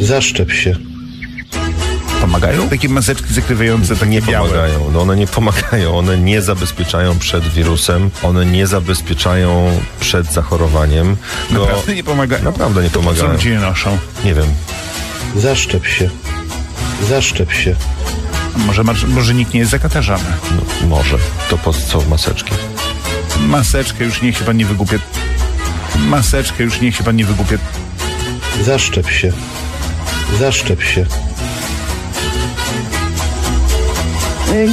Zaszczep się. Pomagają? Takie maseczki zakrywające takie białe. Pomagają. No one nie pomagają. One nie zabezpieczają przed wirusem. One nie zabezpieczają przed zachorowaniem. Naprawdę nie pomagają? Naprawdę nie pomagają. To co ludzie noszą? Nie wiem. Zaszczep się. Zaszczep się. Może nikt nie jest zakatarzany. No, może. To po co maseczki? Maseczkę już niech się pan nie wygłupia. Maseczkę już niech się pan nie wygłupia. Zaszczep się. Zaszczep się.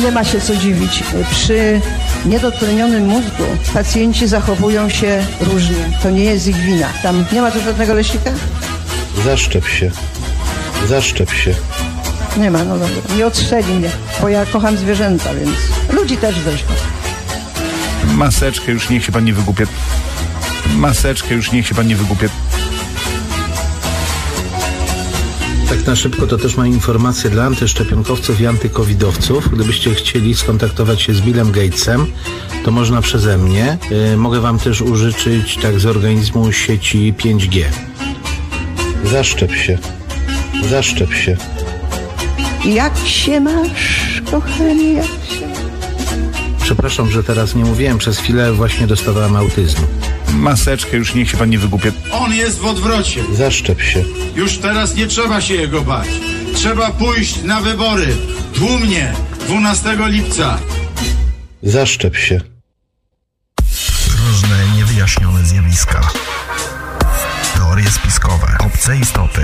Nie ma się co dziwić. Przy niedotlenionym mózgu pacjenci zachowują się różnie. To nie jest ich wina. Tam nie ma tu żadnego leśnika? Zaszczep się. Zaszczep się. Nie ma, no dobra. Nie odstrzeli mnie, bo ja kocham zwierzęta, więc ludzi też zresztą. Maseczkę już niech się pan nie wygłupia. Maseczkę już niech się pan nie wygłupia. Tak na szybko to też ma informacje dla antyszczepionkowców i antykowidowców. Gdybyście chcieli skontaktować się z Billem Gatesem, to można przeze mnie. Mogę wam też użyczyć tak z organizmu sieci 5G. Zaszczep się. Zaszczep się. Jak się masz, kochanie, jak się... Przepraszam, że teraz nie mówiłem. Przez chwilę właśnie dostawałem autyzmu. Maseczkę już niech się pan nie wygłupia. On jest w odwrocie. Zaszczep się. Już teraz nie trzeba się jego bać. Trzeba pójść na wybory. Tłumnie. 12 lipca. Zaszczep się. Różne niewyjaśnione zjawiska. Teorie spiskowe. Obce istoty.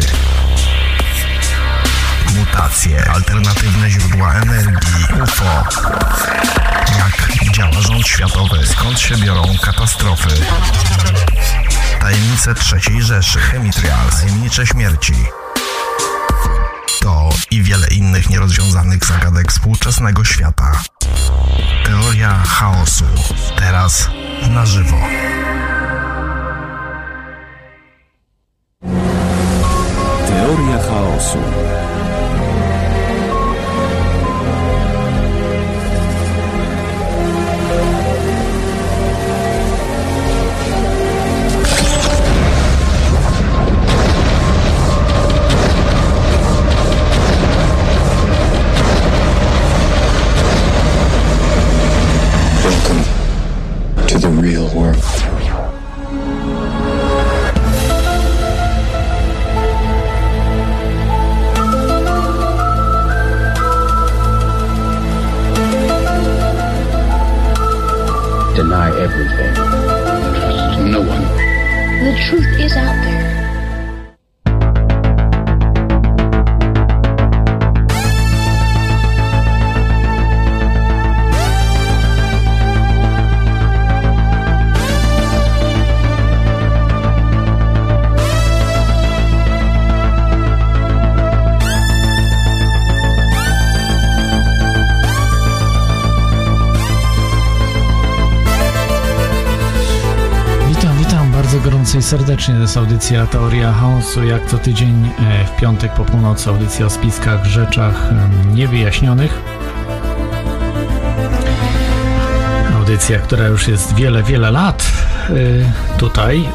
Mutacje. Alternatywne źródła energii. UFO. Jak działa rząd światowy? Skąd się biorą katastrofy? Tajemnice III Rzeszy, chemitrials, tajemnicze śmierci. To i wiele innych nierozwiązanych zagadek współczesnego świata. Teoria chaosu. Teraz na żywo. Teoria chaosu. Serdecznie, to jest audycja Teoria Chaosu, jak co tydzień w piątek po północy, audycja o spiskach, rzeczach niewyjaśnionych. Audycja, która już jest wiele, wiele lat tutaj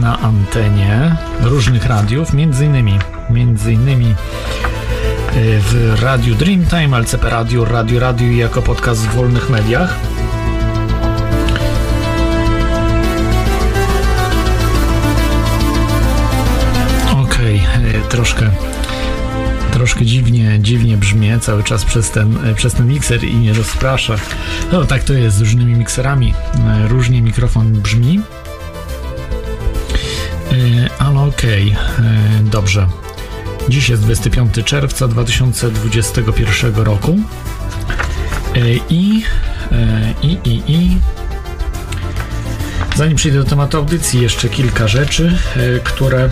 na antenie różnych radiów, między innymi w Radiu Dreamtime, LCP Radio, Radio i jako podcast w wolnych mediach. Troszkę dziwnie brzmię cały czas przez ten mikser i nie rozprasza. No tak to jest z różnymi mikserami. Różnie mikrofon brzmi. Ale okej, dobrze. Dziś jest 25 czerwca 2021 roku. Zanim przejdę do tematu audycji, jeszcze kilka rzeczy, które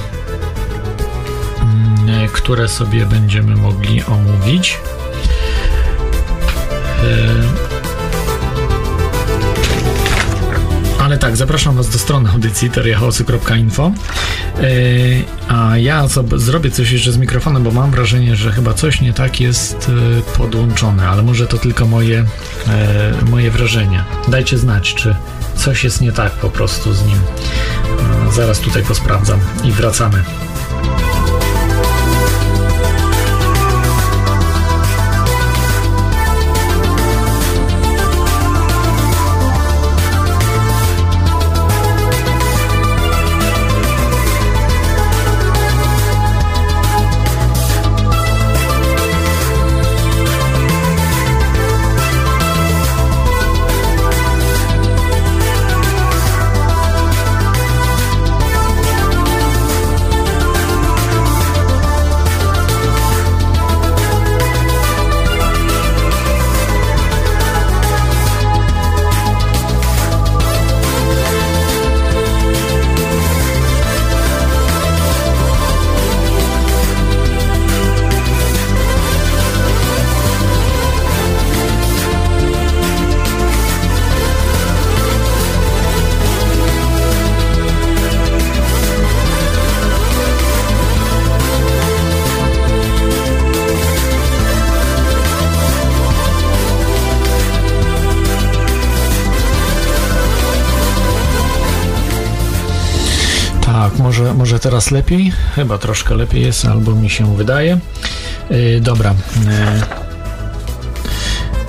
sobie będziemy mogli omówić. Ale tak, zapraszam was do strony audycji teoriachaosu.info. A ja zrobię coś jeszcze z mikrofonem, bo mam wrażenie, że chyba coś nie tak jest podłączone, ale może to tylko moje wrażenie. Dajcie znać, czy Coś jest nie tak po prostu z nim. Zaraz tutaj posprawdzam i wracamy. Może teraz lepiej? Chyba troszkę lepiej jest, albo mi się wydaje. Dobra.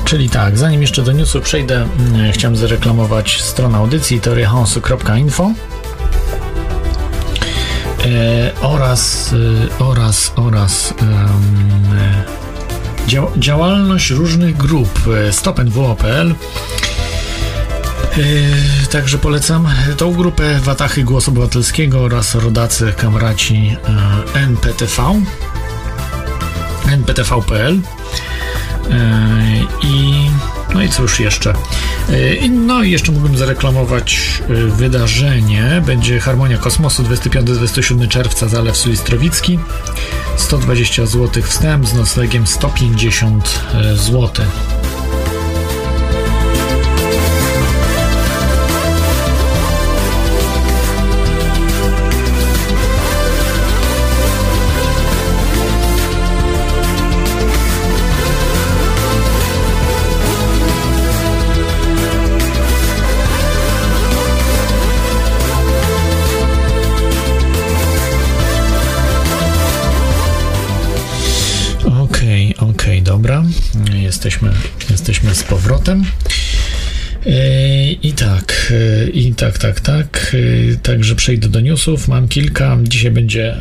Czyli tak, zanim jeszcze do newsu przejdę, chciałem zareklamować stronę audycji teoriachaosu.info oraz działalność różnych grup stopnwo.pl. Także polecam tą grupę Watachy Głos Obywatelskiego oraz rodacy kamraci NPTV, nptv.pl. No i cóż jeszcze? No i jeszcze mógłbym zareklamować wydarzenie. Będzie Harmonia Kosmosu 25-27 czerwca, Zalew Sulistrowicki. 120 zł wstęp z noclegiem 150 zł. Dobra, jesteśmy z powrotem. Także przejdę do newsów. Mam kilka. Dzisiaj będzie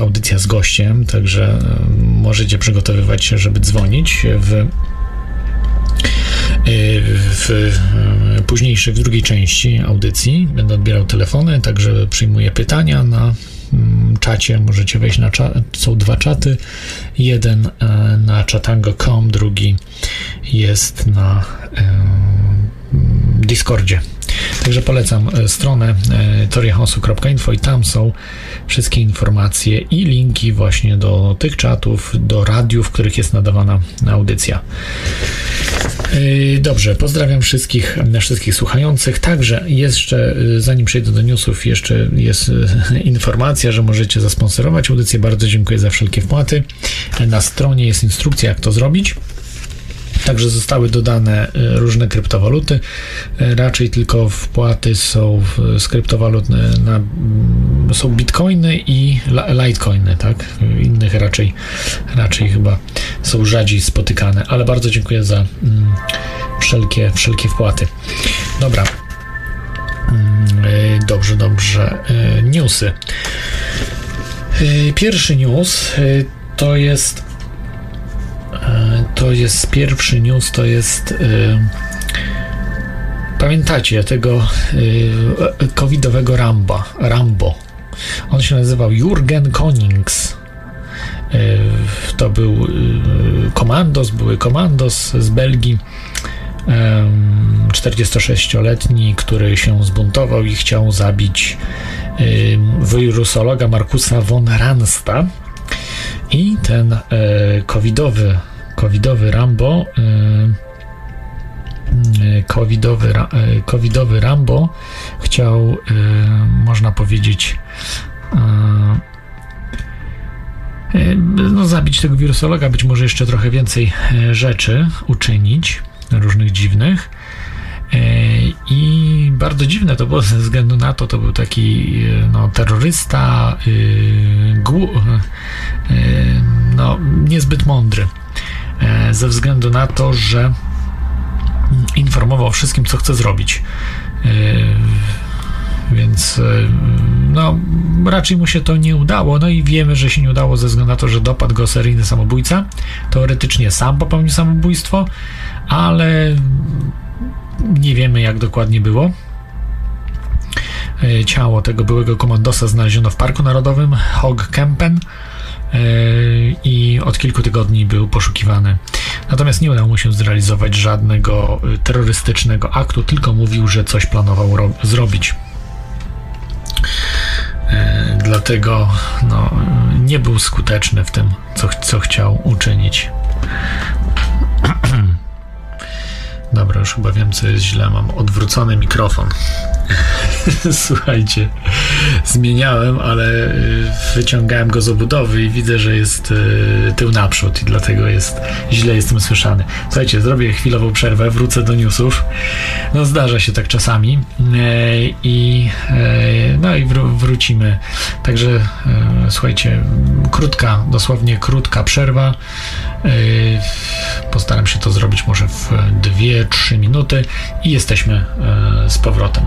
audycja z gościem, także możecie przygotowywać się, żeby dzwonić w późniejszych, w drugiej części audycji. Będę odbierał telefony, także przyjmuję pytania na czacie, możecie wejść na czat. Są dwa czaty, jeden na chatango.com, drugi jest na Discordzie. Także polecam stronę teoriachaosu.info i tam są wszystkie informacje i linki właśnie do tych czatów, do radiów, w których jest nadawana audycja. Dobrze, pozdrawiam wszystkich słuchających. Także jeszcze, zanim przejdę do newsów, jeszcze jest informacja, że możecie zasponsorować audycję. Bardzo dziękuję za wszelkie wpłaty. Na stronie jest instrukcja, jak to zrobić. Także zostały dodane różne kryptowaluty. Raczej tylko wpłaty są z kryptowalut są bitcoiny i litecoiny, tak? Innych raczej chyba są rzadziej spotykane, ale bardzo dziękuję za wszelkie wpłaty. Dobra. Dobrze. Newsy. Pierwszy news to jest pamiętacie tego covidowego Rambo. On się nazywał Jürgen Konings. To był były komandos z Belgii, 46-letni, który się zbuntował i chciał zabić wirusologa Markusa von Ransta. I ten covidowy Rambo chciał, można powiedzieć, zabić tego wirusologa, być może jeszcze trochę więcej rzeczy uczynić, różnych dziwnych. I bardzo dziwne to było ze względu na to, to był taki no, terrorysta, no, niezbyt mądry, ze względu na to, że informował o wszystkim, co chce zrobić. Więc no, raczej mu się to nie udało. No i wiemy, że się nie udało ze względu na to, że dopadł go seryjny samobójca. Teoretycznie sam popełnił samobójstwo, ale nie wiemy, jak dokładnie było. Ciało tego byłego komandosa znaleziono w Parku Narodowym Hoogkampen i od kilku tygodni był poszukiwany. Natomiast nie udało mu się zrealizować żadnego terrorystycznego aktu, tylko mówił, że coś planował zrobić. Dlatego no, nie był skuteczny w tym, co chciał uczynić. Dobra, już chyba wiem, co jest źle. Mam odwrócony mikrofon. Słuchajcie, zmieniałem, ale wyciągałem go z obudowy i widzę, że jest tył naprzód i dlatego źle jestem słyszany. Słuchajcie, zrobię chwilową przerwę, wrócę do newsów. No zdarza się tak czasami i wrócimy. Także słuchajcie, dosłownie krótka przerwa. Postaram się to zrobić może w 2-3 minuty i jesteśmy z powrotem.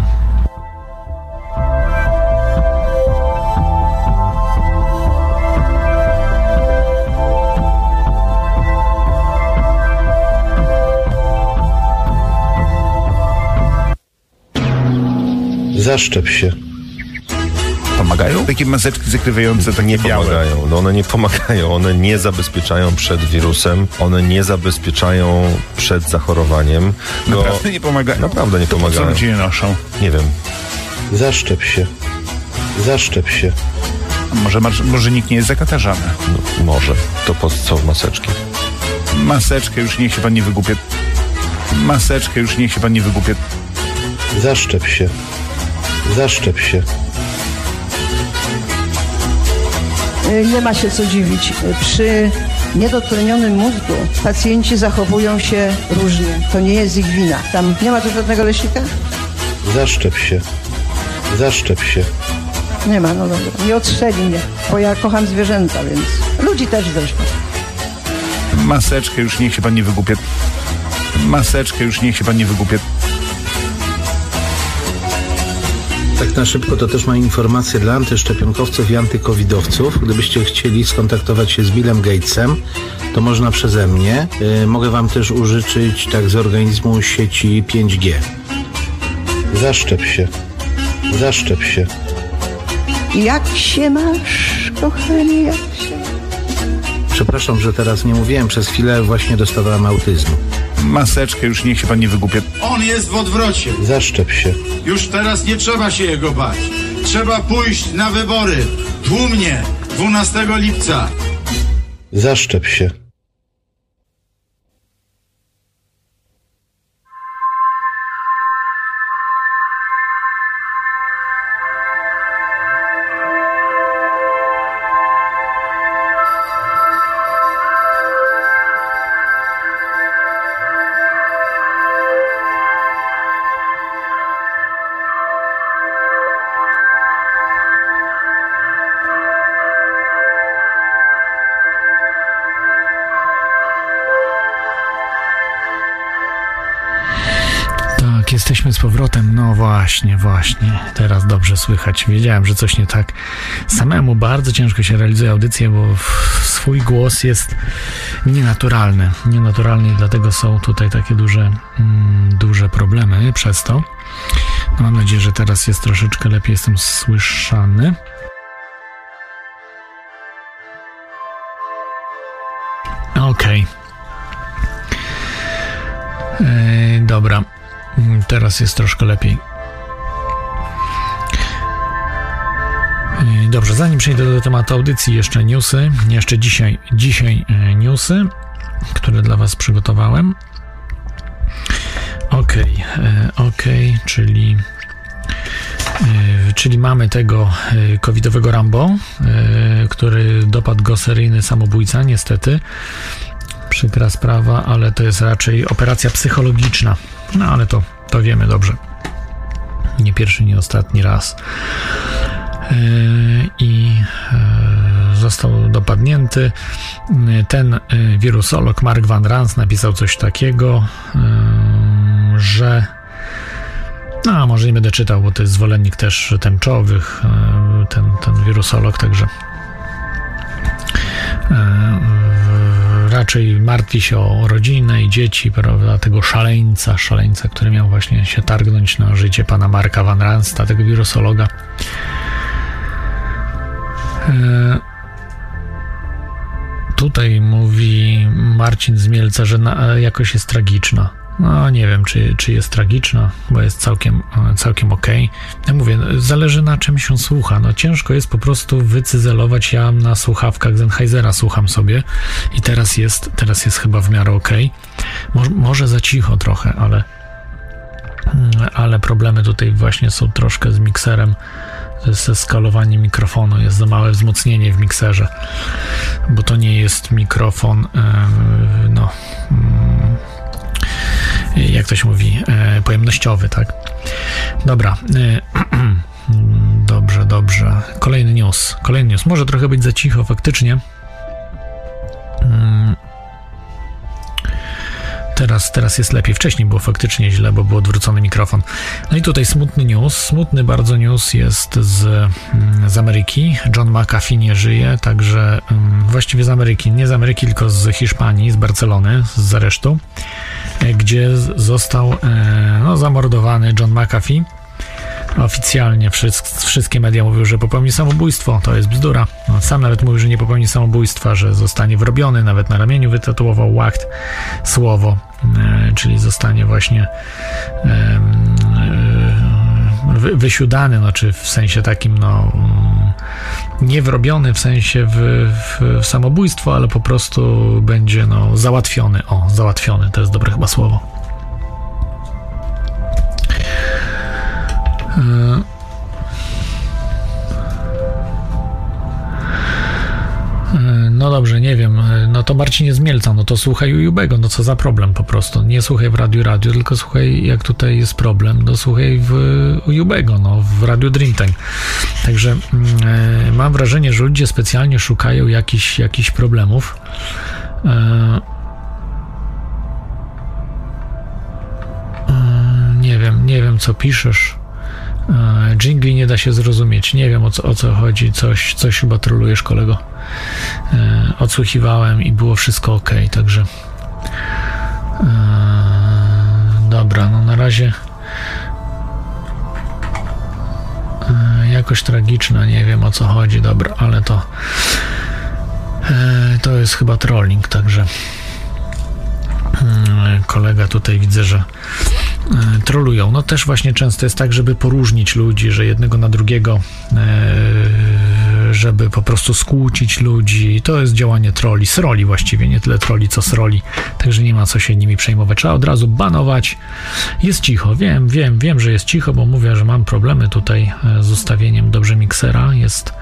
Zaszczep się. Pomagają? Takie maseczki zakrywające takie białe. Pomagają. No one nie pomagają. One nie zabezpieczają przed wirusem. One nie zabezpieczają przed zachorowaniem. Naprawdę nie pomagają? Naprawdę nie pomagają. To co ludzie noszą? Nie wiem. Zaszczep się. Zaszczep się. Może nikt nie jest zakatarzany. No, może. To po co maseczki? Maseczkę już niech się pan nie wygłupia. Maseczkę już niech się pan nie wygłupia. Zaszczep się. Zaszczep się. Nie ma się co dziwić. Przy niedotlenionym mózgu pacjenci zachowują się różnie. To nie jest ich wina. Tam nie ma tu żadnego leśnika? Zaszczep się. Zaszczep się. Nie ma, no dobra. Nie odstrzeli mnie, bo ja kocham zwierzęta, więc... Ludzi też zresztą. Maseczkę już niech się pan nie wygłupia. Maseczkę już niech się pan nie wygłupia. Tak na szybko to też ma informacje dla antyszczepionkowców i antykowidowców. Gdybyście chcieli skontaktować się z Billem Gatesem, to można przeze mnie. Mogę wam też użyczyć tak z organizmu sieci 5G. Zaszczep się. Zaszczep się. Jak się masz, kochanie, jak się... Przepraszam, że teraz nie mówiłem. Przez chwilę właśnie dostawałem autyzmu. Maseczkę już niech się pan nie wygłupia. On jest w odwrocie. Zaszczep się. Już teraz nie trzeba się jego bać. Trzeba pójść na wybory. Tłumnie 12 lipca. Zaszczep się. Jesteśmy z powrotem, no właśnie, teraz dobrze słychać, wiedziałem, że coś nie tak. Samemu bardzo ciężko się realizuje audycję, bo swój głos jest nienaturalny i dlatego są tutaj takie duże problemy przez to. No, mam nadzieję, że teraz jest troszeczkę lepiej, jestem słyszany. Okej. Dobra. Teraz jest troszkę lepiej. Dobrze, zanim przejdę do tematu audycji, jeszcze newsy. Jeszcze dzisiaj newsy, które dla was przygotowałem. Okej, czyli mamy tego covidowego Rambo, który dopadł go seryjny samobójca, niestety. Przykra sprawa, ale to jest raczej operacja psychologiczna. No ale to To wiemy dobrze. Nie pierwszy, nie ostatni raz. I został dopadnięty. Ten wirusolog Mark Van Rans napisał coś takiego, że no, może nie będę czytał, bo to jest zwolennik też tęczowych, ten wirusolog, także raczej martwi się o rodzinę i dzieci, prawda, tego szaleńca, który miał właśnie się targnąć na życie pana Marka Van Ransta, tego wirusologa. Tutaj mówi Marcin z Mielca, że jakoś jest tragiczna. No nie wiem, czy jest tragiczna, bo jest całkiem okej. Ja mówię, zależy na czym się słucha. No ciężko jest po prostu wycyzelować. Ja na słuchawkach Sennheisera słucham sobie i teraz jest chyba w miarę okej. Może za cicho trochę, ale problemy tutaj właśnie są troszkę z mikserem. Ze skalowaniem mikrofonu, jest za małe wzmocnienie w mikserze, bo to nie jest mikrofon, jak to się mówi, pojemnościowy, tak? Dobra, dobrze. Kolejny news. Może trochę być za cicho faktycznie. Teraz jest lepiej. Wcześniej było faktycznie źle, bo był odwrócony mikrofon. No i tutaj smutny bardzo news jest z Ameryki. John McAfee nie żyje, także właściwie z Ameryki, nie z Ameryki, tylko z Hiszpanii, z Barcelony, z aresztu, gdzie został zamordowany John McAfee. Oficjalnie wszystkie media mówią, że popełni samobójstwo. To jest bzdura. On sam nawet mówi, że nie popełni samobójstwa, że zostanie wrobiony, nawet na ramieniu wytatuował łakt, słowo, czyli zostanie właśnie wysiudany, czy w sensie takim, nie wrobiony w sensie w samobójstwo, ale po prostu będzie załatwiony. O, załatwiony, to jest dobre chyba słowo. No dobrze, nie wiem, to Marcinie z Mielca, to słuchaj Ujubego, co za problem po prostu, nie słuchaj w radiu, tylko słuchaj, jak tutaj jest problem, to słuchaj w Ujubego, w Radiu Dreamtime. Także mam wrażenie, że ludzie specjalnie szukają jakichś problemów. Nie wiem co piszesz. Dżingli nie da się zrozumieć. Nie wiem o co chodzi. Coś chyba trolujesz, kolego. Odsłuchiwałem i było wszystko ok. Także dobra, na razie jakoś tragiczna. Nie wiem o co chodzi. Dobra, ale to jest chyba trolling. Także kolega tutaj widzę, że trolują. Też właśnie często jest tak, żeby poróżnić ludzi, że jednego na drugiego, żeby po prostu skłócić ludzi. To jest działanie troli, sroli właściwie, nie tyle troli, co sroli. Także nie ma co się nimi przejmować. Trzeba od razu banować. Jest cicho. Wiem, że jest cicho, bo mówię, że mam problemy tutaj z ustawieniem dobrze miksera. Jest,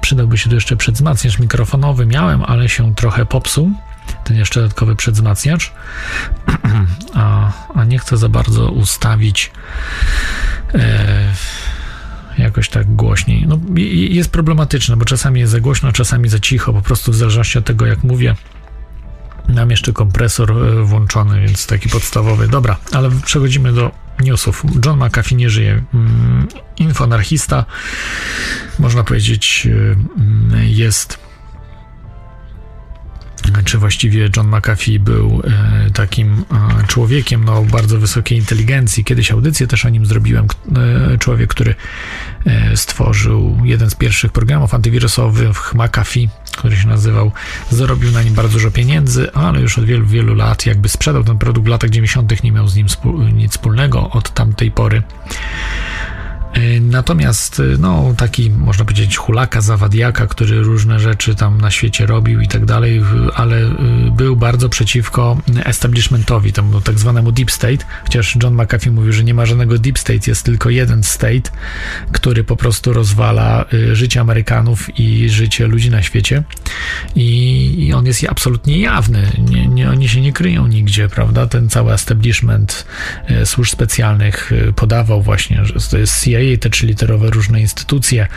przydałby się tu jeszcze przedwzmacniacz mikrofonowy. Miałem, ale się trochę popsuł. Ten jeszcze dodatkowy przedwzmacniacz, a nie chcę za bardzo ustawić jakoś tak głośniej. Jest problematyczne, bo czasami jest za głośno, czasami za cicho, po prostu w zależności od tego, jak mówię. Mam jeszcze kompresor włączony, więc taki podstawowy. Dobra, ale przechodzimy do newsów. John McAfee nie żyje. Infoanarchista, można powiedzieć, jest... Czy właściwie John McAfee był takim człowiekiem bardzo wysokiej inteligencji. Kiedyś audycję też o nim zrobiłem. Człowiek, który stworzył jeden z pierwszych programów antywirusowych, McAfee, który się nazywał. Zarobił na nim bardzo dużo pieniędzy, ale już od wielu, wielu lat jakby sprzedał ten produkt. W latach 90. nie miał z nim nic wspólnego od tamtej pory. Natomiast no, taki, można powiedzieć, hulaka, zawadiaka, który różne rzeczy tam na świecie robił i tak dalej, ale był bardzo przeciwko establishmentowi, temu tak zwanemu deep state, chociaż John McAfee mówił, że nie ma żadnego deep state, jest tylko jeden state, który po prostu rozwala życie Amerykanów i życie ludzi na świecie i on jest absolutnie jawny, oni się nie kryją nigdzie, prawda, ten cały establishment służb specjalnych podawał właśnie, że to jest CIA, te trzyliterowe różne instytucje,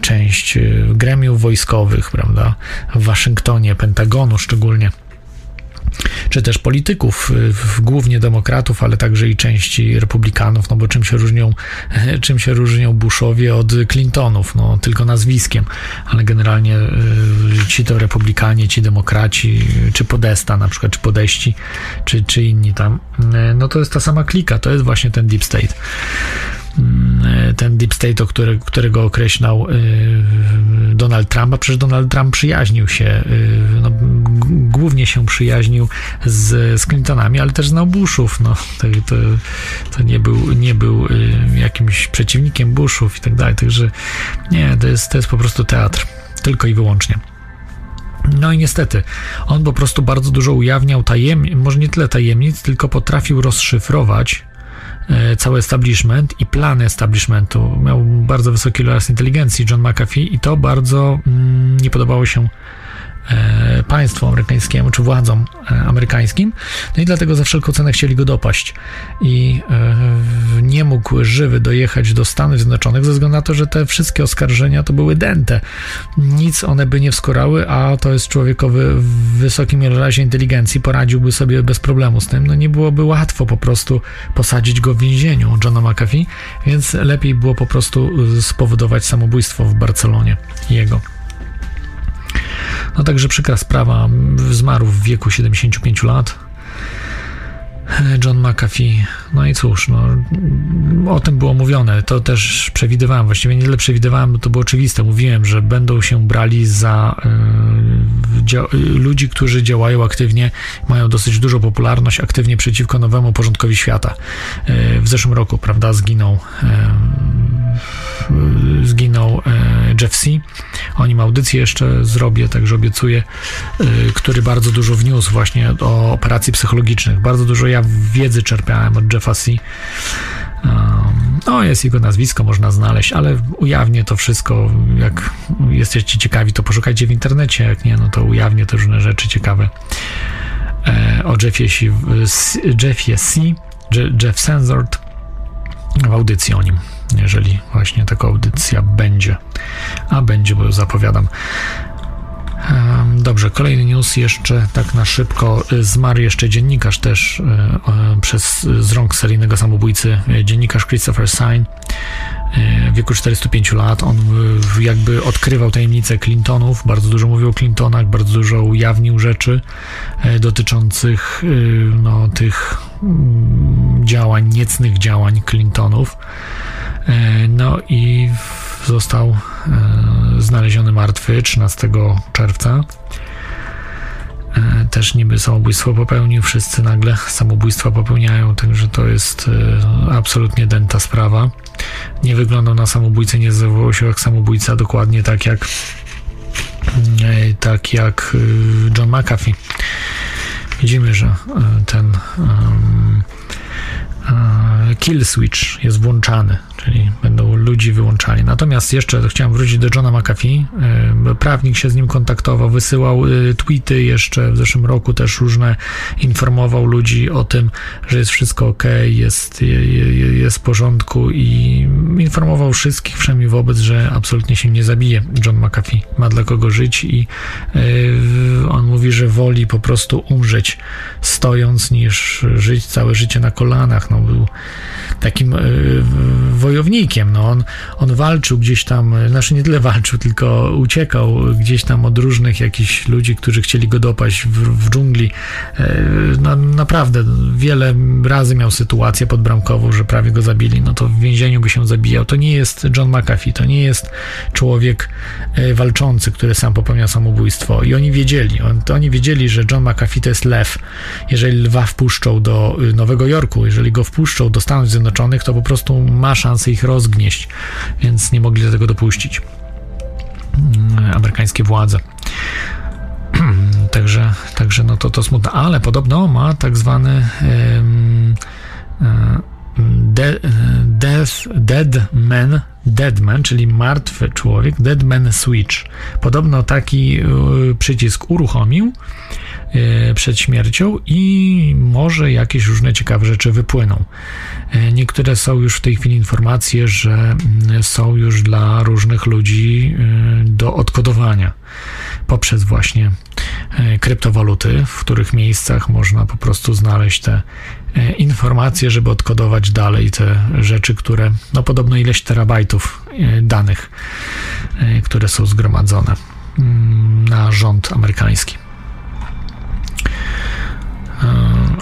część gremiów wojskowych, prawda, w Waszyngtonie, Pentagonu szczególnie, czy też polityków, głównie demokratów, ale także i części republikanów, no bo czym się różnią Bushowie od Clintonów, no tylko nazwiskiem, ale generalnie ci to republikanie, ci demokraci, czy Podesta na przykład, czy Podeści, czy inni tam, no to jest ta sama klika, to jest właśnie ten deep state. Ten deep state, którego określał Donald Trump, a przecież Donald Trump przyjaźnił się, głównie się przyjaźnił z Clintonami, ale też znał Bushów, no, to nie był jakimś przeciwnikiem Bushów i tak dalej, także nie, to jest po prostu teatr, tylko i wyłącznie. No i niestety, on po prostu bardzo dużo ujawniał tajemnic, może nie tyle tajemnic, tylko potrafił rozszyfrować cały establishment i plany establishmentu. Miał bardzo wysoki lans inteligencji John McAfee i to bardzo nie podobało się państwu amerykańskiemu czy władzom amerykańskim. No i dlatego za wszelką cenę chcieli go dopaść i nie mógł żywy dojechać do Stanów Zjednoczonych ze względu na to, że te wszystkie oskarżenia to były dęte. Nic one by nie wskorały, a to jest człowiekowy w wysokim razie inteligencji, poradziłby sobie bez problemu z tym. No nie byłoby łatwo po prostu posadzić go w więzieniu, Johna McAfee, więc lepiej było po prostu spowodować samobójstwo w Barcelonie jego. No także przykra sprawa, zmarł w wieku 75 lat John McAfee. No i cóż, no, o tym było mówione, to też przewidywałem, właściwie nie tyle przewidywałem, to było oczywiste, mówiłem, że będą się brali za ludzi, którzy działają aktywnie, mają dosyć dużą popularność, aktywnie przeciwko nowemu porządkowi świata. W zeszłym roku, prawda, zginął Jeff C. O nim audycję jeszcze zrobię, także obiecuję, który bardzo dużo wniósł właśnie o operacji psychologicznych. Bardzo dużo ja wiedzy czerpiałem od Jeffa C. No, jest jego nazwisko, można znaleźć, ale ujawnię to wszystko. Jak jesteście ciekawi, to poszukajcie w internecie, jak nie, no to ujawnię te różne rzeczy ciekawe o Jeffie C. Jeff Censored w audycji o nim, jeżeli właśnie taka audycja będzie, a będzie, bo zapowiadam. Dobrze, kolejny news jeszcze tak na szybko. Zmarł jeszcze dziennikarz też z rąk seryjnego samobójcy, dziennikarz Christopher Sine w wieku 45 lat. On jakby odkrywał tajemnice Clintonów, bardzo dużo mówił o Clintonach, bardzo dużo ujawnił rzeczy dotyczących no, tych działań, niecnych działań Clintonów. No i został znaleziony martwy 13 czerwca. Też niby samobójstwo popełnił, wszyscy nagle samobójstwa popełniają, także to jest absolutnie dęta sprawa. Nie wyglądał na samobójcę, nie zachowywał się jak samobójca, dokładnie tak jak John McAfee. Widzimy, że ten kill switch jest włączany, czyli będą ludzi wyłączali. Natomiast jeszcze chciałem wrócić do Johna McAfee. Prawnik się z nim kontaktował, wysyłał tweety jeszcze w zeszłym roku też różne, informował ludzi o tym, że jest wszystko ok, jest w porządku i informował wszystkich, przynajmniej wobec, że absolutnie się nie zabije. John McAfee ma dla kogo żyć i on mówi, że woli po prostu umrzeć stojąc niż żyć całe życie na kolanach. No, był takim wojownikiem. No, on walczył gdzieś tam, znaczy nie tyle walczył, tylko uciekał gdzieś tam od różnych jakichś ludzi, którzy chcieli go dopaść w dżungli. Naprawdę wiele razy miał sytuację podbramkową, że prawie go zabili. No to w więzieniu by się zabijał. To nie jest John McAfee, to nie jest człowiek walczący, który sam popełnia samobójstwo. I oni wiedzieli, że John McAfee to jest lew. Jeżeli lwa wpuszczą do Nowego Jorku, jeżeli go wpuszczą do Stanów Zjednoczonych, to po prostu masza szansę ich rozgnieść, więc nie mogli do tego dopuścić amerykańskie władze. Także no to smutne, ale podobno ma tak zwany Deadman, czyli martwy człowiek, Deadman Switch. Podobno taki przycisk uruchomił przed śmiercią i może jakieś różne ciekawe rzeczy wypłyną. Niektóre są już w tej chwili informacje, że są już dla różnych ludzi do odkodowania poprzez właśnie kryptowaluty, w których miejscach można po prostu znaleźć te informacje, żeby odkodować dalej te rzeczy, które no podobno ileś terabajtów danych, które są zgromadzone na rząd amerykański.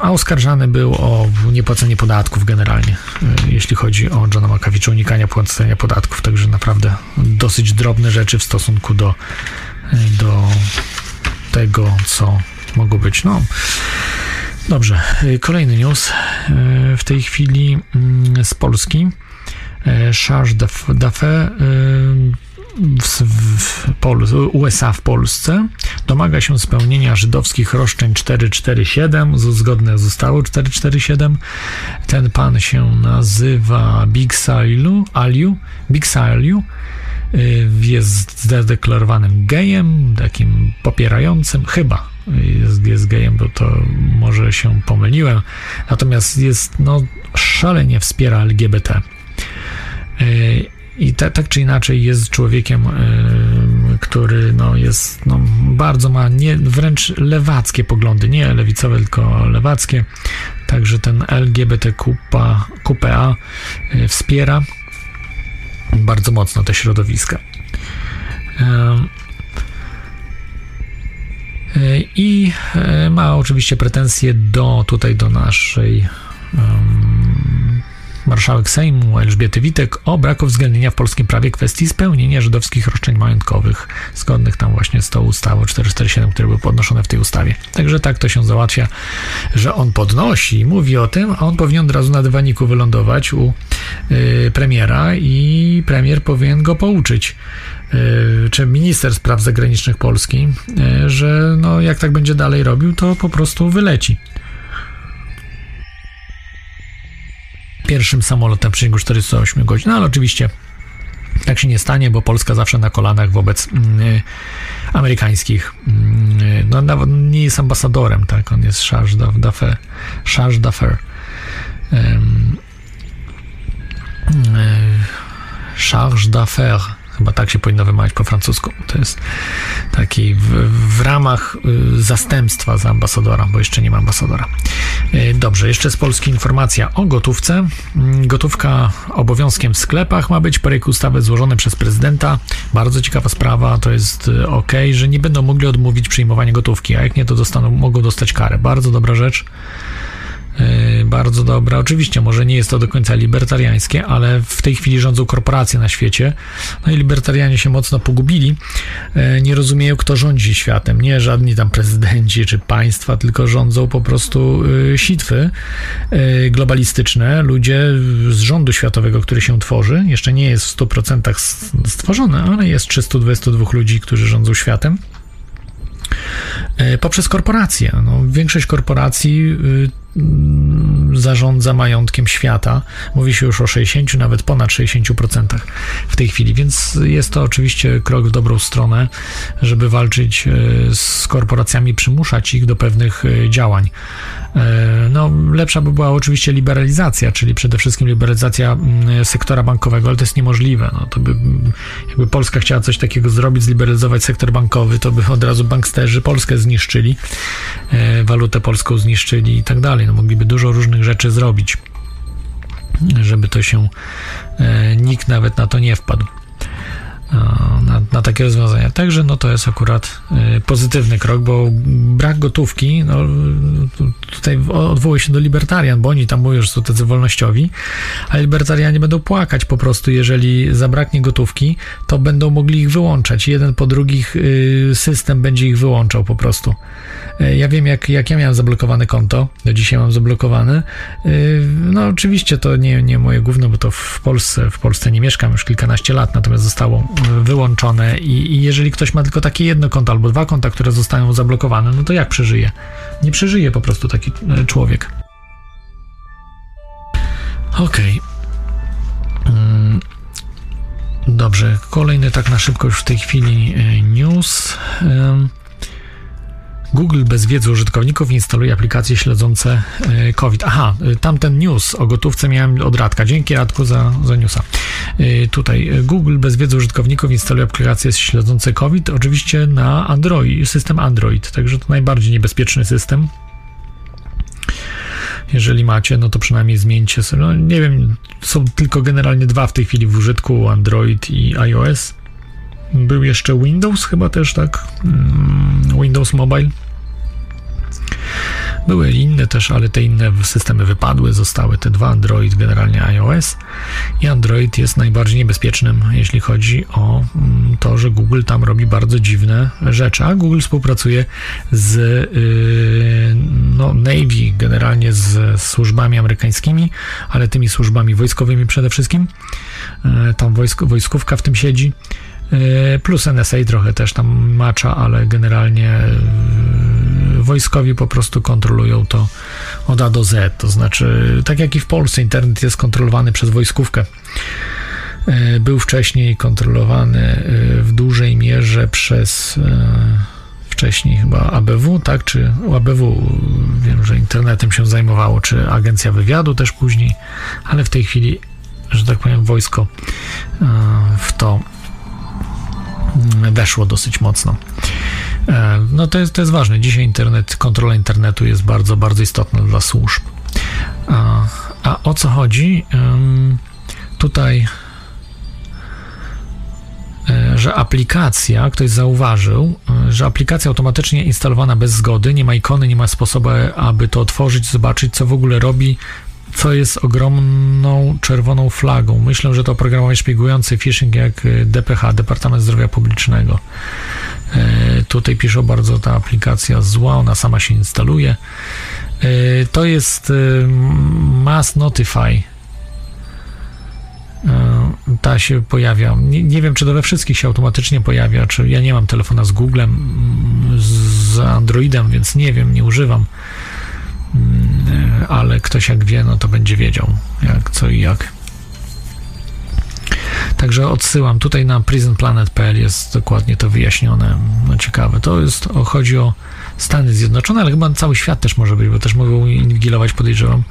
A oskarżany był o niepłacenie podatków generalnie, jeśli chodzi o Johna Malkowicza, unikania płacenia podatków, także naprawdę dosyć drobne rzeczy w stosunku do tego, co mogło być. No, dobrze, kolejny news w tej chwili z Polski. Charles Daffé USA w Polsce domaga się spełnienia żydowskich roszczeń 447, zgodne zostało 447. Ten pan się nazywa Big Saliu, jest zadeklarowanym gejem, takim popierającym, chyba jest gejem, bo to może się pomyliłem, natomiast jest, no, szalenie wspiera LGBT. I tak czy inaczej jest człowiekiem, który no jest, no, bardzo ma wręcz lewackie poglądy, nie lewicowe, tylko lewackie. Także ten LGBTQPA wspiera bardzo mocno te środowiska. I ma oczywiście pretensje do naszej marszałek Sejmu Elżbiety Witek o braku uwzględnienia w polskim prawie kwestii spełnienia żydowskich roszczeń majątkowych, zgodnych tam właśnie z tą ustawą 447, które były podnoszone w tej ustawie. Także tak to się załatwia, że on podnosi, mówi o tym, a on powinien od razu na dywaniku wylądować u premiera i premier powinien go pouczyć, czy minister spraw zagranicznych Polski, że no, jak tak będzie dalej robił, to po prostu wyleci. Pierwszym samolotem w ciągu 48 godzin, no, ale oczywiście tak się nie stanie, bo Polska zawsze na kolanach wobec amerykańskich. No, nawet nie jest ambasadorem, tak, on jest Charles Daffé. Charles Daffé, chyba tak się powinno wymawiać po francusku. To jest taki w ramach zastępstwa za ambasadora, bo jeszcze nie ma ambasadora. Dobrze, jeszcze z Polski informacja o gotówce. Gotówka obowiązkiem w sklepach ma być. Projekt ustawy złożony przez prezydenta. Bardzo ciekawa sprawa, to jest ok, że nie będą mogli odmówić przyjmowania gotówki, a jak nie, to mogą dostać karę. Bardzo dobra rzecz. Bardzo dobra. Oczywiście może nie jest to do końca libertariańskie, ale w tej chwili rządzą korporacje na świecie. No i libertarianie się mocno pogubili. Nie rozumieją, kto rządzi światem. Nie żadni tam prezydenci czy państwa, tylko rządzą po prostu sitwy globalistyczne. Ludzie z rządu światowego, który się tworzy, jeszcze nie jest w 100% stworzony, ale jest 322 ludzi, którzy rządzą światem. Poprzez korporacje. No, większość korporacji zarządza majątkiem świata. Mówi się już o 60, nawet ponad 60% w tej chwili, więc jest to oczywiście krok w dobrą stronę, żeby walczyć z korporacjami, przymuszać ich do pewnych działań. No, lepsza by była oczywiście liberalizacja, czyli przede wszystkim liberalizacja sektora bankowego, ale to jest niemożliwe. No, to by, jakby Polska chciała coś takiego zrobić, zliberalizować sektor bankowy, to by od razu banksterzy Polskę zniszczyli, walutę polską zniszczyli i tak dalej. No, mogliby dużo różnych rzeczy zrobić, żeby to się nikt nawet na to nie wpadł, na takie rozwiązania. Także no to jest akurat pozytywny krok, bo brak gotówki, no, tutaj odwołuje się do libertarian, bo oni tam mówią, że są tacy wolnościowi, a libertarianie będą płakać po prostu, jeżeli zabraknie gotówki, to będą mogli ich wyłączać. Jeden po drugich system będzie ich wyłączał po prostu Ja wiem, jak ja miałem zablokowane konto, do dzisiaj mam zablokowane. No oczywiście to nie moje gówno, bo to w Polsce nie mieszkam już kilkanaście lat, natomiast zostało wyłączone i jeżeli ktoś ma tylko takie jedno konto albo dwa konta, które zostają zablokowane, no to jak przeżyje? Nie przeżyje po prostu taki człowiek. Okej. Dobrze, kolejny tak na szybko już w tej chwili news. Google bez wiedzy użytkowników instaluje aplikacje śledzące COVID. Aha, tamten news o gotówce miałem od Radka. Dzięki Radku za newsa. Tutaj Google bez wiedzy użytkowników instaluje aplikacje śledzące COVID, oczywiście na Android, system Android, także to najbardziej niebezpieczny system. Jeżeli macie, no to przynajmniej zmieńcie sobie. No nie wiem, są tylko generalnie dwa w tej chwili w użytku, Android i iOS. Był jeszcze Windows chyba też, tak? Windows Mobile. Były inne też, ale te inne systemy wypadły, zostały te dwa, Android, generalnie iOS. I Android jest najbardziej niebezpiecznym, jeśli chodzi o to, że Google tam robi bardzo dziwne rzeczy, a Google współpracuje z Navy, generalnie z służbami amerykańskimi, ale tymi służbami wojskowymi przede wszystkim. Tam wojskówka w tym siedzi, plus NSA trochę też tam macza, ale generalnie wojskowi po prostu kontrolują to od A do Z, to znaczy tak jak i w Polsce internet jest kontrolowany przez wojskówkę. Był wcześniej kontrolowany w dużej mierze przez wcześniej chyba ABW, tak, czy ABW, wiem, że internetem się zajmowało, czy Agencja Wywiadu też później, ale w tej chwili, że tak powiem, wojsko w to weszło dosyć mocno. No to jest ważne. Dzisiaj kontrola internetu jest bardzo, bardzo istotna dla służb. A o co chodzi? Tutaj, że aplikacja, ktoś zauważył, że aplikacja automatycznie instalowana bez zgody, nie ma ikony, nie ma sposobu, aby to otworzyć, zobaczyć, co w ogóle robi, co jest ogromną czerwoną flagą. Myślę, że to oprogramowanie szpiegujące phishing jak DPH, Departament Zdrowia Publicznego. Tutaj piszą, bardzo ta aplikacja zła, ona sama się instaluje. To jest Mass Notify. Ta się pojawia. Nie wiem, czy to we wszystkich się automatycznie pojawia, czy ja nie mam telefona z Googlem, z Androidem, więc nie wiem, nie używam. Ale ktoś jak wie, no to będzie wiedział jak, co i jak. Także odsyłam. Tutaj na prisonplanet.pl jest dokładnie to wyjaśnione. No ciekawe. To jest, chodzi o Stany Zjednoczone, ale chyba cały świat też może być, bo też mogą inwigilować, podejrzewam,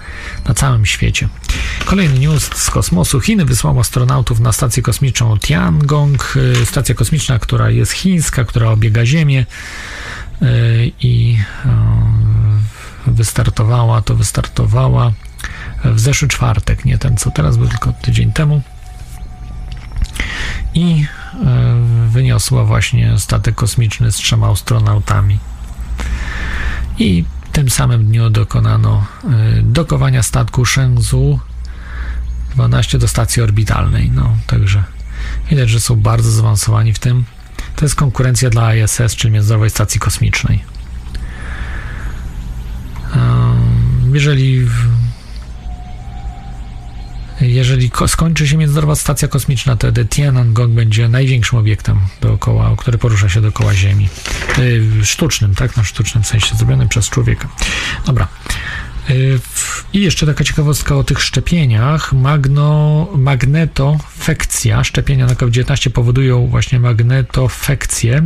na całym świecie. Kolejny news z kosmosu. Chiny wysłały astronautów na stację kosmiczną Tiangong. Stacja kosmiczna, która jest chińska, która obiega Ziemię i wystartowała w zeszły czwartek, nie ten co teraz, był tylko tydzień temu, i wyniosła właśnie statek kosmiczny z 3 astronautami i w tym samym dniu dokonano dokowania statku Shenzhou 12 do stacji orbitalnej. No także widać, że są bardzo zaawansowani w tym. To jest konkurencja dla ISS, czyli Międzynarodowej Stacji Kosmicznej. Jeżeli skończy się Międzynarodowa Stacja Kosmiczna, to Tiangong będzie największym obiektem dookoła, który porusza się dookoła Ziemi. Sztucznym, tak? Na sztucznym sensie, zrobionym przez człowieka. Dobra. I jeszcze taka ciekawostka o tych szczepieniach. Magnetofekcja. Szczepienia na COVID-19 powodują właśnie magnetofekcję.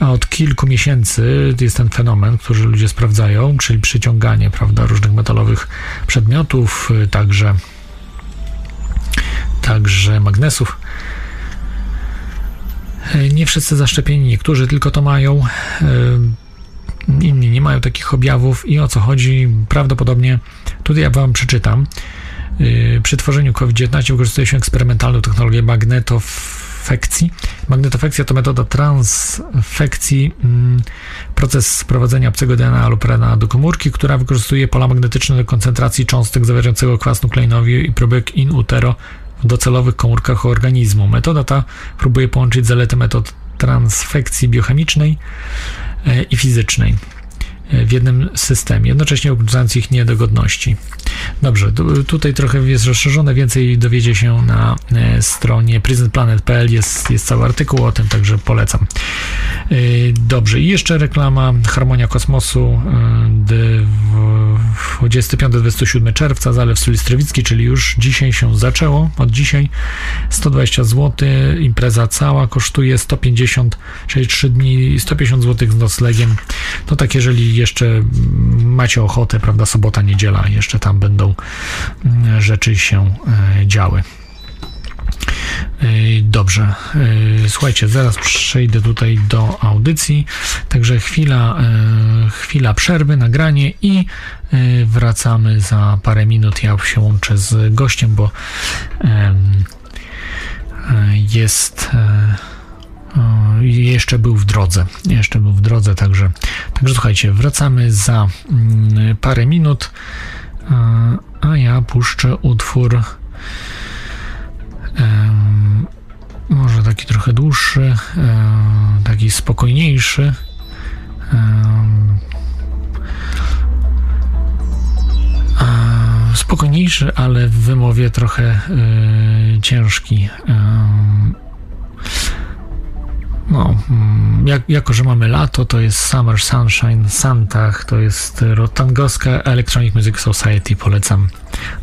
A od kilku miesięcy jest ten fenomen, który ludzie sprawdzają, czyli przyciąganie, prawda, różnych metalowych przedmiotów, także magnesów. Nie wszyscy zaszczepieni, niektórzy tylko to mają. Inni nie mają takich objawów i o co chodzi prawdopodobnie, tutaj ja wam przeczytam, przy tworzeniu COVID-19 wykorzystuje się eksperymentalną technologię magnetofekcji. Magnetofekcja to metoda transfekcji, proces wprowadzenia obcego DNA lub RNA do komórki, która wykorzystuje pola magnetyczne do koncentracji cząstek zawierającego kwas nukleinowy i próbek in utero w docelowych komórkach organizmu. Metoda ta próbuje połączyć zalety metod transfekcji biochemicznej i fizycznej. w jednym systemie, jednocześnie obniżając ich niedogodności. Dobrze, tutaj trochę jest rozszerzone, więcej dowiedzie się na stronie prisonplanet.pl, jest cały artykuł o tym, także polecam. Dobrze, i jeszcze reklama Harmonia Kosmosu, 25-27 czerwca, Zalew Sulistrowicki, czyli już dzisiaj się zaczęło, od dzisiaj 120 zł, impreza cała, kosztuje 150, czyli 3 dni, 150 zł z noclegiem. No tak, jeżeli jeszcze macie ochotę, prawda, sobota, niedziela, jeszcze tam będą rzeczy się działy. Dobrze, słuchajcie, zaraz przejdę tutaj do audycji, także chwila przerwy, nagranie i wracamy za parę minut. Ja się łączę z gościem, bo jest... jeszcze był w drodze, także słuchajcie, wracamy za parę minut, a ja puszczę utwór, może taki trochę dłuższy, taki spokojniejszy, ale w wymowie trochę ciężki. No, jako że mamy lato, to jest Summer Sunshine, Santach, to jest Rotangowska Electronic Music Society, polecam,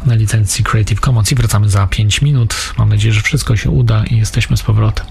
na licencji Creative Commons, i wracamy za 5 minut. Mam nadzieję, że wszystko się uda i jesteśmy z powrotem.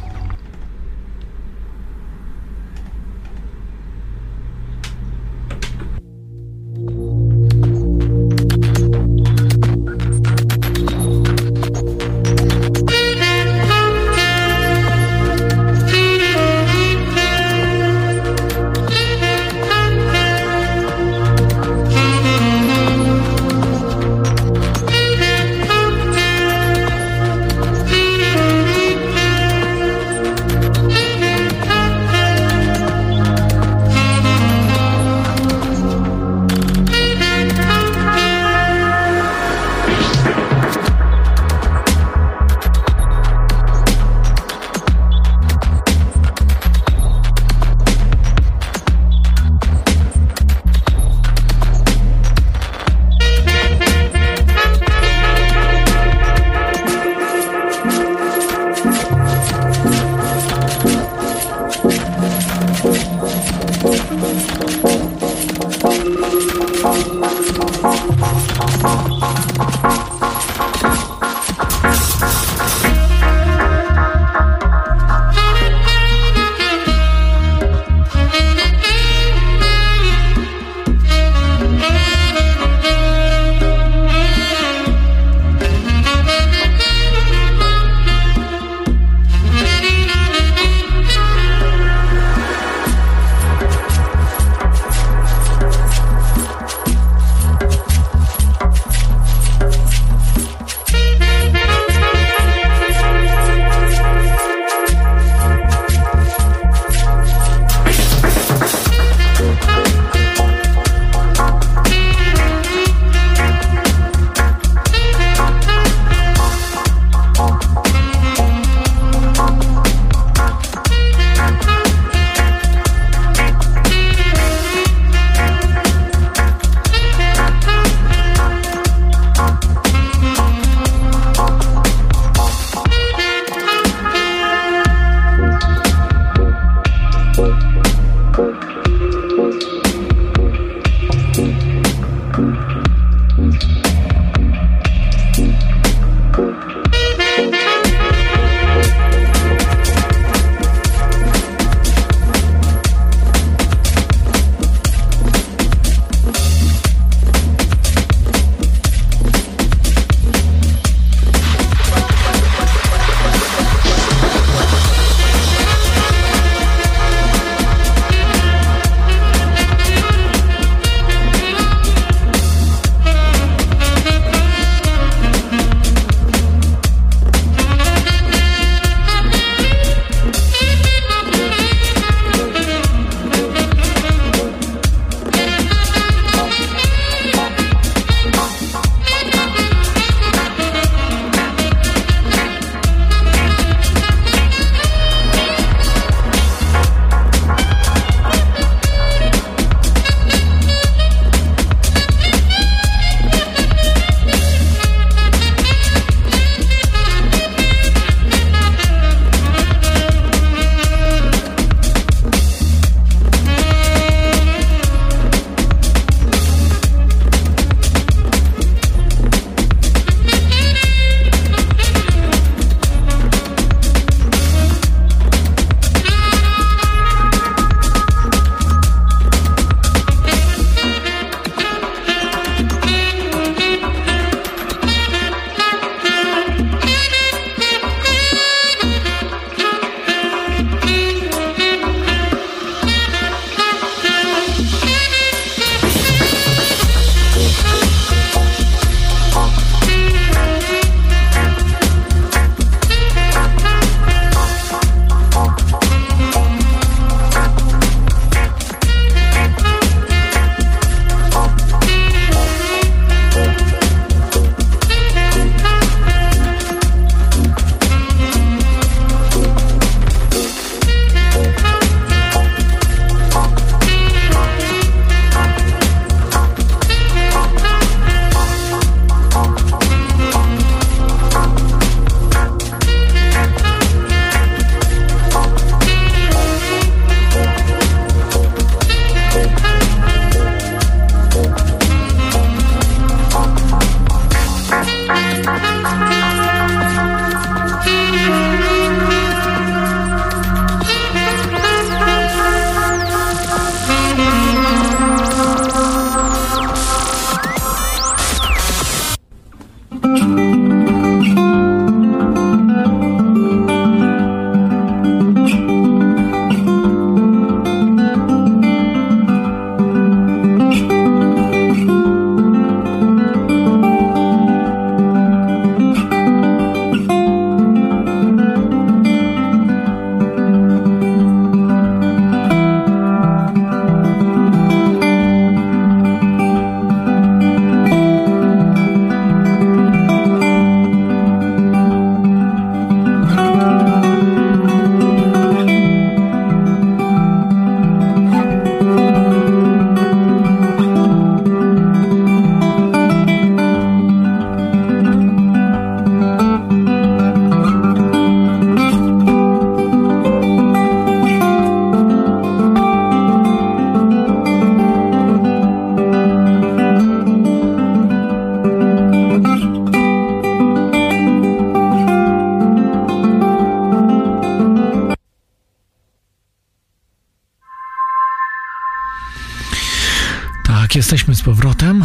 Tak, jesteśmy z powrotem.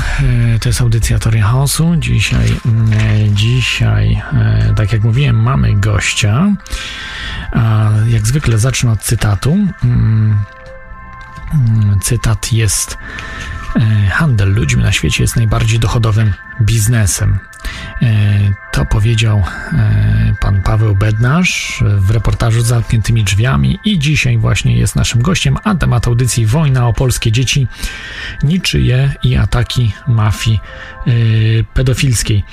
To jest audycja Teoria Chaosu. Dzisiaj, tak jak mówiłem, mamy gościa. Jak zwykle zacznę od cytatu. Cytat jest: handel ludźmi na świecie jest najbardziej dochodowym biznesem. To powiedział pan Paweł Bednarz w reportażu z zamkniętymi drzwiami i dzisiaj właśnie jest naszym gościem, a temat audycji: wojna o polskie dzieci, niczyje i ataki mafii pedofilskiej.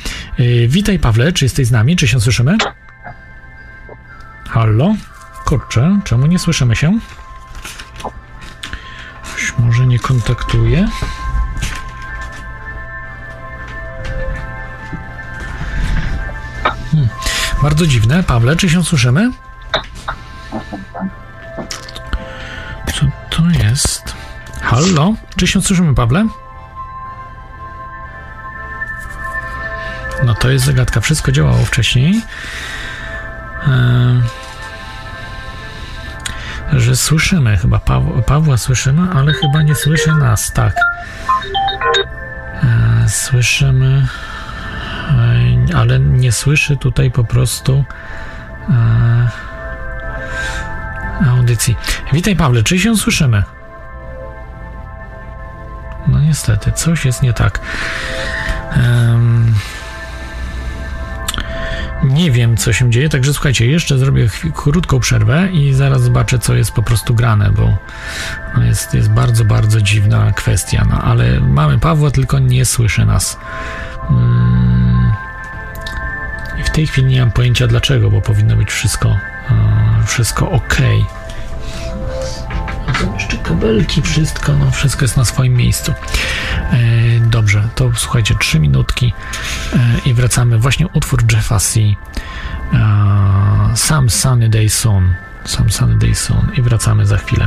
Witaj, Pawle, czy jesteś z nami? Czy się słyszymy? Halo? Kurczę, czemu nie słyszymy się? Ktoś może nie kontaktuje? Bardzo dziwne. Pawle, czy się słyszymy? Co to jest? Halo? Czy się słyszymy, Pawle? No to jest zagadka. Wszystko działało wcześniej. Że słyszymy. Chyba Pawła słyszymy, ale chyba nie słyszy nas. Tak. Słyszymy... ale nie słyszy tutaj po prostu audycji. Witaj, Pawle, czy się słyszymy? No niestety, coś jest nie tak. Nie wiem, co się dzieje, także słuchajcie, jeszcze zrobię krótką przerwę i zaraz zobaczę, co jest po prostu grane, bo jest bardzo, bardzo dziwna kwestia, no, ale mamy Pawła, tylko nie słyszy nas. I w tej chwili nie mam pojęcia dlaczego, bo powinno być wszystko ok. Są jeszcze kabelki, wszystko jest na swoim miejscu. Dobrze, to słuchajcie, 3 minutki i wracamy. Właśnie utwór Jeffa C. Some Sunny Day Soon. Some Sunny Day Soon. I wracamy za chwilę.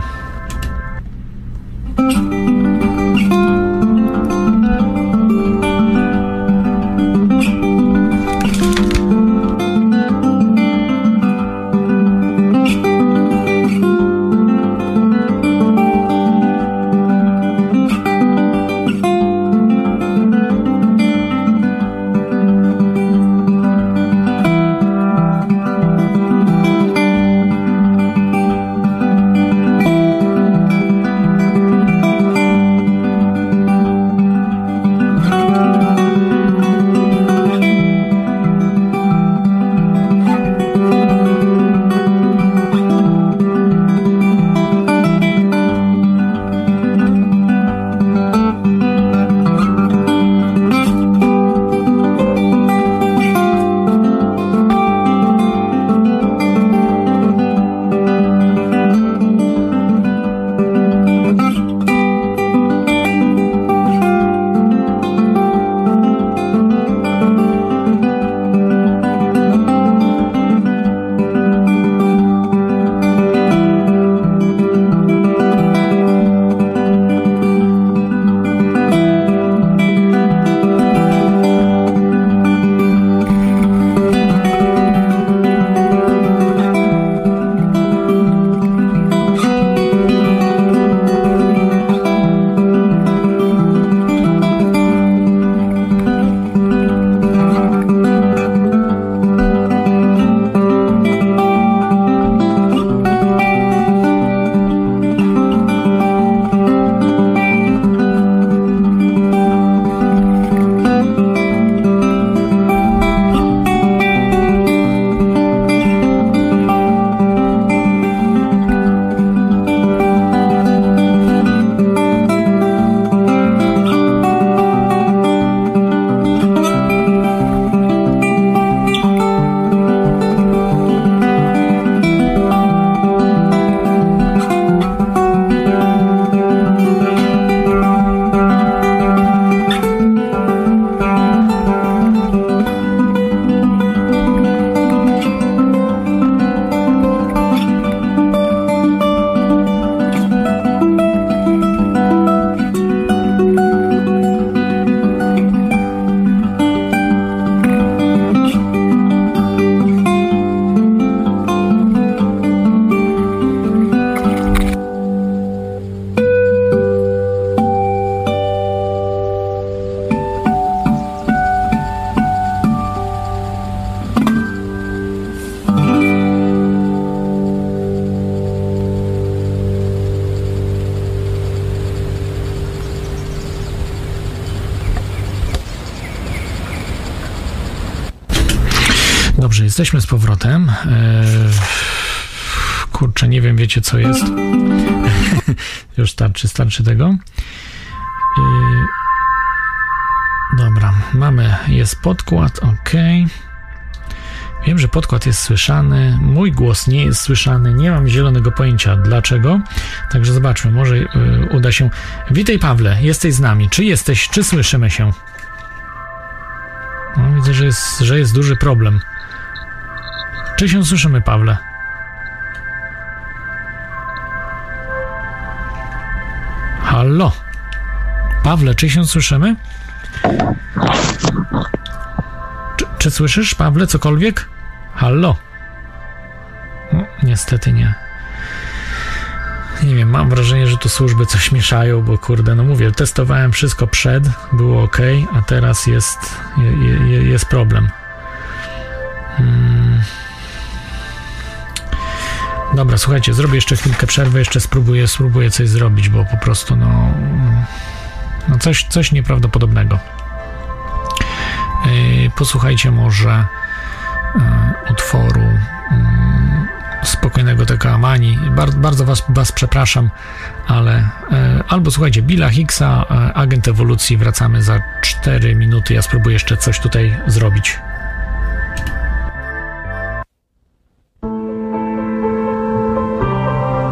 Jesteśmy z powrotem. Kurczę, nie wiem, wiecie co jest. Już starczy tego. Dobra, jest podkład, ok. Wiem, że podkład jest słyszany, mój głos nie jest słyszany, nie mam zielonego pojęcia dlaczego, także zobaczmy, może uda się. Witaj Pawle, jesteś z nami, czy słyszymy się? No, widzę, że jest duży problem. Czy się słyszymy, Pawle? Halo? Pawle, czy się słyszymy? Czy słyszysz, Pawle, cokolwiek? Halo? No, niestety nie. Nie wiem, mam wrażenie, że tu służby coś mieszają, bo kurde, no mówię, testowałem wszystko przed, było ok, a teraz jest problem. Dobra, słuchajcie, zrobię jeszcze chwilkę przerwy, jeszcze spróbuję coś zrobić, bo po prostu no coś nieprawdopodobnego. Posłuchajcie może utworu spokojnego TK Mani. Bardzo was przepraszam, ale albo słuchajcie Billa Hicksa, Agent Ewolucji. Wracamy za 4 minuty. Ja spróbuję jeszcze coś tutaj zrobić.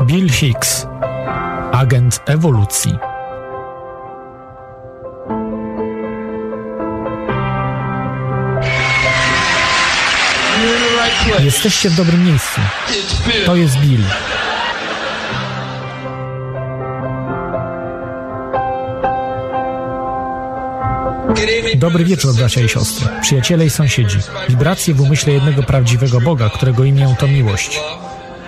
Bill Hicks, Agent Ewolucji. Jesteście w dobrym miejscu. To jest Bill. Dobry wieczór, bracia i siostry, przyjaciele i sąsiedzi. Wibracje w umyśle jednego prawdziwego Boga, którego imię to miłość.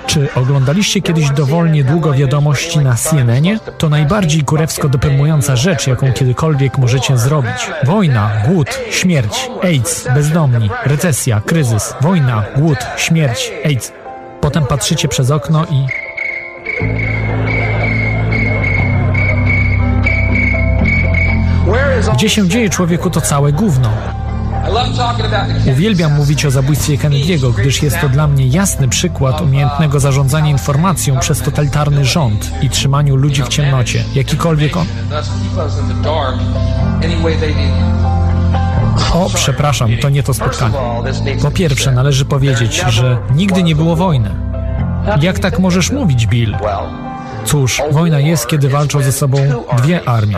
Czy oglądaliście kiedyś dowolnie długo wiadomości na CNN-ie? To najbardziej kurewsko deprymująca rzecz, jaką kiedykolwiek możecie zrobić. Wojna, głód, śmierć, AIDS, bezdomni, recesja, kryzys. Wojna, głód, śmierć, AIDS. Potem patrzycie przez okno i... Gdzie się dzieje, człowieku, to całe gówno. Uwielbiam mówić o zabójstwie Kennedy'ego, gdyż jest to dla mnie jasny przykład umiejętnego zarządzania informacją przez totalitarny rząd i trzymaniu ludzi w ciemnocie, jakikolwiek on... O, przepraszam, to nie to spotkanie. Po pierwsze, należy powiedzieć, że nigdy nie było wojny. Jak tak możesz mówić, Bill? Cóż, wojna jest, kiedy walczą ze sobą dwie armie.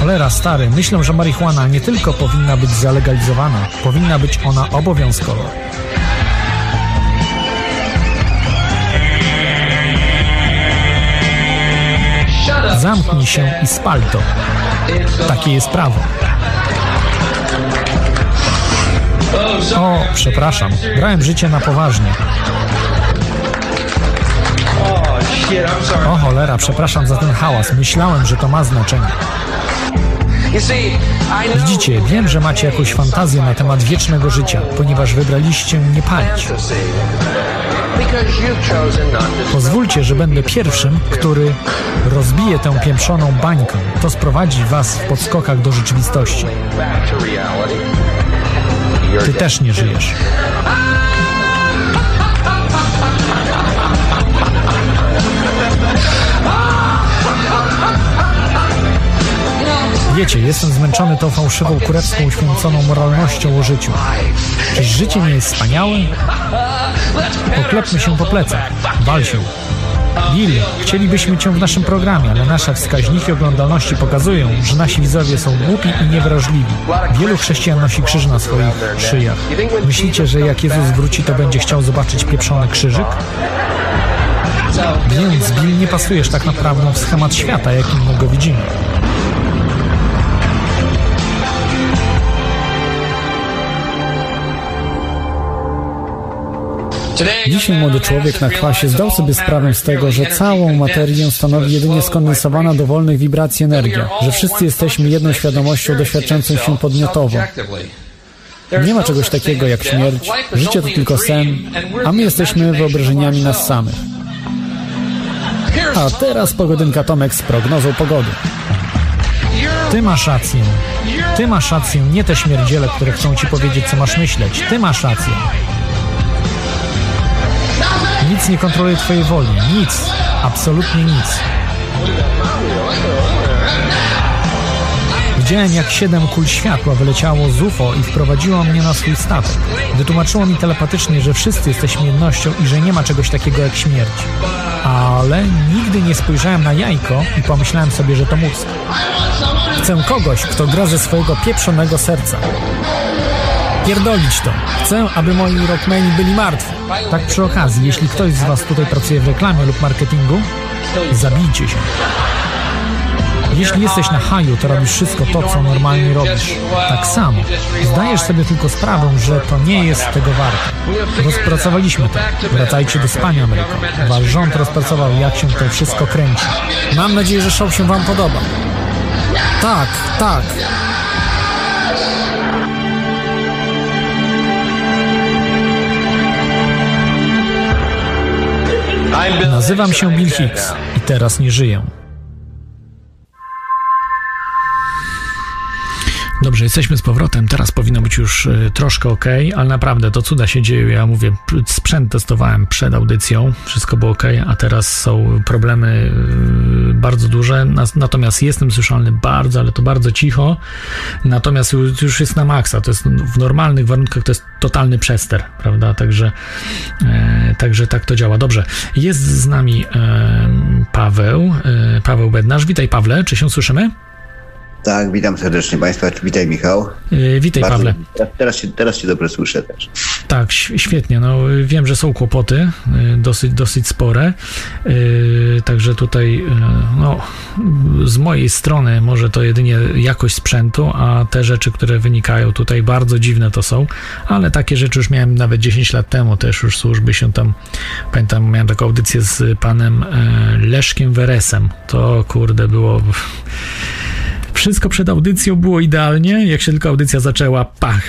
Cholera, stary, myślę, że marihuana nie tylko powinna być zalegalizowana, powinna być ona obowiązkowa. Zamknij się i spal to. Takie jest prawo. O, przepraszam, brałem życie na poważnie. O cholera, przepraszam za ten hałas, myślałem, że to ma znaczenie. Widzicie, wiem, że macie jakąś fantazję na temat wiecznego życia, ponieważ wybraliście nie palić. Pozwólcie, że będę pierwszym, który rozbije tę pieprzoną bańkę. To sprowadzi was w podskokach do rzeczywistości. Ty też nie żyjesz. Wiecie, jestem zmęczony tą fałszywą, kurewską, uświęconą moralnością o życiu. Czyż życie nie jest wspaniałe? Poklepmy się po plecach. Wal się. Bill, chcielibyśmy cię w naszym programie, ale nasze wskaźniki oglądalności pokazują, że nasi widzowie są głupi i niewrażliwi. Wielu chrześcijan nosi krzyż na swoich szyjach. Myślicie, że jak Jezus wróci, to będzie chciał zobaczyć pieprzony krzyżyk? Więc, Bill, nie pasujesz tak naprawdę w schemat świata, jakim my go widzimy. Dzisiaj młody człowiek na kwasie zdał sobie sprawę z tego, że całą materię stanowi jedynie skondensowana do wolnych wibracji energia, że wszyscy jesteśmy jedną świadomością doświadczającą się podmiotowo. Nie ma czegoś takiego jak śmierć, życie to tylko sen, a my jesteśmy wyobrażeniami nas samych. A teraz pogodynka Tomek z prognozą pogody. Ty masz rację. Ty masz rację, nie te śmierdziele, które chcą ci powiedzieć, co masz myśleć. Ty masz rację. Nic nie kontroluje twojej woli. Nic. Absolutnie nic. Widziałem, jak 7 kul światła wyleciało z UFO i wprowadziło mnie na swój statek. Wytłumaczyło mi telepatycznie, że wszyscy jesteśmy jednością i że nie ma czegoś takiego jak śmierć. Ale nigdy nie spojrzałem na jajko i pomyślałem sobie, że to mózg. Chcę kogoś, kto gra ze swojego pieprzonego serca. Pierdolić to. Chcę, aby moi rockmeni byli martwi. Tak przy okazji, jeśli ktoś z was tutaj pracuje w reklamie lub marketingu, zabijcie się. Jeśli jesteś na haju, to robisz wszystko to, co normalnie robisz. Tak samo. Zdajesz sobie tylko sprawę, że to nie jest tego warte. Rozpracowaliśmy to. Wracajcie do spania, Ameryko. Wasz rząd rozpracował, jak się to wszystko kręci. Mam nadzieję, że show się wam podoba. Tak, tak. Nazywam się Bill Hicks i teraz nie żyję. Dobrze, jesteśmy z powrotem, teraz powinno być już troszkę ok, ale naprawdę to cuda się dzieje, ja mówię, sprzęt testowałem przed audycją, wszystko było ok, a teraz są problemy bardzo duże, natomiast jestem słyszalny bardzo, ale to bardzo cicho, natomiast już jest na maksa, to jest w normalnych warunkach, to jest totalny przester, prawda, także tak to działa. Dobrze, jest z nami Paweł Bednarz, witaj Pawle, czy się słyszymy? Tak, witam serdecznie Państwa. Witaj, Michał. Witaj, bardzo Pawle. Teraz cię dobrze słyszę też. Tak, świetnie. No, wiem, że są kłopoty, dosyć spore. Także tutaj no, z mojej strony może to jedynie jakość sprzętu, a te rzeczy, które wynikają tutaj, bardzo dziwne to są, ale takie rzeczy już miałem nawet 10 lat temu, też już służby się tam, pamiętam, miałem taką audycję z panem Leszkiem Weresem. To, kurde, było... Wszystko przed audycją było idealnie, jak się tylko audycja zaczęła, pach,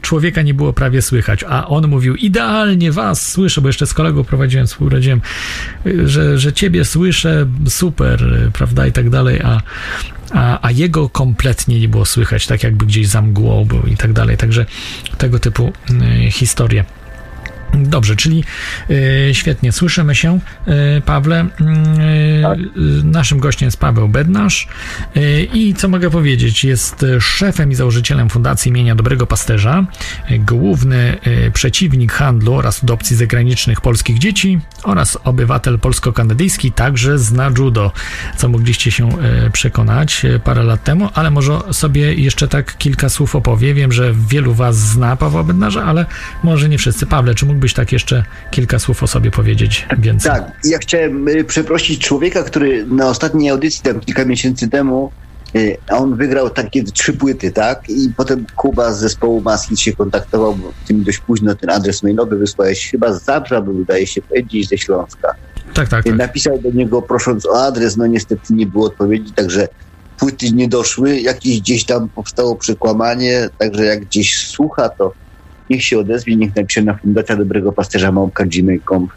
człowieka nie było prawie słychać, a on mówił, idealnie was słyszę, bo jeszcze z kolegą współprowadziłem, że ciebie słyszę, super, prawda, i tak dalej, a jego kompletnie nie było słychać, tak jakby gdzieś za mgłą był i tak dalej, także tego typu historie. Dobrze, czyli świetnie, słyszymy się, Pawle. Naszym gościem jest Paweł Bednarz i co mogę powiedzieć, jest szefem i założycielem Fundacji imienia Dobrego Pasterza, główny przeciwnik handlu oraz adopcji zagranicznych polskich dzieci oraz obywatel polsko-kanadyjski, także zna judo, co mogliście się przekonać parę lat temu, ale może sobie jeszcze tak kilka słów opowie. Wiem, że wielu was zna Pawła Bednarza, ale może nie wszyscy. Pawle, czy mógłbyś tak jeszcze kilka słów o sobie powiedzieć więcej? Tak, ja chciałem przeprosić człowieka, który na ostatniej audycji, tam kilka miesięcy temu, on wygrał takie 3 płyty, tak? I potem Kuba z zespołu Maski się kontaktował, bo w tym dość późno ten adres mailowy wysłałeś, chyba z Zabrza, bo wydaje się powiedzieć, ze Śląska. Tak. Napisał do niego prosząc o adres, no niestety nie było odpowiedzi, także płyty nie doszły, jakieś gdzieś tam powstało przekłamanie, także jak gdzieś słucha, to niech się odezwie, niech napisze na Fundacja Dobrego Pasterza @gmail.com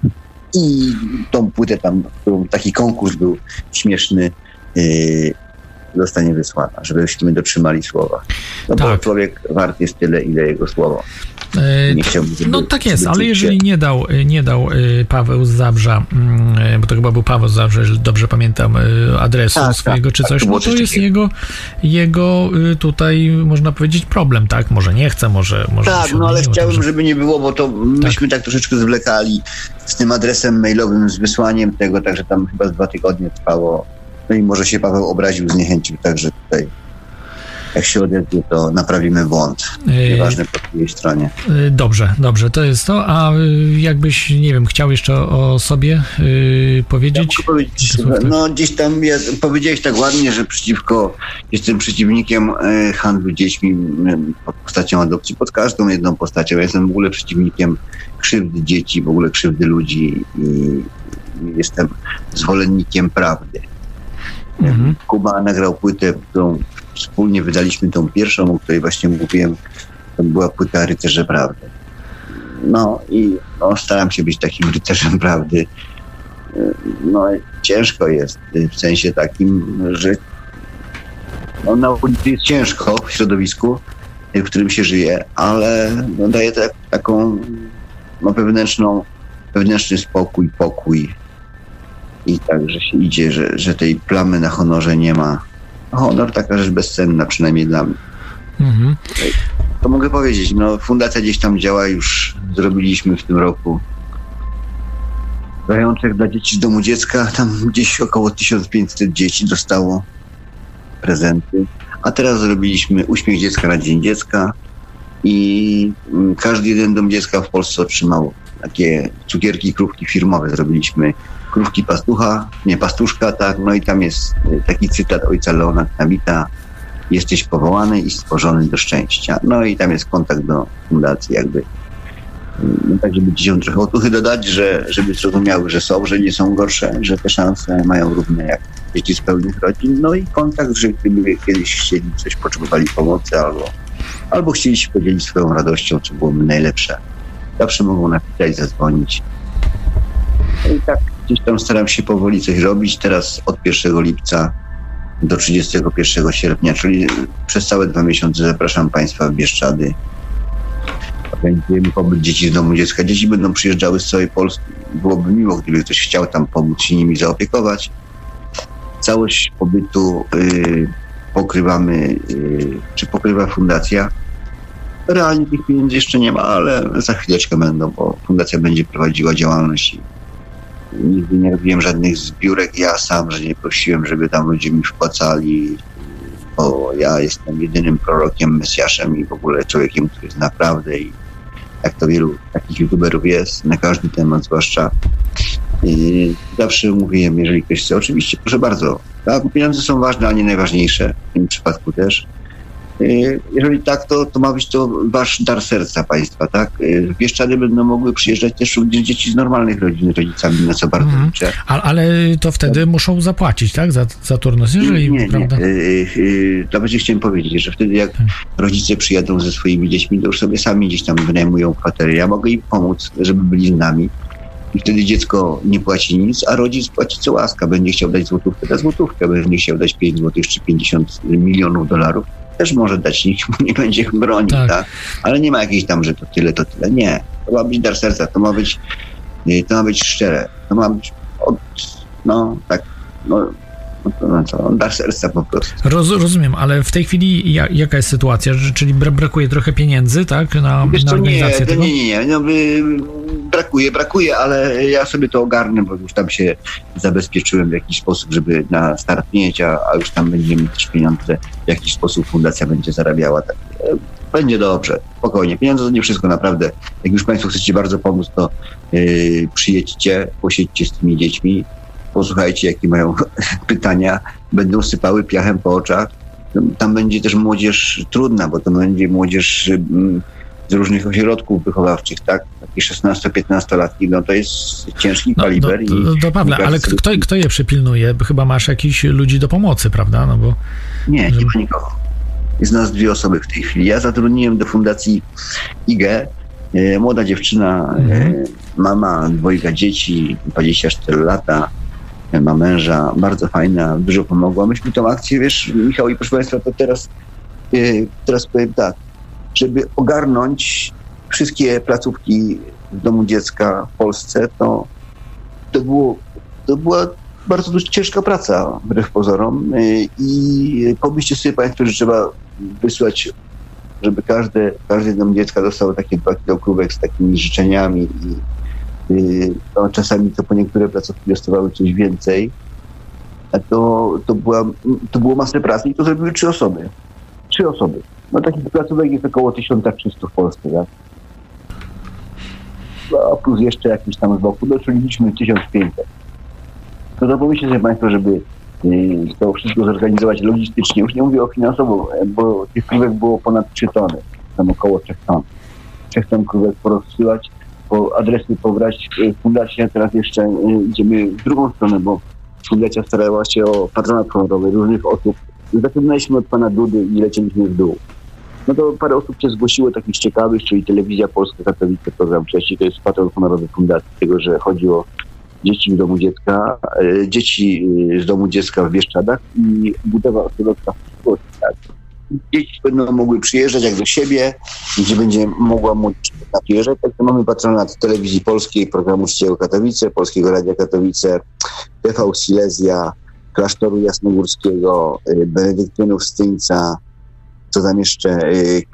i tą płytę tam, taki konkurs był śmieszny, zostanie wysłana, żebyśmy dotrzymali słowa. No tak. Bo człowiek wart jest tyle, ile jego słowo. Nie chciałbym, żeby, no tak jest, ale jeżeli nie dał Paweł z Zabrza, bo to chyba był Paweł z Zabrza, jeżeli dobrze pamiętam, adresu swojego czy coś, no to jest jego tutaj, można powiedzieć, problem, tak? Może nie chce, może tak, no ale chciałbym, może... żeby nie było, bo to myśmy tak troszeczkę zwlekali z tym adresem mailowym, z wysłaniem tego, także tam chyba 2 tygodnie trwało. No i może się Paweł obraził, zniechęcił, także tutaj jak się odezwie, to naprawimy błąd. Nieważne po drugiej stronie. Dobrze, to jest to. A jakbyś, nie wiem, chciał jeszcze o sobie powiedzieć? Ja powiedzieć no gdzieś tam powiedziałeś tak ładnie, że jestem przeciwnikiem handlu dziećmi pod postacią adopcji, pod każdą jedną postacią. Ja jestem w ogóle przeciwnikiem krzywdy dzieci, w ogóle krzywdy ludzi i jestem zwolennikiem prawdy. Mhm. Kuba nagrał płytę, którą wspólnie wydaliśmy, tą pierwszą, o której właśnie mówiłem, to była płyta Rycerze Prawdy. No i staram się być takim rycerzem prawdy. No ciężko jest w sensie takim, że na ulicy jest ciężko w środowisku, w którym się żyje, ale no, daje taką no, wewnętrzny pokój. I tak, że się idzie, że tej plamy na honorze nie ma. Honor taka rzecz bezcenna, przynajmniej dla mnie. Mhm. To mogę powiedzieć, no fundacja gdzieś tam działa, już zrobiliśmy w tym roku zajączek dla dzieci z domu dziecka, tam gdzieś około 1500 dzieci dostało prezenty, a teraz zrobiliśmy uśmiech dziecka na Dzień Dziecka i każdy jeden dom dziecka w Polsce otrzymał takie cukierki, krówki firmowe zrobiliśmy. Krówki pastuszka, tak, no i tam jest taki cytat ojca Leona Knabita: jesteś powołany i stworzony do szczęścia. No i tam jest kontakt do fundacji jakby. No tak, żeby dzieciom trochę otuchy dodać, żeby zrozumiały, że nie są gorsze, że te szanse mają równe jak dzieci z pełnych rodzin. No i kontakt, że gdyby kiedyś chcieli coś, potrzebowali pomocy albo chcieli się podzielić swoją radością, co byłoby najlepsze. Zawsze mogą napisać, zadzwonić. No i tak gdzieś tam staram się powoli coś robić. Teraz od 1 lipca do 31 sierpnia, czyli przez całe 2 miesiące zapraszam Państwa w Bieszczady. Organizujemy pobyt dzieci z domu dziecka. Dzieci będą przyjeżdżały z całej Polski. Byłoby miło, gdyby ktoś chciał tam pomóc się nimi zaopiekować. Całość pobytu pokrywa fundacja. Realnie tych pieniędzy jeszcze nie ma, ale za chwileczkę będą, bo fundacja będzie prowadziła działalność. Nigdy nie robiłem żadnych zbiórek, ja sam, że nie prosiłem, żeby tam ludzie mi wpłacali, bo ja jestem jedynym prorokiem, mesjaszem i w ogóle człowiekiem, który jest naprawdę, i jak to wielu takich youtuberów jest, na każdy temat zwłaszcza. I zawsze mówiłem, jeżeli ktoś chce, oczywiście, proszę bardzo, pieniądze są ważne, a nie najważniejsze, w tym przypadku też. Jeżeli tak, to ma być to wasz dar serca państwa, tak? Bieszczady będą mogły przyjeżdżać też również dzieci z normalnych rodzin rodzicami, na co bardzo liczę. Ale to wtedy muszą zapłacić, tak? Za turnus, jeżeli... Nie, prawda? Nie. To będzie chciałem powiedzieć, że wtedy jak rodzice przyjadą ze swoimi dziećmi, to już sobie sami gdzieś tam wynajmują kwaterę. Ja mogę im pomóc, żeby byli z nami. I wtedy dziecko nie płaci nic, a rodzic płaci co łaska. Będzie chciał dać złotówkę, da złotówkę. Będzie chciał dać 5 złotych czy 50 milionów dolarów. Też może dać, nikt mu nie będzie bronił, tak? Ale nie ma jakiejś tam, że to tyle. Nie. To ma być dar serca, to ma być szczere. To ma być dar serca po prostu. Rozumiem, ale w tej chwili jaka jest sytuacja? Czyli brakuje trochę pieniędzy, tak? Wiesz, na organizację tego? Nie. No, brakuje, ale ja sobie to ogarnę, bo już tam się zabezpieczyłem w jakiś sposób, żeby na start mieć, a już tam będziemy też pieniądze, w jakiś sposób fundacja będzie zarabiała. Tak. Będzie dobrze, spokojnie. Pieniądze to nie wszystko, naprawdę. Jak już Państwo chcecie bardzo pomóc, to przyjedźcie, posiedźcie z tymi dziećmi, posłuchajcie, jakie mają pytania, będą sypały piachem po oczach. Tam będzie też młodzież trudna, bo to będzie młodzież z różnych ośrodków wychowawczych, tak? Takie 16-15-latki, no to jest ciężki kaliber. To Pawle, ale kto je przypilnuje? Chyba masz jakichś ludzi do pomocy, prawda? No bo... Nie, nie ma nikogo. Jest nas 2 osoby w tej chwili. Ja zatrudniłem do fundacji IG, młoda dziewczyna, mama 2 dzieci, 24 lata, ma męża, bardzo fajna, dużo pomogła. Myśmy tą akcję, wiesz, Michał, i proszę Państwa, to teraz powiem tak, żeby ogarnąć wszystkie placówki w domu dziecka w Polsce, to była bardzo ciężka praca, wbrew pozorom, i pomyślcie sobie Państwo, że trzeba wysłać, żeby każdy dom dziecka dostał takie 2 kilo krówek z takimi życzeniami i no, czasami to po niektóre placówki dostawały coś więcej, a to było masę pracy i to zrobiły 3 osoby. 3 osoby. No takich placówek jest około 1300 w Polsce, tak? A plus jeszcze jakieś tam z boku, doszliśmy 1500. No to pomyślcie sobie Państwo, żeby to wszystko zorganizować logistycznie, już nie mówię o finansowo, bo tych krówek było ponad 3 tony, tam około 3 ton. 3 ton krówek porozsyłać, adresy pobrać. Fundacja teraz jeszcze idziemy w drugą stronę, bo fundacja starała się o patronat honorowy różnych osób. Zaczynaliśmy od pana Dudy i lecieliśmy w dół. No to parę osób się zgłosiło takich ciekawych, czyli Telewizja Polska, Katowice, program wcześniej, to jest patron honorowy fundacji, tego, że chodzi o dzieci z domu dziecka w Bieszczadach i budowa ośrodka tak. Dzieci będą mogły przyjeżdżać jak do siebie, gdzie będzie mogła móc przyjeżdżać. Także mamy patronat Telewizji Polskiej, programu Czciego Katowice, Polskiego Radia Katowice, TV Silesia, Klasztoru Jasnogórskiego, Benedyktynów Styńca, co tam jeszcze,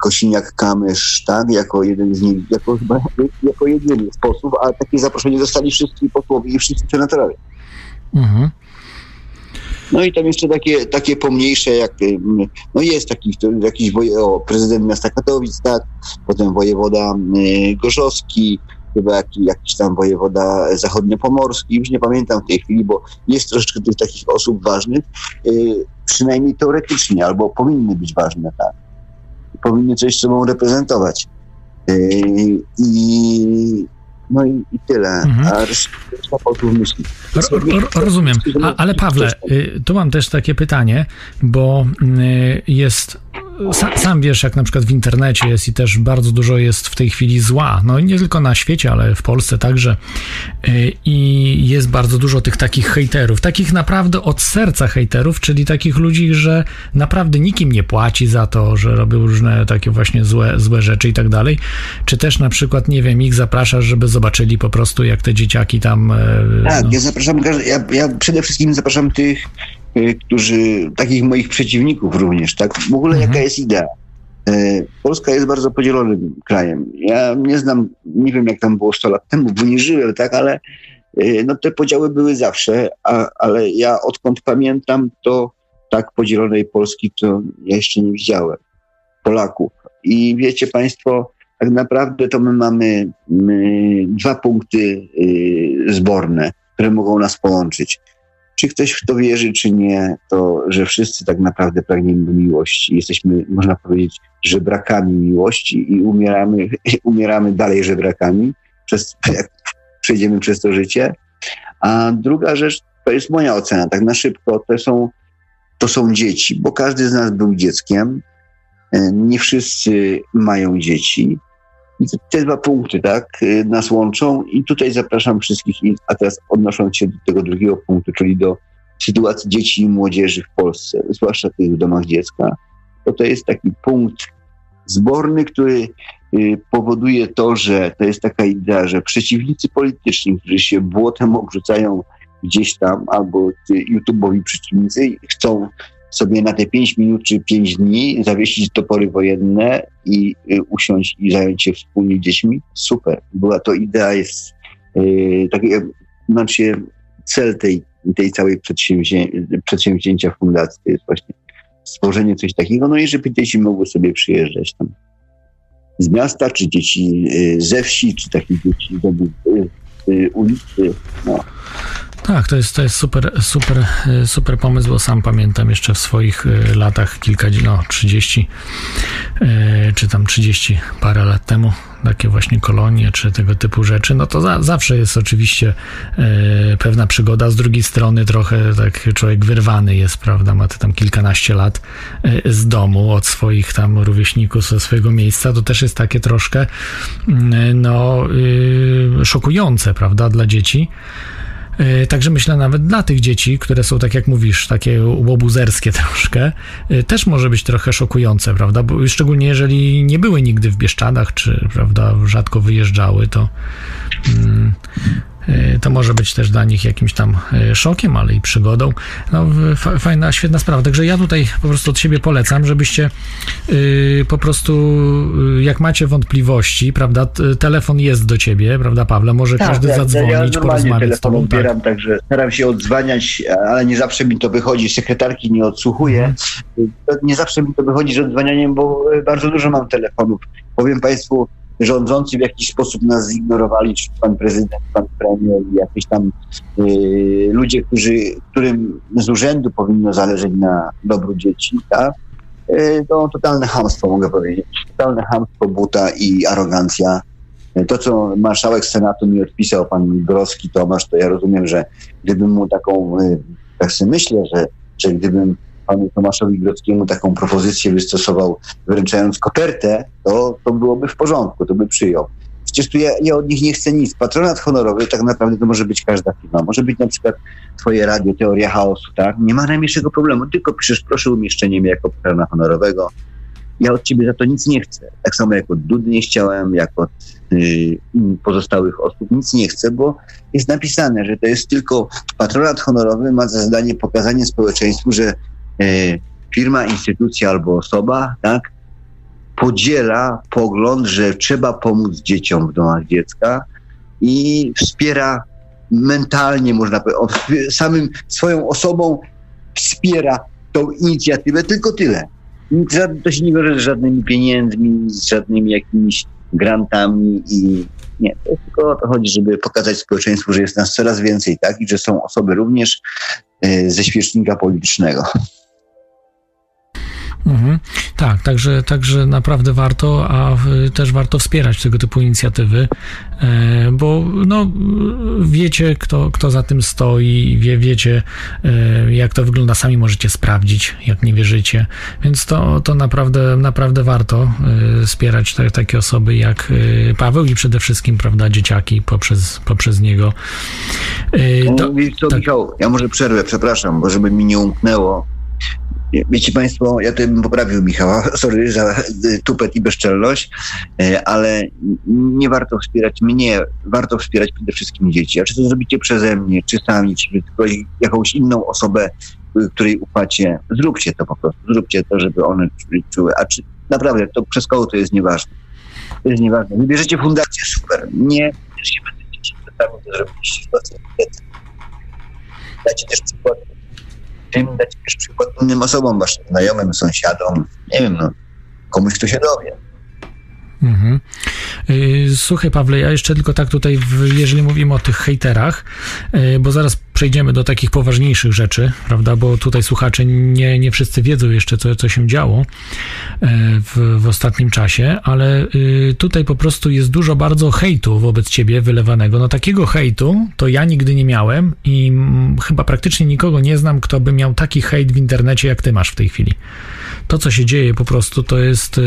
Kosiniak-Kamysz, tak? Jako jeden z nich, jako jedyny sposób, a takie zaproszenie dostali wszyscy posłowie i wszyscy senatorowie. Mhm. No i tam jeszcze takie pomniejsze, jak no jest taki, jakiś prezydent miasta Katowic, tak? Potem wojewoda gorzowski, chyba jakiś tam wojewoda zachodniopomorski, już nie pamiętam w tej chwili, bo jest troszeczkę tych takich osób ważnych, przynajmniej teoretycznie, albo powinny być ważne, tak? Powinny coś sobą reprezentować. I tyle. Mhm. A reszta posłów myśli. Rozumiem. Ale Pawle, tu mam też takie pytanie, bo jest... Sam wiesz, jak na przykład w internecie jest i też bardzo dużo jest w tej chwili zła, no nie tylko na świecie, ale w Polsce także, i jest bardzo dużo tych takich hejterów, takich naprawdę od serca hejterów, czyli takich ludzi, że naprawdę nikim nie płaci za to, że robią różne takie właśnie złe rzeczy i tak dalej, czy też na przykład, nie wiem, ich zapraszasz, żeby zobaczyli po prostu, jak te dzieciaki tam... Tak, no. Ja zapraszam, ja przede wszystkim zapraszam tych, którzy, takich moich przeciwników również, tak? W ogóle jaka jest idea? Polska jest bardzo podzielonym krajem. Ja nie wiem, jak tam było 100 lat temu, bo nie żyłem, tak? Ale no, te podziały były zawsze, ale ja odkąd pamiętam, to tak podzielonej Polski to ja jeszcze nie widziałem. Polaków. I wiecie Państwo, tak naprawdę to my mamy dwa punkty zborne, które mogą nas połączyć. Czy ktoś w to wierzy, czy nie, to że wszyscy tak naprawdę pragniemy miłości. Jesteśmy, można powiedzieć, żebrakami miłości i umieramy dalej żebrakami, jak przejdziemy przez to życie. A druga rzecz, to jest moja ocena, tak na szybko, to są dzieci, bo każdy z nas był dzieckiem, nie wszyscy mają dzieci. I te dwa punkty, tak, nas łączą i tutaj zapraszam wszystkich, a teraz odnosząc się do tego drugiego punktu, czyli do sytuacji dzieci i młodzieży w Polsce, zwłaszcza tych w domach dziecka, to jest taki punkt zborny, który powoduje to, że to jest taka idea, że przeciwnicy polityczni, którzy się błotem obrzucają gdzieś tam, albo YouTube'owi przeciwnicy chcą sobie na te 5 minut czy 5 dni zawiesić topory wojenne i usiąść i zająć się wspólnie dziećmi. Super. Była to idea, jest taki, znaczy cel tej całej przedsięwzięcia fundacji to jest właśnie stworzenie coś takiego, no i żeby dzieci mogły sobie przyjeżdżać tam z miasta, czy dzieci ze wsi, czy takich dzieci z ulicy, no. Tak, to jest super pomysł, bo sam pamiętam jeszcze w swoich latach 30 czy tam 30 parę lat temu takie właśnie kolonie czy tego typu rzeczy, no to zawsze jest oczywiście pewna przygoda, z drugiej strony trochę tak człowiek wyrwany jest, prawda, ma tam kilkanaście lat z domu, od swoich tam rówieśników, ze swojego miejsca, to też jest takie troszkę szokujące, prawda, dla dzieci. Także myślę, nawet dla tych dzieci, które są, tak jak mówisz, takie łobuzerskie troszkę, też może być trochę szokujące, prawda? Bo szczególnie jeżeli nie były nigdy w Bieszczadach, czy, prawda, rzadko wyjeżdżały, to może być też dla nich jakimś tam szokiem, ale i przygodą. No, fajna, świetna sprawa. Także ja tutaj po prostu od siebie polecam, żebyście po prostu, jak macie wątpliwości, prawda, telefon jest do ciebie, prawda, Pawle, może tak, każdy zadzwonić, ja porozmawiać z tobą. Ubieram, tak. Także staram się odzwaniać, ale nie zawsze mi to wychodzi, sekretarki nie odsłuchuję. Nie zawsze mi to wychodzi z odzwanianiem, bo bardzo dużo mam telefonów. Powiem Państwu, rządzący w jakiś sposób nas zignorowali, czy pan prezydent, pan premier, jakieś tam ludzie, którym z urzędu powinno zależeć na dobru dzieci, tak? To totalne chamstwo, mogę powiedzieć. Totalne chamstwo, buta i arogancja. To, co marszałek Senatu mi odpisał, pan Groski Tomasz, to ja rozumiem, że gdybym mu taką, tak sobie myślę, że gdybym panu Tomaszowi Grodzkiemu taką propozycję wystosował, wręczając kopertę, to byłoby w porządku, to by przyjął. Przecież tu ja od nich nie chcę nic. Patronat honorowy tak naprawdę to może być każda firma. Może być na przykład twoje radio, Teoria Chaosu, tak? Nie ma najmniejszego problemu, tylko piszesz, proszę umieszczenie mnie jako patrona honorowego. Ja od ciebie za to nic nie chcę. Tak samo jak od Dudy nie chciałem, jak od pozostałych osób nic nie chcę, bo jest napisane, że to jest tylko patronat honorowy ma za zadanie pokazanie społeczeństwu, że firma, instytucja albo osoba, tak, podziela pogląd, że trzeba pomóc dzieciom w domach dziecka i wspiera mentalnie, można powiedzieć, samym swoją osobą wspiera tą inicjatywę, tylko tyle. To się nie wiąże z żadnymi pieniędzmi, z żadnymi jakimiś grantami i nie, to jest tylko o to chodzi, żeby pokazać społeczeństwu, że jest nas coraz więcej, tak, i że są osoby również ze świecznika politycznego. Mhm. Tak, także naprawdę warto, a też warto wspierać tego typu inicjatywy, bo no, wiecie, kto za tym stoi, wiecie, jak to wygląda, sami możecie sprawdzić, jak nie wierzycie, więc to naprawdę warto wspierać takie osoby jak Paweł i przede wszystkim, prawda, dzieciaki poprzez niego. Michał, ja może przerwę, przepraszam, bo żeby mi nie umknęło. Wiecie państwo, ja to bym poprawił Michała, sorry za tupet i bezczelność, ale nie warto wspierać mnie, warto wspierać przede wszystkim dzieci. A czy to zrobicie przeze mnie, czy sami, czy tylko jakąś inną osobę, której ufacie, zróbcie to po prostu, zróbcie to, żeby one czuły. A czy naprawdę, to przez koło to jest nieważne. To jest nieważne. Wybierzecie fundację, super. Nie, też się będę cieszył, że tam to zrobiliście. Dajcie też przykład. Chciałbym dać też przykład innym osobom, waszym znajomym, sąsiadom, nie wiem, no, komuś, kto się dowie. Mhm. Słuchaj, Pawle, ja jeszcze tylko tak tutaj, jeżeli mówimy o tych hejterach, bo zaraz przejdziemy do takich poważniejszych rzeczy, prawda, bo tutaj słuchacze nie wszyscy wiedzą jeszcze, co się działo w ostatnim czasie, ale tutaj po prostu jest dużo bardzo hejtu wobec ciebie wylewanego. No takiego hejtu to ja nigdy nie miałem i chyba praktycznie nikogo nie znam, kto by miał taki hejt w internecie, jak ty masz w tej chwili. To, co się dzieje po prostu, to jest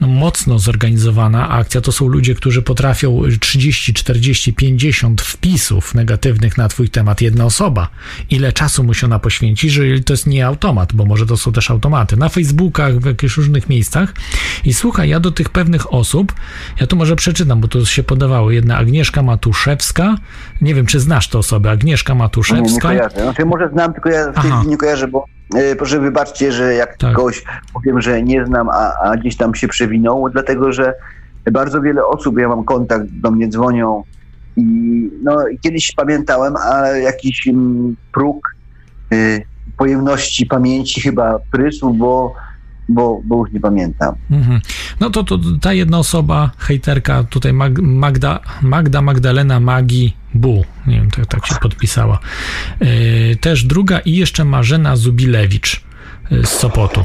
mocno zorganizowana akcja. To są ludzie, którzy potrafią 30, 40, 50 wpisów negatywnych na twój temat. Jedna osoba. Ile czasu musi ona poświęcić, że to jest nie automat, bo może to są też automaty. Na Facebookach, w jakichś różnych miejscach. I słuchaj, ja do tych pewnych osób, ja tu może przeczytam, bo tu się podawały. Jedna Agnieszka Matuszewska. Nie wiem, czy znasz tę osobę. Agnieszka Matuszewska. Nie kojarzę. Znaczy, może znam, tylko ja w tej chwili nie kojarzę, bo proszę wybaczcie, że jak kogoś powiem, że nie znam, a gdzieś tam się przewinął, dlatego, że bardzo wiele osób, ja mam kontakt, do mnie dzwonią i no, kiedyś pamiętałem, ale jakiś próg pojemności pamięci chyba prysł, bo już nie pamiętam. Mhm. No to ta jedna osoba, hejterka, tutaj Magdalena Magi Bu, nie wiem, tak się podpisała. Też druga i jeszcze Marzena Zubilewicz z Sopotu.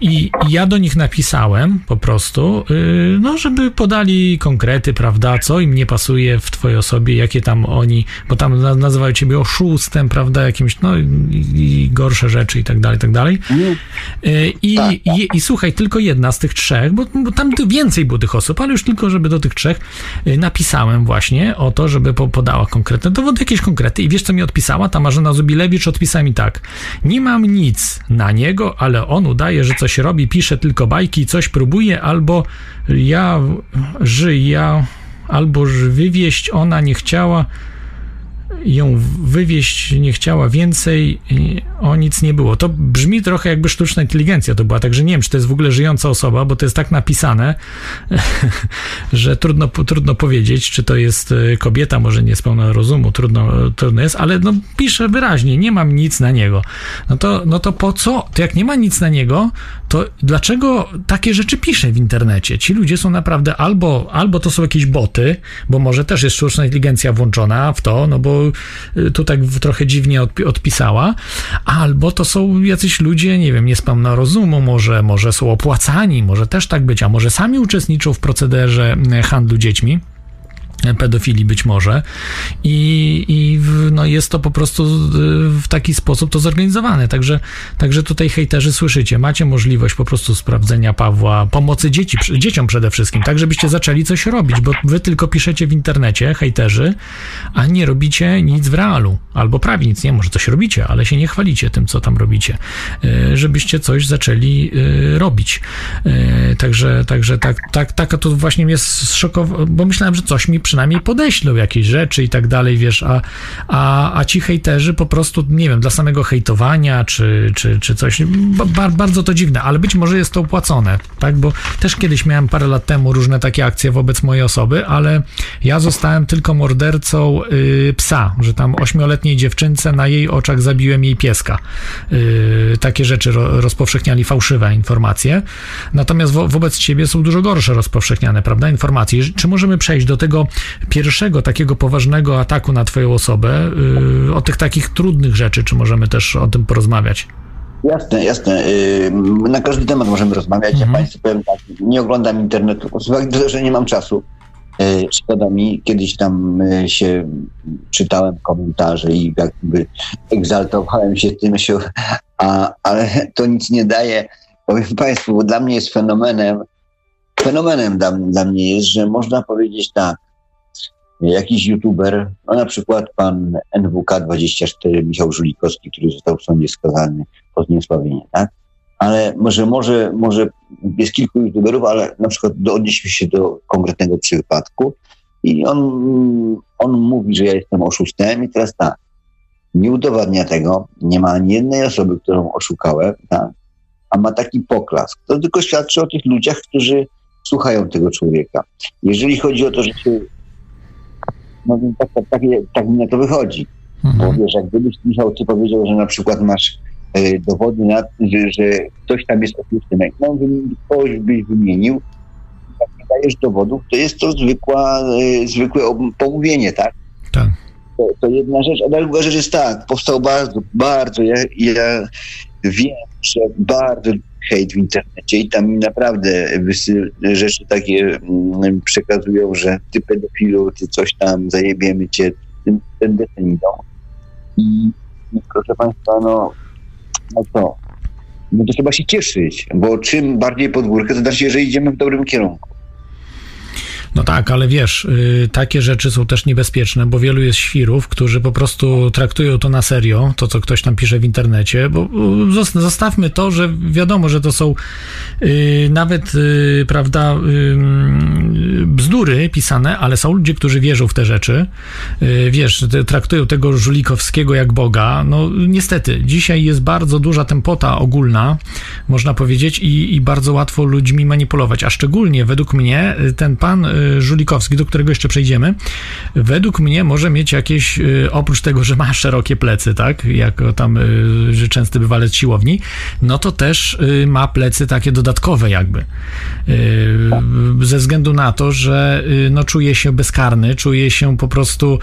I ja do nich napisałem po prostu, no żeby podali konkrety, prawda, co im nie pasuje w twojej osobie, jakie tam oni, bo tam nazywają ciebie oszustem, prawda, jakimś, no i gorsze rzeczy i tak dalej, i tak dalej. I słuchaj, tylko jedna z tych trzech, bo tam więcej było tych osób, ale już tylko, żeby do tych trzech napisałem właśnie o to, żeby podała konkretne dowody, jakieś konkrety i wiesz, co mi odpisała? Ta Marzena Zubilewicz odpisała mi tak: nie mam nic na niego, ale on udaje, że coś robi, pisze tylko bajki, coś próbuje, albo albo wywieźć, ona nie chciała ją wywieźć, nie chciała więcej, o nic nie było. To brzmi trochę jakby sztuczna inteligencja to była, także nie wiem, czy to jest w ogóle żyjąca osoba, bo to jest tak napisane, że trudno powiedzieć, czy to jest kobieta, może nie jest pełna rozumu, trudno jest, ale no pisze wyraźnie, nie mam nic na niego. No to po co? To jak nie ma nic na niego, to dlaczego takie rzeczy pisze w internecie? Ci ludzie są naprawdę albo to są jakieś boty, bo może też jest sztuczna inteligencja włączona w to, no bo tu tak trochę dziwnie odpisała, albo to są jacyś ludzie, nie wiem, niespełna rozumu, może są opłacani, może też tak być, a może sami uczestniczą w procederze handlu dziećmi. pedofilii być może i jest to po prostu w taki sposób to zorganizowane, także tutaj hejterzy, słyszycie, macie możliwość po prostu sprawdzenia Pawła, pomocy dzieciom przede wszystkim, tak żebyście zaczęli coś robić, bo wy tylko piszecie w internecie, hejterzy, a nie robicie nic w realu, albo prawie nic, nie, może coś robicie, ale się nie chwalicie tym, co tam robicie, żebyście coś zaczęli robić, taka to właśnie jest szokowa, bo myślałem, że coś mi przynajmniej podeślą jakieś rzeczy i tak dalej, wiesz, a ci hejterzy po prostu, nie wiem, dla samego hejtowania czy coś, bardzo to dziwne, ale być może jest to opłacone, tak, bo też kiedyś miałem parę lat temu różne takie akcje wobec mojej osoby, ale ja zostałem tylko mordercą psa, że tam 8-letniej dziewczynce na jej oczach zabiłem jej pieska. Takie rzeczy rozpowszechniali, fałszywe informacje, natomiast wobec ciebie są dużo gorsze rozpowszechniane, prawda, informacje. Czy możemy przejść do tego pierwszego takiego poważnego ataku na twoją osobę, o tych takich trudnych rzeczy, czy możemy też o tym porozmawiać? Jasne. Na każdy temat możemy rozmawiać. Ja Państwu powiem tak, nie oglądam internetu, z uwagi na to, że nie mam czasu. Szkoda mi, kiedyś tam się czytałem komentarze i jakby egzaltowałem się tym, ale to nic nie daje. Powiem Państwu, bo dla mnie jest fenomenem dla mnie jest, że można powiedzieć tak, jakiś youtuber, no na przykład pan NWK24, Michał Żulikowski, który został w sądzie skazany o zniesławienie, tak? Ale może jest kilku youtuberów, ale na przykład odnieśmy się do konkretnego przypadku i on mówi, że ja jestem oszustem i teraz tak, nie udowadnia tego, nie ma ani jednej osoby, którą oszukałem, tak? A ma taki poklask. To tylko świadczy o tych ludziach, którzy słuchają tego człowieka. Jeżeli chodzi o to, że się... No więc tak mi na to wychodzi. Bo wiesz, jak gdybyś, Michał, ty powiedział, że na przykład masz dowody na to, że ktoś tam jest oszustem, jak kogoś byś wymienił, jak nie dajesz dowodów, to jest to zwykłe pomówienie, tak? Tak. To jedna rzecz, a druga rzecz jest tak, powstał bardzo, ja wiem, że bardzo hejt w internecie i tam mi naprawdę rzeczy takie przekazują, że ty pedofilu, ty coś tam, zajebiemy cię, ten decydą. I proszę Państwa, to trzeba się cieszyć, bo czym bardziej pod górkę, to znaczy, że idziemy w dobrym kierunku. No tak, ale wiesz, takie rzeczy są też niebezpieczne, bo wielu jest świrów, którzy po prostu traktują to na serio, to co ktoś tam pisze w internecie, bo zostawmy to, że wiadomo, że to są nawet, prawda, bzdury pisane, ale są ludzie, którzy wierzą w te rzeczy, wiesz, traktują tego Żulikowskiego jak Boga. No niestety, dzisiaj jest bardzo duża tempota ogólna, można powiedzieć, i bardzo łatwo ludźmi manipulować, a szczególnie według mnie ten pan Żulikowski, do którego jeszcze przejdziemy, według mnie może mieć jakieś, oprócz tego, że ma szerokie plecy, tak, jak tam, że częsty bywalec siłowni, no to też ma plecy takie dodatkowe jakby. Ze względu na to, że no czuje się bezkarny, czuje się po prostu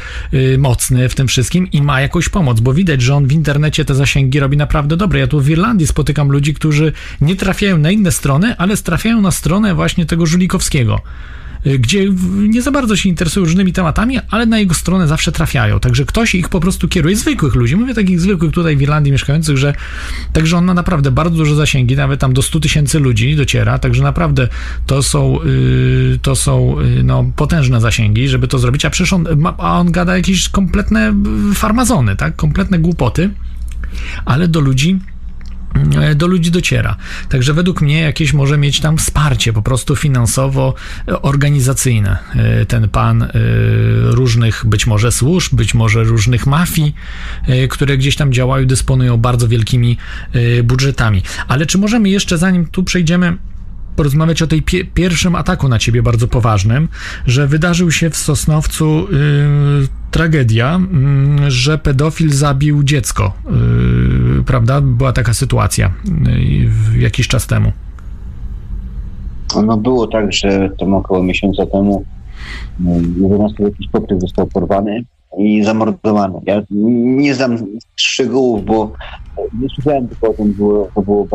mocny w tym wszystkim i ma jakąś pomoc, bo widać, że on w internecie te zasięgi robi naprawdę dobre. Ja tu w Irlandii spotykam ludzi, którzy nie trafiają na inne strony, ale trafiają na stronę właśnie tego Żulikowskiego, gdzie nie za bardzo się interesują różnymi tematami, ale na jego stronę zawsze trafiają. Także ktoś ich po prostu kieruje, zwykłych ludzi, mówię takich zwykłych tutaj w Irlandii mieszkających, że także on ma naprawdę bardzo duże zasięgi, nawet tam do 100 000 ludzi dociera, także naprawdę to są potężne zasięgi, żeby to zrobić, a przecież on gada jakieś kompletne farmazony, tak, kompletne głupoty, ale do ludzi dociera. Także według mnie jakieś może mieć tam wsparcie po prostu finansowo-organizacyjne. Ten pan różnych być może służb, być może różnych mafii, które gdzieś tam działają i dysponują bardzo wielkimi budżetami. Ale czy możemy jeszcze, zanim tu przejdziemy, porozmawiać o tej pierwszym ataku na ciebie bardzo poważnym, że wydarzył się w Sosnowcu tragedia, że pedofil zabił dziecko, prawda? Była taka sytuacja jakiś czas temu. No było tak, że tam około miesiąca temu 11-letni chłopiec został porwany i zamordowany. Ja nie znam szczegółów, bo nie słyszałem tylko o tym, to było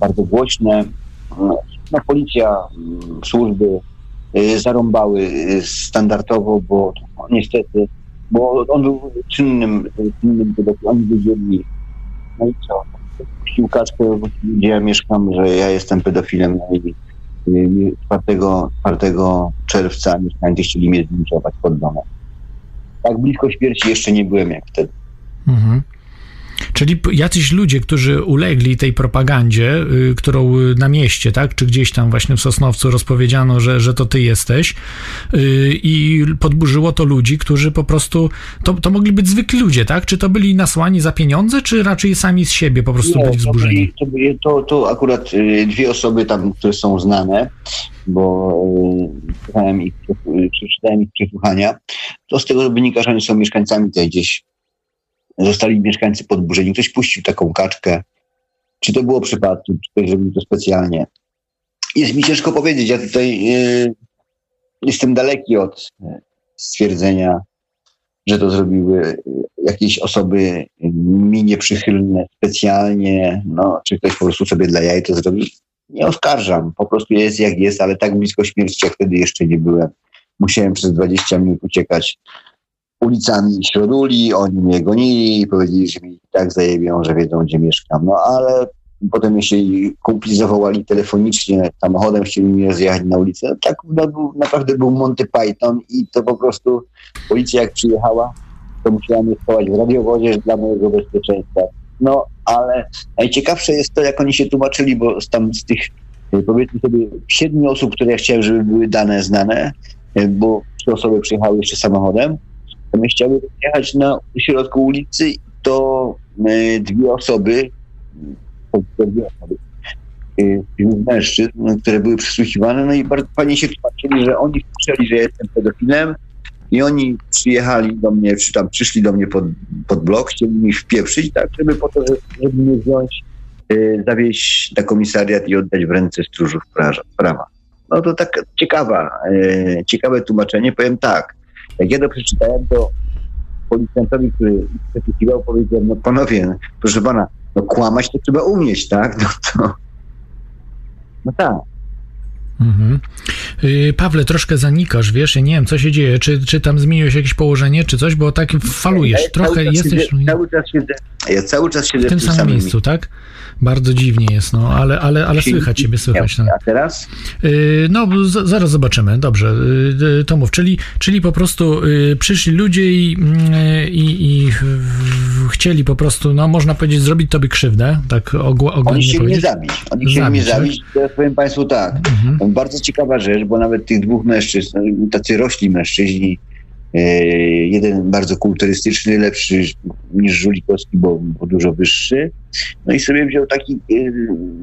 bardzo głośne. Policja, służby zarąbały standardowo, bo niestety, bo on był czynnym pedofilem, oni wiedzieli, no i co, piłkaczkę, gdzie ja mieszkam, że ja jestem pedofilem, no i 4 czerwca mieszkańcy chcieli mnie zlinczować pod domem. Tak blisko śmierci jeszcze nie byłem jak wtedy. Mhm. Czyli jacyś ludzie, którzy ulegli tej propagandzie, którą na mieście, tak, czy gdzieś tam właśnie w Sosnowcu rozpowiedziano, że to ty jesteś, i podburzyło to ludzi, którzy po prostu, to mogli być zwykli ludzie, tak? Czy to byli nasłani za pieniądze, czy raczej sami z siebie po prostu byli wzburzeni? To akurat dwie osoby tam, które są znane, bo przeczytałem ich przesłuchania, to z tego wynika, że oni są mieszkańcami tutaj gdzieś. Zostali mieszkańcy podburzeni. Ktoś puścił taką kaczkę. Czy to było przypadkiem, czy ktoś zrobił to specjalnie? Jest mi ciężko powiedzieć. Ja tutaj jestem daleki od stwierdzenia, że to zrobiły jakieś osoby mi nieprzychylne specjalnie, no, czy ktoś po prostu sobie dla jaj to zrobił. Nie oskarżam. Po prostu jest jak jest, ale tak blisko śmierci jak wtedy jeszcze nie byłem. Musiałem przez 20 minut uciekać ulicami Środuli, oni mnie gonili i powiedzieli, że mi tak zajebią, że wiedzą, gdzie mieszkam. No ale potem jeśli kumpli zawołali telefonicznie, samochodem chcieli mnie zjechać na ulicę, no, tak naprawdę był Monty Python i to po prostu policja jak przyjechała, to musiała mnie schować w radiowodzie dla mojego bezpieczeństwa. No ale najciekawsze jest to, jak oni się tłumaczyli, bo tam z tych, powiedzmy sobie, 7 osób, które ja chciałem, żeby były dane znane, bo 3 osoby przyjechały jeszcze samochodem, to my chciały jechać na środku ulicy i to dwie osoby mężczyzn, które były przesłuchiwane, no i bardzo fajnie się tłumaczyli, że oni słyszeli, że jestem pedofilem i oni przyjechali do mnie, czy tam przyszli do mnie pod blok, chcieli mi wpieprzyć, tak, żeby mnie wziąć, zawieźć na komisariat i oddać w ręce stróżów prawa. No to tak ciekawe tłumaczenie, powiem tak. Jak ja to przeczytałem, to policjantowi, który przesłuchiwał, powiedział, no panowie, proszę pana, no kłamać to trzeba umieć, tak? No tak. Mhm. Pawle, troszkę zanikasz, wiesz, ja nie wiem, co się dzieje, czy tam zmieniłeś jakieś położenie, czy coś, bo tak falujesz, ja trochę jesteś... Ja cały czas siedzę w tym samym miejscu, tak? Bardzo dziwnie jest, no, ale słychać ciebie, słychać. No. A teraz? No, zaraz zobaczymy, dobrze, to mów, czyli po prostu przyszli ludzie i chcieli po prostu, no, można powiedzieć, zrobić tobie krzywdę, tak ogólnie oni chcieli mnie zabić, tak? Teraz powiem państwu tak, bardzo ciekawa rzecz, bo nawet tych dwóch mężczyzn, tacy rośli mężczyźni, jeden bardzo kulturystyczny, lepszy niż Żulikowski, bo dużo wyższy. No i sobie wziął taki,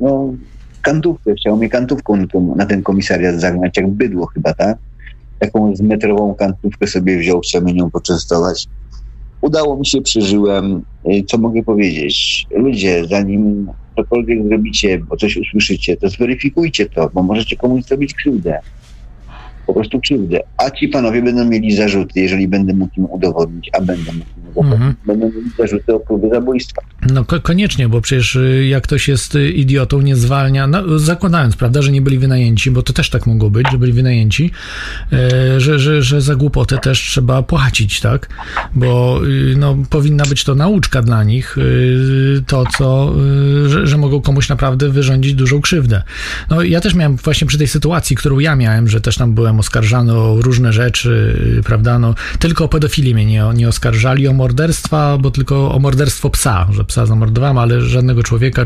no, kantówkę, chciał mnie kantówką na ten komisariat zagnać, jak bydło chyba, tak? Taką metrową kantówkę sobie wziął, chciał mnie nią poczęstować. Udało mi się, przeżyłem. Co mogę powiedzieć? Ludzie, zanim cokolwiek zrobicie, bo coś usłyszycie, to zweryfikujcie to, bo możecie komuś zrobić krzywdę. Po prostu krzywdę. A ci panowie będą mieli zarzuty, jeżeli będę mógł im udowodnić, będą mieli zarzuty o próbę zabójstwa. No koniecznie, bo przecież jak ktoś jest idiotą, nie zwalnia, no, zakładając, prawda, że nie byli wynajęci, bo to też tak mogło być, że byli wynajęci, że za głupotę też trzeba płacić, tak? Bo no, powinna być to nauczka dla nich, że mogą komuś naprawdę wyrządzić dużą krzywdę. No ja też miałem właśnie przy tej sytuacji, którą ja miałem, że też tam byłem oskarżany o różne rzeczy, prawda, no, tylko o pedofilii mnie nie oskarżali, o morderstwa, bo tylko o morderstwo psa, że psa zamordowałem, ale żadnego człowieka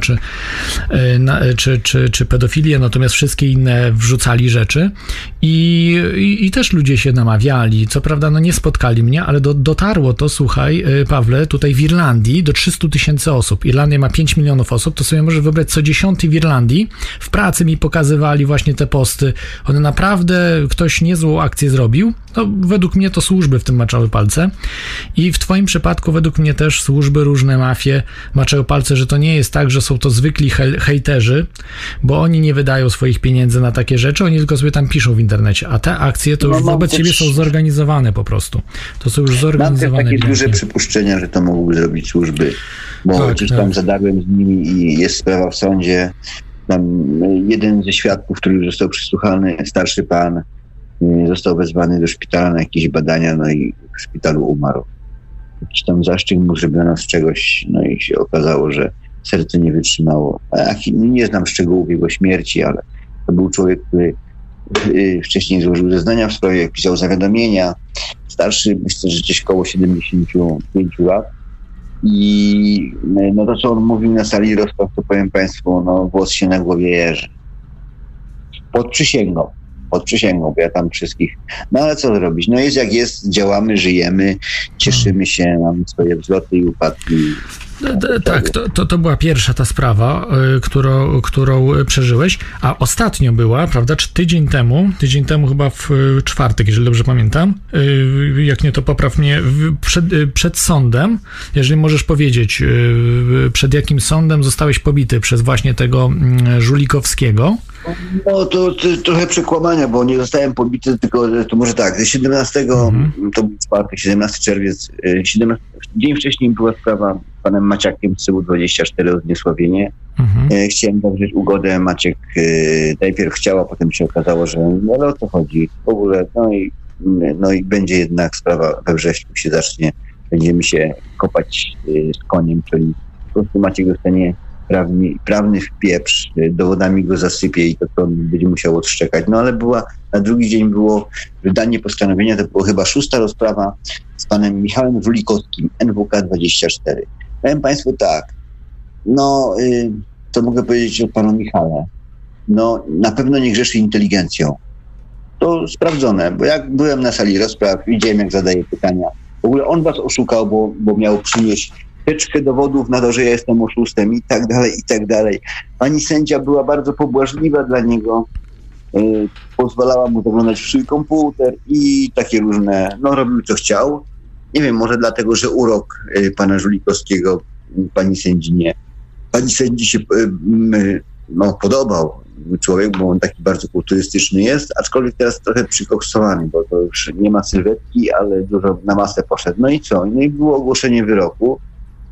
czy pedofilię, natomiast wszystkie inne wrzucali rzeczy i też ludzie się namawiali, co prawda no nie spotkali mnie, ale dotarło to, słuchaj Pawle, tutaj w Irlandii do 300 000 osób. Irlandia ma 5 milionów osób, to sobie może wybrać co 10 w Irlandii. W pracy mi pokazywali właśnie te posty, one naprawdę ktoś niezłą akcję zrobił, no według mnie to służby w tym maczały palce i w twoim przypadku według mnie też służby, różne mafie maczały palce, że to nie jest tak, że są to zwykli hejterzy, bo oni nie wydają swoich pieniędzy na takie rzeczy, oni tylko sobie tam piszą w internecie, a te akcje to już wobec ciebie są zorganizowane po prostu. To są już zorganizowane. Mam też takie duże przypuszczenia, że to mogły zrobić służby, bo tak, już tam zadarłem z nimi i jest sprawa w sądzie. Tam jeden ze świadków, który został przysłuchany, starszy pan, Został wezwany do szpitala na jakieś badania, no i w szpitalu umarł. Jakiś tam zaszczyn mu zrobiono z czegoś, no i się okazało, że serce nie wytrzymało. Nie znam szczegółów jego śmierci, ale to był człowiek, który wcześniej złożył zeznania w sprawie, pisał zawiadomienia. Starszy, myślę, że gdzieś koło 75 lat. I no to, co on mówił na sali rozpraw, to powiem Państwu, no włos się na głowie jeży. Pod przysięgą, bo ja tam wszystkich... No ale co zrobić? No jest jak jest, działamy, żyjemy, cieszymy się, mamy swoje wzloty i upadki. Tak, to była pierwsza ta sprawa, którą przeżyłeś, a ostatnio była, prawda, czy tydzień temu chyba w czwartek, jeżeli dobrze pamiętam, jak nie, to popraw mnie, przed sądem, jeżeli możesz powiedzieć, przed jakim sądem zostałeś pobity przez właśnie tego Żulikowskiego? No to trochę przekłamania, bo nie zostałem pobity, tylko to może tak, 17, to był czwartek, 17 czerwiec, dzień wcześniej była sprawa z panem Maciakiem z tyłu 24 o zniesławienie. Chciałem zawrzeć ugodę, Maciek najpierw chciał, a potem się okazało, że no o co chodzi w ogóle, no i będzie jednak sprawa we wrześniu się zacznie, będziemy się kopać z koniem, czyli po prostu Maciek dostanie prawny w pieprz, dowodami go zasypie i to będzie musiał odszczekać. No ale na drugi dzień było wydanie postanowienia, to była chyba 6. rozprawa z panem Michałem Żulikowskim, NWK 24. Powiem Państwu tak, no to mogę powiedzieć o panu Michale, no na pewno nie grzeszy inteligencją. To sprawdzone, bo jak byłem na sali rozpraw, widziałem, jak zadaje pytania. W ogóle on was oszukał, bo miał przynieść teczkę dowodów na to, że ja jestem oszustem i tak dalej, i tak dalej. Pani sędzia była bardzo pobłażliwa dla niego, pozwalała mu zaglądać w swój komputer i takie różne, no robił co chciał. Nie wiem, może dlatego, że urok pana Żulikowskiego pani sędzi się podobał człowiek, bo on taki bardzo kulturystyczny jest, aczkolwiek teraz trochę przykoksowany, bo to już nie ma sylwetki, ale dużo na masę poszedł. No i co? No i było ogłoszenie wyroku.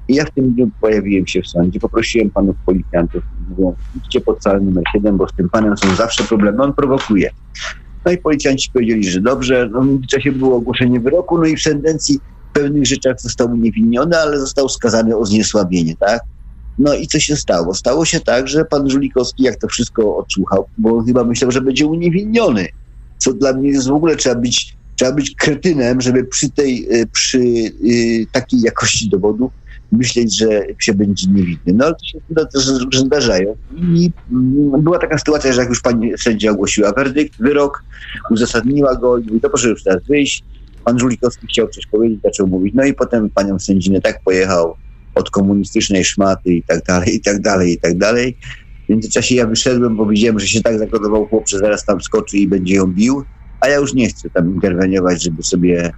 I ja w tym dniu pojawiłem się w sądzie, poprosiłem panów policjantów, mówiłem, idźcie pod salę numer 7, bo z tym panem są zawsze problemy, on prowokuje. No i policjanci powiedzieli, że dobrze, no w międzyczasie było ogłoszenie wyroku, no i w sentencji w pewnych rzeczach został uniewinniony, ale został skazany o zniesławienie, tak? No i co się stało? Stało się tak, że pan Żulikowski, jak to wszystko odsłuchał, bo chyba myślał, że będzie uniewinniony, co dla mnie jest w ogóle, trzeba być kretynem, żeby przy takiej jakości dowodów myśleć, że się będzie niewinny. No ale to się też zdarzają. I była taka sytuacja, że jak już pani sędzia ogłosiła werdykt, wyrok, uzasadniła go i mówi, to proszę już teraz wyjść. Pan Żulikowski chciał coś powiedzieć, zaczął mówić. No i potem panią sędzinę tak pojechał od komunistycznej szmaty i tak dalej, i tak dalej, i tak dalej. W międzyczasie ja wyszedłem, bo widziałem, że się tak zakodował chłop, że zaraz tam skoczy i będzie ją bił, a ja już nie chcę tam interweniować, żeby sobie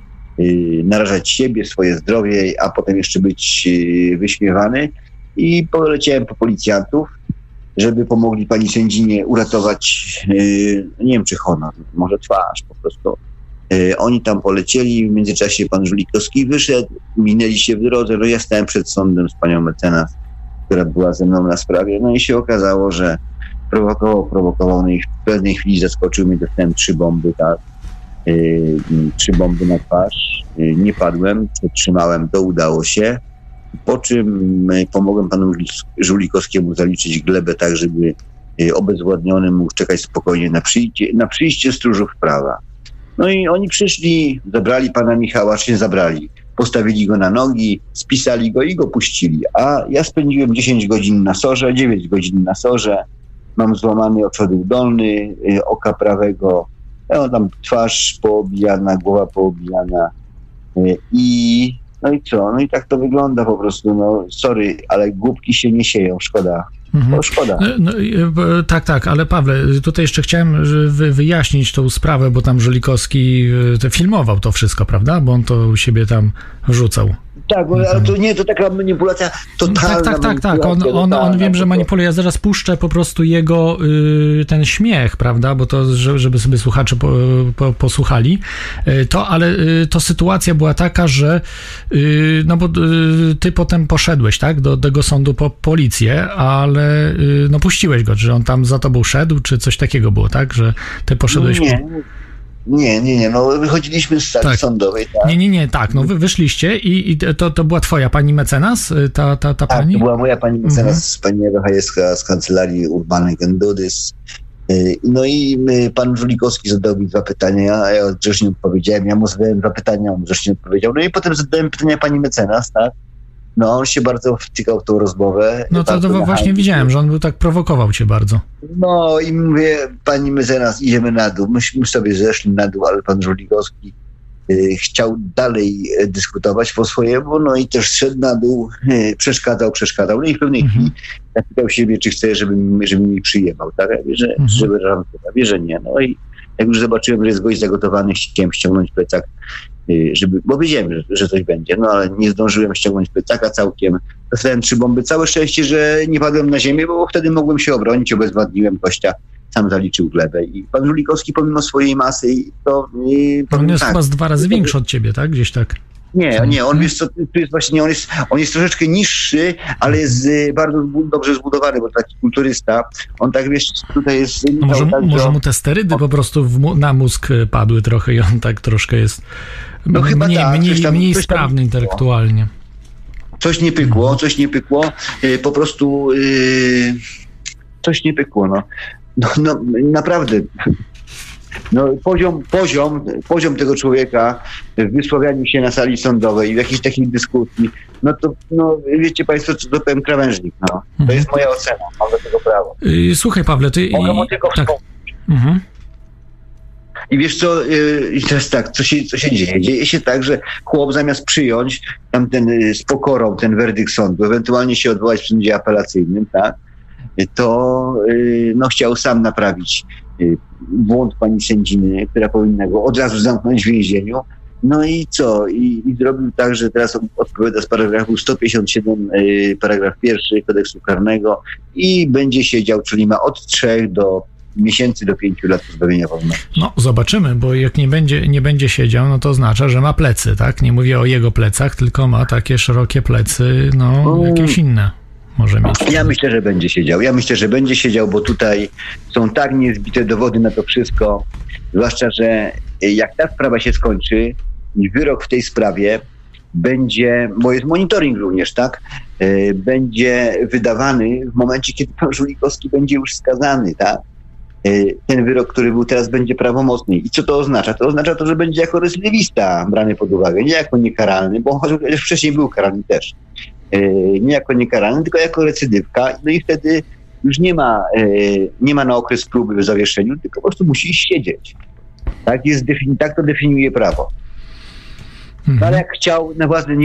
narażać siebie, swoje zdrowie, a potem jeszcze być wyśmiewany. I poleciałem po policjantów, żeby pomogli pani sędzinie uratować, nie wiem czy honor, może twarz po prostu. Oni tam polecieli, w międzyczasie pan Żulikowski wyszedł, minęli się w drodze, no ja stałem przed sądem z panią mecenas, która była ze mną na sprawie, no i się okazało, że prowokował, no i w pewnej chwili zaskoczył mnie, dostałem 3 bomby, tak. 3 bomby na twarz, nie padłem, przetrzymałem, to udało się, po czym pomogłem panu Żulikowskiemu zaliczyć glebę tak, żeby obezwładniony mógł czekać spokojnie na przyjście stróżów prawa. No i oni przyszli, zabrali pana Michała, czy nie zabrali, postawili go na nogi, spisali go i go puścili, a ja spędziłem 10 godzin na sorze, 9 godzin na sorze, mam złamany oczodół dolny, oka prawego, no, tam twarz poobijana, głowa poobijana i no i co? No i tak to wygląda po prostu, no sorry, ale głupki się nie sieją, szkoda. No, szkoda. No, tak, ale Pawle, tutaj jeszcze chciałem wyjaśnić tą sprawę, bo tam Żulikowski filmował to wszystko, prawda? Bo on to u siebie tam rzucał. Tak, bo ale to nie, to taka manipulacja totalna. Tak. On wiem, że manipuluje. Ja zaraz puszczę po prostu jego ten śmiech, prawda, bo to, żeby sobie słuchacze posłuchali. To sytuacja była taka, że no bo ty potem poszedłeś, tak, do tego sądu po policję, ale no puściłeś go, że on tam za tobą szedł, czy coś takiego było, tak, że ty poszedłeś... No nie. Nie, no wychodziliśmy z sali sądowej. Tak. Nie, tak, no wy wyszliście i to była twoja pani mecenas, ta tak, pani? Tak, to była moja pani mecenas, pani Ewa Hajewska z Kancelarii Urbanek Endudys. No i pan Żulikowski zadał mi dwa pytania, a ja grzecznie odpowiedziałem, ja mu zadałem dwa pytania, on grzecznie odpowiedział, no i potem zadałem pytania pani mecenas, tak? No, on się bardzo wciekał w tą rozmowę. No to właśnie widziałem, że on był tak, prowokował cię bardzo. No i mówię, pani mecenas, idziemy na dół. Myśmy sobie zeszli na dół, ale pan Żulikowski chciał dalej dyskutować po swojemu, no i też szedł na dół, przeszkadzał. No i w pewnej chwili zapytał siebie, czy chce, żeby mi przyjechał, tak? Ja wierzę, że nie. No i jak już zobaczyłem, że jest gość zagotowany, chciałem ściągnąć plecak, żeby, bo wiedziałem, że coś będzie, no ale nie zdążyłem ściągnąć plecaka całkiem. Dostałem 3 bomby. Całe szczęście, że nie padłem na ziemię, bo wtedy mogłem się obronić, obezwładniłem gościa, sam zaliczył glebę. I pan Żulikowski pomimo swojej masy, to... On jest chyba z 2 razy większy od ciebie, tak? Gdzieś tak? Nie, on jest, to jest właśnie, on jest troszeczkę niższy, ale jest bardzo dobrze zbudowany, bo taki kulturysta, on tak, wiesz, tutaj jest... No może mu te sterydy po prostu na mózg padły trochę i on tak troszkę jest mniej sprawny intelektualnie. Coś nie pykło, po prostu coś nie pykło, no naprawdę... No, poziom tego człowieka w wysławianiu się na sali sądowej, w jakiejś takiej dyskusji, no to wiecie państwo, co to ten krawężnik, To jest moja ocena, mam do tego prawo. Słuchaj, Pawle, ty... Mogę mu tylko wspomnieć. Mhm. I wiesz co, teraz tak, co się dzieje? Dzieje się tak, że chłop zamiast przyjąć tamten z pokorą ten werdykt sądu, ewentualnie się odwołać w sądzie apelacyjnym, tak, to chciał sam naprawić błąd pani sędziny, która powinna go od razu zamknąć w więzieniu. No i co? I zrobił tak, że teraz odpowiada z paragrafu 157, paragraf 1 kodeksu karnego i będzie siedział, czyli ma od 3 do miesięcy do 5 lat pozbawienia wolności. No zobaczymy, bo jak nie będzie siedział, no to oznacza, że ma plecy, tak? Nie mówię o jego plecach, tylko ma takie szerokie plecy, jakieś inne. Może mieć. Ja myślę, że będzie siedział, bo tutaj są tak niezbite dowody na to wszystko, zwłaszcza, że jak ta sprawa się skończy i wyrok w tej sprawie będzie, bo jest monitoring również, tak, będzie wydawany w momencie, kiedy pan Żulikowski będzie już skazany, tak. Ten wyrok, który był teraz, będzie prawomocny. I co to oznacza? To oznacza to, że będzie jako recidywista brany pod uwagę, nie jako niekaralny, bo chociaż wcześniej był karalny też. Nie jako niekaralny, tylko jako recydywka. No i wtedy już nie ma na okres próby w zawieszeniu, tylko po prostu musi siedzieć. Tak to definiuje prawo. No, ale jak chciał na własne...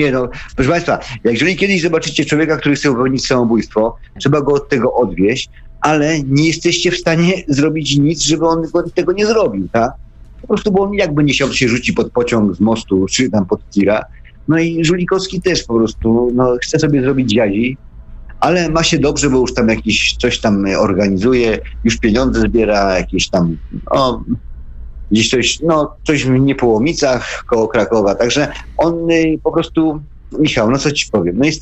Proszę państwa, jeżeli kiedyś zobaczycie człowieka, który chce popełnić samobójstwo, trzeba go od tego odwieźć, ale nie jesteście w stanie zrobić nic, żeby on tego nie zrobił, tak? Po prostu, bo on jakby nie chciał, się rzuci pod pociąg z mostu, czy tam pod tira. No i Żulikowski też po prostu chce sobie zrobić jazi, ale ma się dobrze, bo już tam jakieś coś tam organizuje, już pieniądze zbiera, jakieś tam gdzieś coś w Niepołomicach koło Krakowa. Także on po prostu, Michał, co ci powiem, jest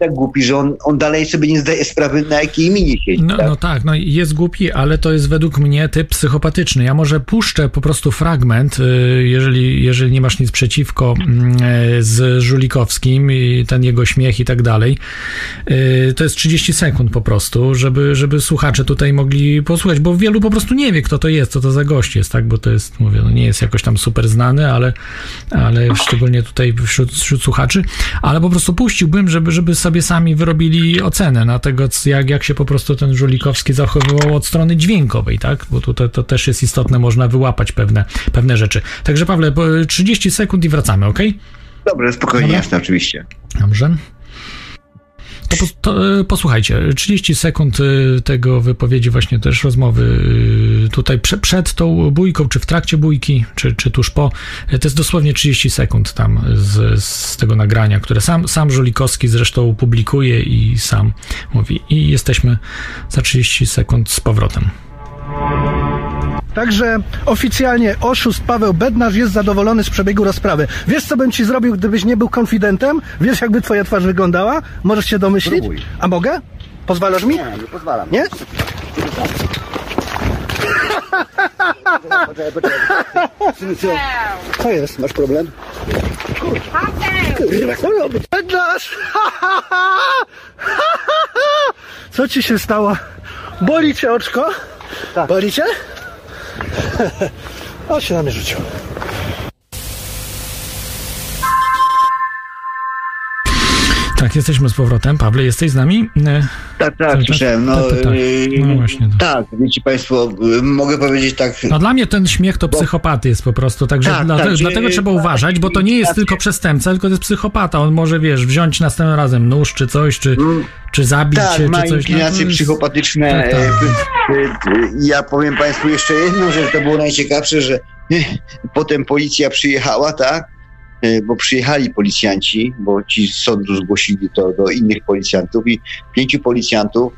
tak głupi, że on dalej sobie nie zdaje sprawy, na jakiej minie siedzi. No tak, jest głupi, ale to jest według mnie typ psychopatyczny. Ja może puszczę po prostu fragment, jeżeli nie masz nic przeciwko, z Żulikowskim i ten jego śmiech i tak dalej. To jest 30 sekund po prostu, żeby słuchacze tutaj mogli posłuchać, bo wielu po prostu nie wie, kto to jest, co to za gość jest, tak? Bo to jest, mówię, nie jest jakoś tam super znany, ale szczególnie tutaj wśród słuchaczy, ale po prostu puściłbym, żeby sobie sami wyrobili ocenę na tego, jak się po prostu ten Żulikowski zachowywał od strony dźwiękowej, tak? Bo tutaj to też jest istotne, można wyłapać pewne rzeczy. Także Pawle, 30 sekund i wracamy, okej? Okay? Dobrze, spokojnie, jasne, oczywiście. Dobrze. To posłuchajcie, 30 sekund tego wypowiedzi, właśnie też rozmowy tutaj przed tą bójką, czy w trakcie bójki, czy tuż po. To jest dosłownie 30 sekund tam z tego nagrania, które sam Żulikowski zresztą publikuje i sam mówi. I jesteśmy za 30 sekund z powrotem. Także oficjalnie oszust Paweł Bednarz jest zadowolony z przebiegu rozprawy. Wiesz, co bym ci zrobił, gdybyś nie był konfidentem? Wiesz, jakby twoja twarz wyglądała? Możesz się domyślić? Próbuj. A mogę? Pozwalasz mi? Nie, nie pozwalam. Nie? Poczekaj. Co jest? Masz problem? Kurwa, co robisz? Co ci się stało? Boli cię oczko? Tak. Boli cię? O, się na mnie rzucił. Tak, jesteśmy z powrotem. Pawle, jesteś z nami? Tak, słyszałem. Tak. No właśnie. Tak, wiecie Państwo, mogę powiedzieć tak... No dla mnie ten śmiech to psychopaty jest po prostu, także dlatego trzeba uważać, bo to nie jest tylko przestępca, tylko to jest psychopata. On może, wiesz, wziąć następnym razem nóż, czy coś, czy zabić, czy coś. Tak, ma inklinacje psychopatyczne. Tak. Ja powiem Państwu jeszcze jedną rzecz, to było najciekawsze, że potem policja przyjechała, bo przyjechali policjanci, bo ci z sądu zgłosili to do innych policjantów i 5 policjantów,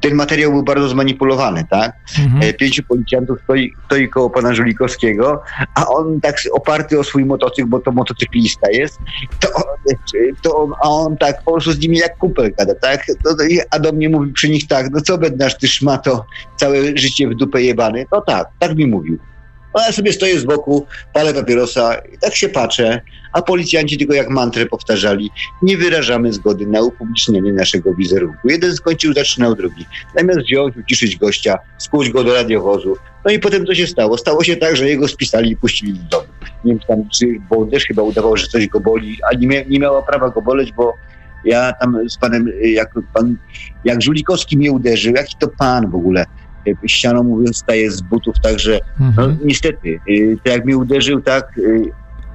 ten materiał był bardzo zmanipulowany, tak? Mhm. 5 policjantów stoi koło pana Żulikowskiego, a on tak oparty o swój motocykl, bo to motocyklista jest, a on tak po prostu z nimi jak kupel gada, tak? A do mnie mówi przy nich tak, no co bednarz, ty szmato, całe życie w dupę jebany? No tak mi mówił. No ja sobie stoję z boku, palę papierosa i tak się patrzę, a policjanci tylko jak mantrę powtarzali, nie wyrażamy zgody na upublicznienie naszego wizerunku. Jeden skończył, zaczynał drugi. Zamiast wziąć, uciszyć gościa, skuć go do radiowozu. No i potem co się stało? Stało się tak, że jego spisali i puścili do domu. Nie wiem, bo on też chyba udawał, że coś go boli, a nie miała prawa go boleć, bo ja tam z panem, jak Żulikowski mnie uderzył, jaki to pan w ogóle... ścianą, mówiąc, staje z butów, także no, niestety, to jak mnie uderzył,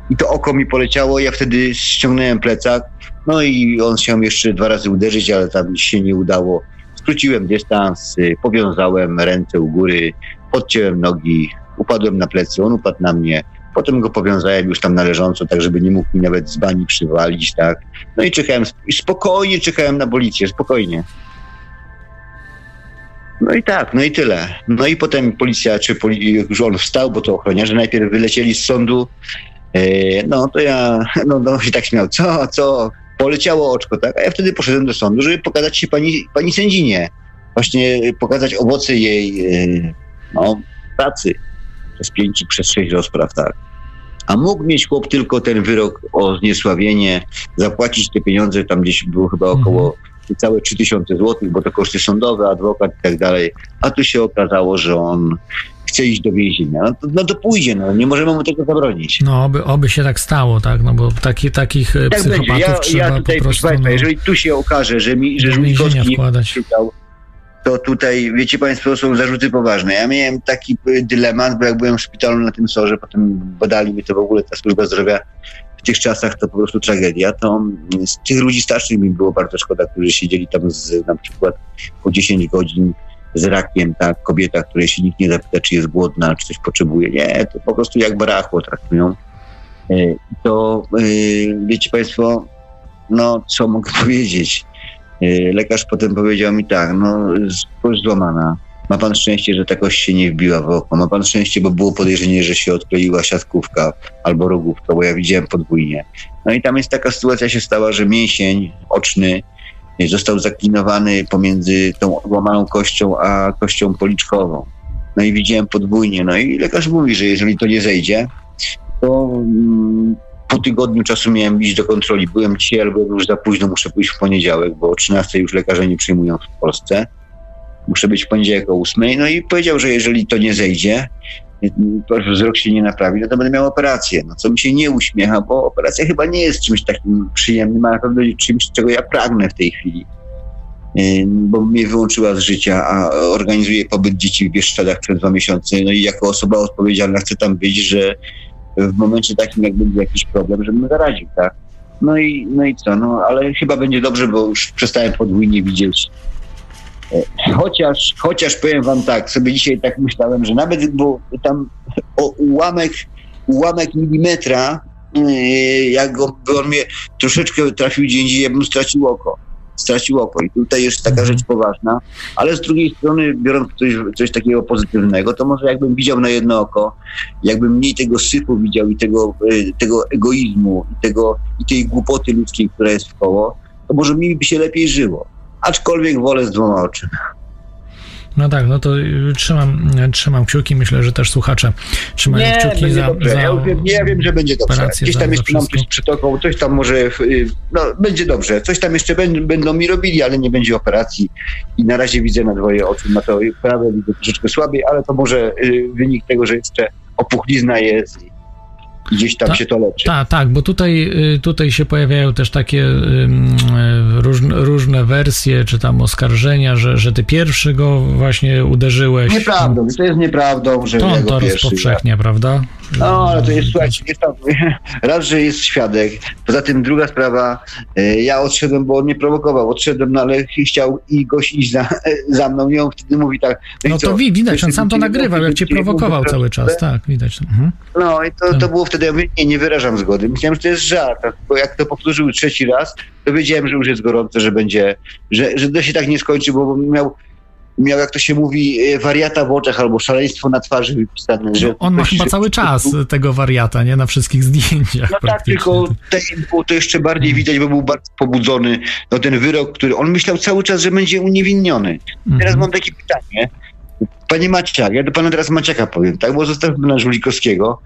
i to oko mi poleciało, ja wtedy ściągnąłem plecak, no i on chciał jeszcze 2 razy uderzyć, ale tam się nie udało. Skróciłem dystans, powiązałem ręce u góry, podciąłem nogi, upadłem na plecy, on upadł na mnie, potem go powiązałem już tam na leżąco, tak żeby nie mógł mi nawet z bani przywalić, tak. No i czekałem, spokojnie czekałem na policję, spokojnie. No i tak, no i tyle. No i potem policja, już on wstał, bo to ochroniarze najpierw wylecieli z sądu. No to ja, się tak śmiał, co, poleciało oczko, tak? A ja wtedy poszedłem do sądu, żeby pokazać się pani sędzinie. Właśnie pokazać owoce jej pracy przez 5 przez 6 rozpraw, tak? A mógł mieć chłop tylko ten wyrok o zniesławienie, zapłacić te pieniądze, tam gdzieś było chyba około... całe 3000 zł, bo to koszty sądowe, adwokat i tak dalej, a tu się okazało, że on chce iść do więzienia. No to pójdzie, nie możemy mu tego zabronić. No oby się tak stało, tak, no bo takich psychopatów będzie. Ja tutaj, po prostu, jeżeli tu się okaże, że Żulikowski nie szukał, to tutaj, wiecie Państwo, są zarzuty poważne. Ja miałem taki dylemat, bo jak byłem w szpitalu na tym SOR-ze, potem badali mi to w ogóle, ta służba zdrowia w tych czasach to po prostu tragedia, to z tych ludzi starszych mi było bardzo szkoda, którzy siedzieli tam na przykład po 10 godzin z rakiem, tak, kobieta, której się nikt nie zapyta, czy jest głodna, czy coś potrzebuje. Nie, to po prostu jak barachło traktują. To wiecie Państwo, co mogę powiedzieć? Lekarz potem powiedział mi tak, złamana. Ma pan szczęście, że ta kość się nie wbiła w oko. Ma pan szczęście, bo było podejrzenie, że się odkleiła siatkówka albo rogówka, bo ja widziałem podwójnie. No i tam jest taka sytuacja się stała, że mięsień oczny został zaklinowany pomiędzy tą łamaną kością a kością policzkową. No i widziałem podwójnie. No i lekarz mówi, że jeżeli to nie zejdzie, to po tygodniu czasu miałem iść do kontroli. Byłem dzisiaj, albo już za późno, muszę pójść w poniedziałek, bo o 13 już lekarze nie przyjmują w Polsce. Muszę być w poniedziałek o 8:00. No i powiedział, że jeżeli to nie zejdzie, wzrok się nie naprawi, to będę miał operację. Co mi się nie uśmiecha, bo operacja chyba nie jest czymś takim przyjemnym, a naprawdę czymś, czego ja pragnę w tej chwili. Bo mnie wyłączyła z życia, a organizuję pobyt dzieci w Bieszczadach przez 2 miesiące. No i jako osoba odpowiedzialna chcę tam być, że w momencie takim, jak będzie jakiś problem, żebym zaraził, tak? No i co? No ale chyba będzie dobrze, bo już przestałem podwójnie widzieć. Chociaż powiem wam tak, sobie dzisiaj tak myślałem, że nawet bo tam ułamek milimetra, jak on mnie troszeczkę trafił dzień, ja bym stracił oko. I tutaj jest taka rzecz poważna, ale z drugiej strony, biorąc coś takiego pozytywnego, to może jakbym widział na jedno oko, jakbym mniej tego syfu widział i tego egoizmu i tej głupoty ludzkiej, która jest wkoło, to może mi by się lepiej żyło. Aczkolwiek wolę z 2 oczami. No tak, no to trzymam kciuki. Myślę, że też słuchacze trzymają kciuki za. Ja wiem, że będzie dobrze. Gdzieś tam jeszcze nam coś przytoką, coś tam może. No, będzie dobrze. Coś tam jeszcze będą mi robili, ale nie będzie operacji. I na razie widzę na dwoje oczu. Na to prawe widzę troszeczkę słabiej, ale to może wynik tego, że jeszcze opuchlizna jest. Gdzieś tam się to leczy. Tak, bo tutaj się pojawiają też takie różne wersje, czy tam oskarżenia, że ty pierwszy go właśnie uderzyłeś. Nieprawdą, to jest nieprawdą, że on to rozpowszechnia, prawda? No, ale to jest, słuchajcie, jest tam, raz, że jest świadek. Poza tym druga sprawa, ja odszedłem, bo on mnie prowokował, no ale chciał i goś iść za mną i on wtedy mówi tak. No to widać, on sam to nagrywał, jak cię prowokował cały czas, tak, widać. Mhm. No i to było wtedy, ja mówię, nie wyrażam zgody. Myślałem, że to jest żart, bo jak to powtórzył trzeci raz, to wiedziałem, że już jest gorące, że będzie, że to się tak nie skończy, bo miał, jak to się mówi, wariata w oczach albo szaleństwo na twarzy wypisane. Że on ma chyba cały czas tego wariata, nie? Na wszystkich zdjęciach. No tak, tylko było to jeszcze bardziej widać, bo był bardzo pobudzony. No ten wyrok, który on myślał cały czas, że będzie uniewinniony. Teraz mam takie pytanie. Panie Maciak, ja do pana teraz Maciaka powiem, tak? Bo zostawmy na Żulikowskiego.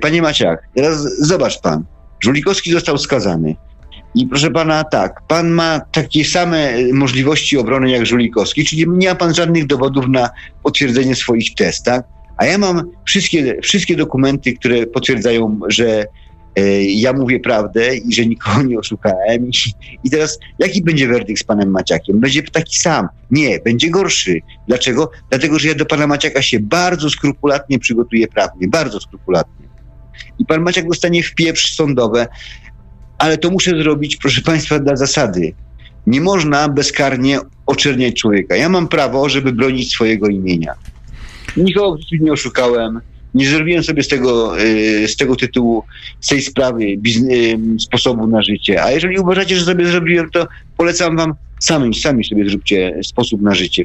Panie Maciak, teraz zobacz pan. Żulikowski został skazany. I proszę pana, tak, pan ma takie same możliwości obrony jak Żulikowski, czyli nie ma pan żadnych dowodów na potwierdzenie swoich tez, tak? A ja mam wszystkie dokumenty, które potwierdzają, że ja mówię prawdę i że nikogo nie oszukałem. I teraz jaki będzie werdykt z panem Maciakiem? Będzie taki sam. Nie, będzie gorszy. Dlaczego? Dlatego, że ja do pana Maciaka się bardzo skrupulatnie przygotuję prawnie, bardzo skrupulatnie. I pan Maciak dostanie w pieprz sądowe, ale to muszę zrobić, proszę państwa, dla zasady. Nie można bezkarnie oczerniać człowieka. Ja mam prawo, żeby bronić swojego imienia. Nikogo nie oszukałem. Nie zrobiłem sobie z tego tytułu, z tej sprawy sposobu na życie. A jeżeli uważacie, że sobie zrobiłem, to polecam wam, sami sobie zróbcie sposób na życie.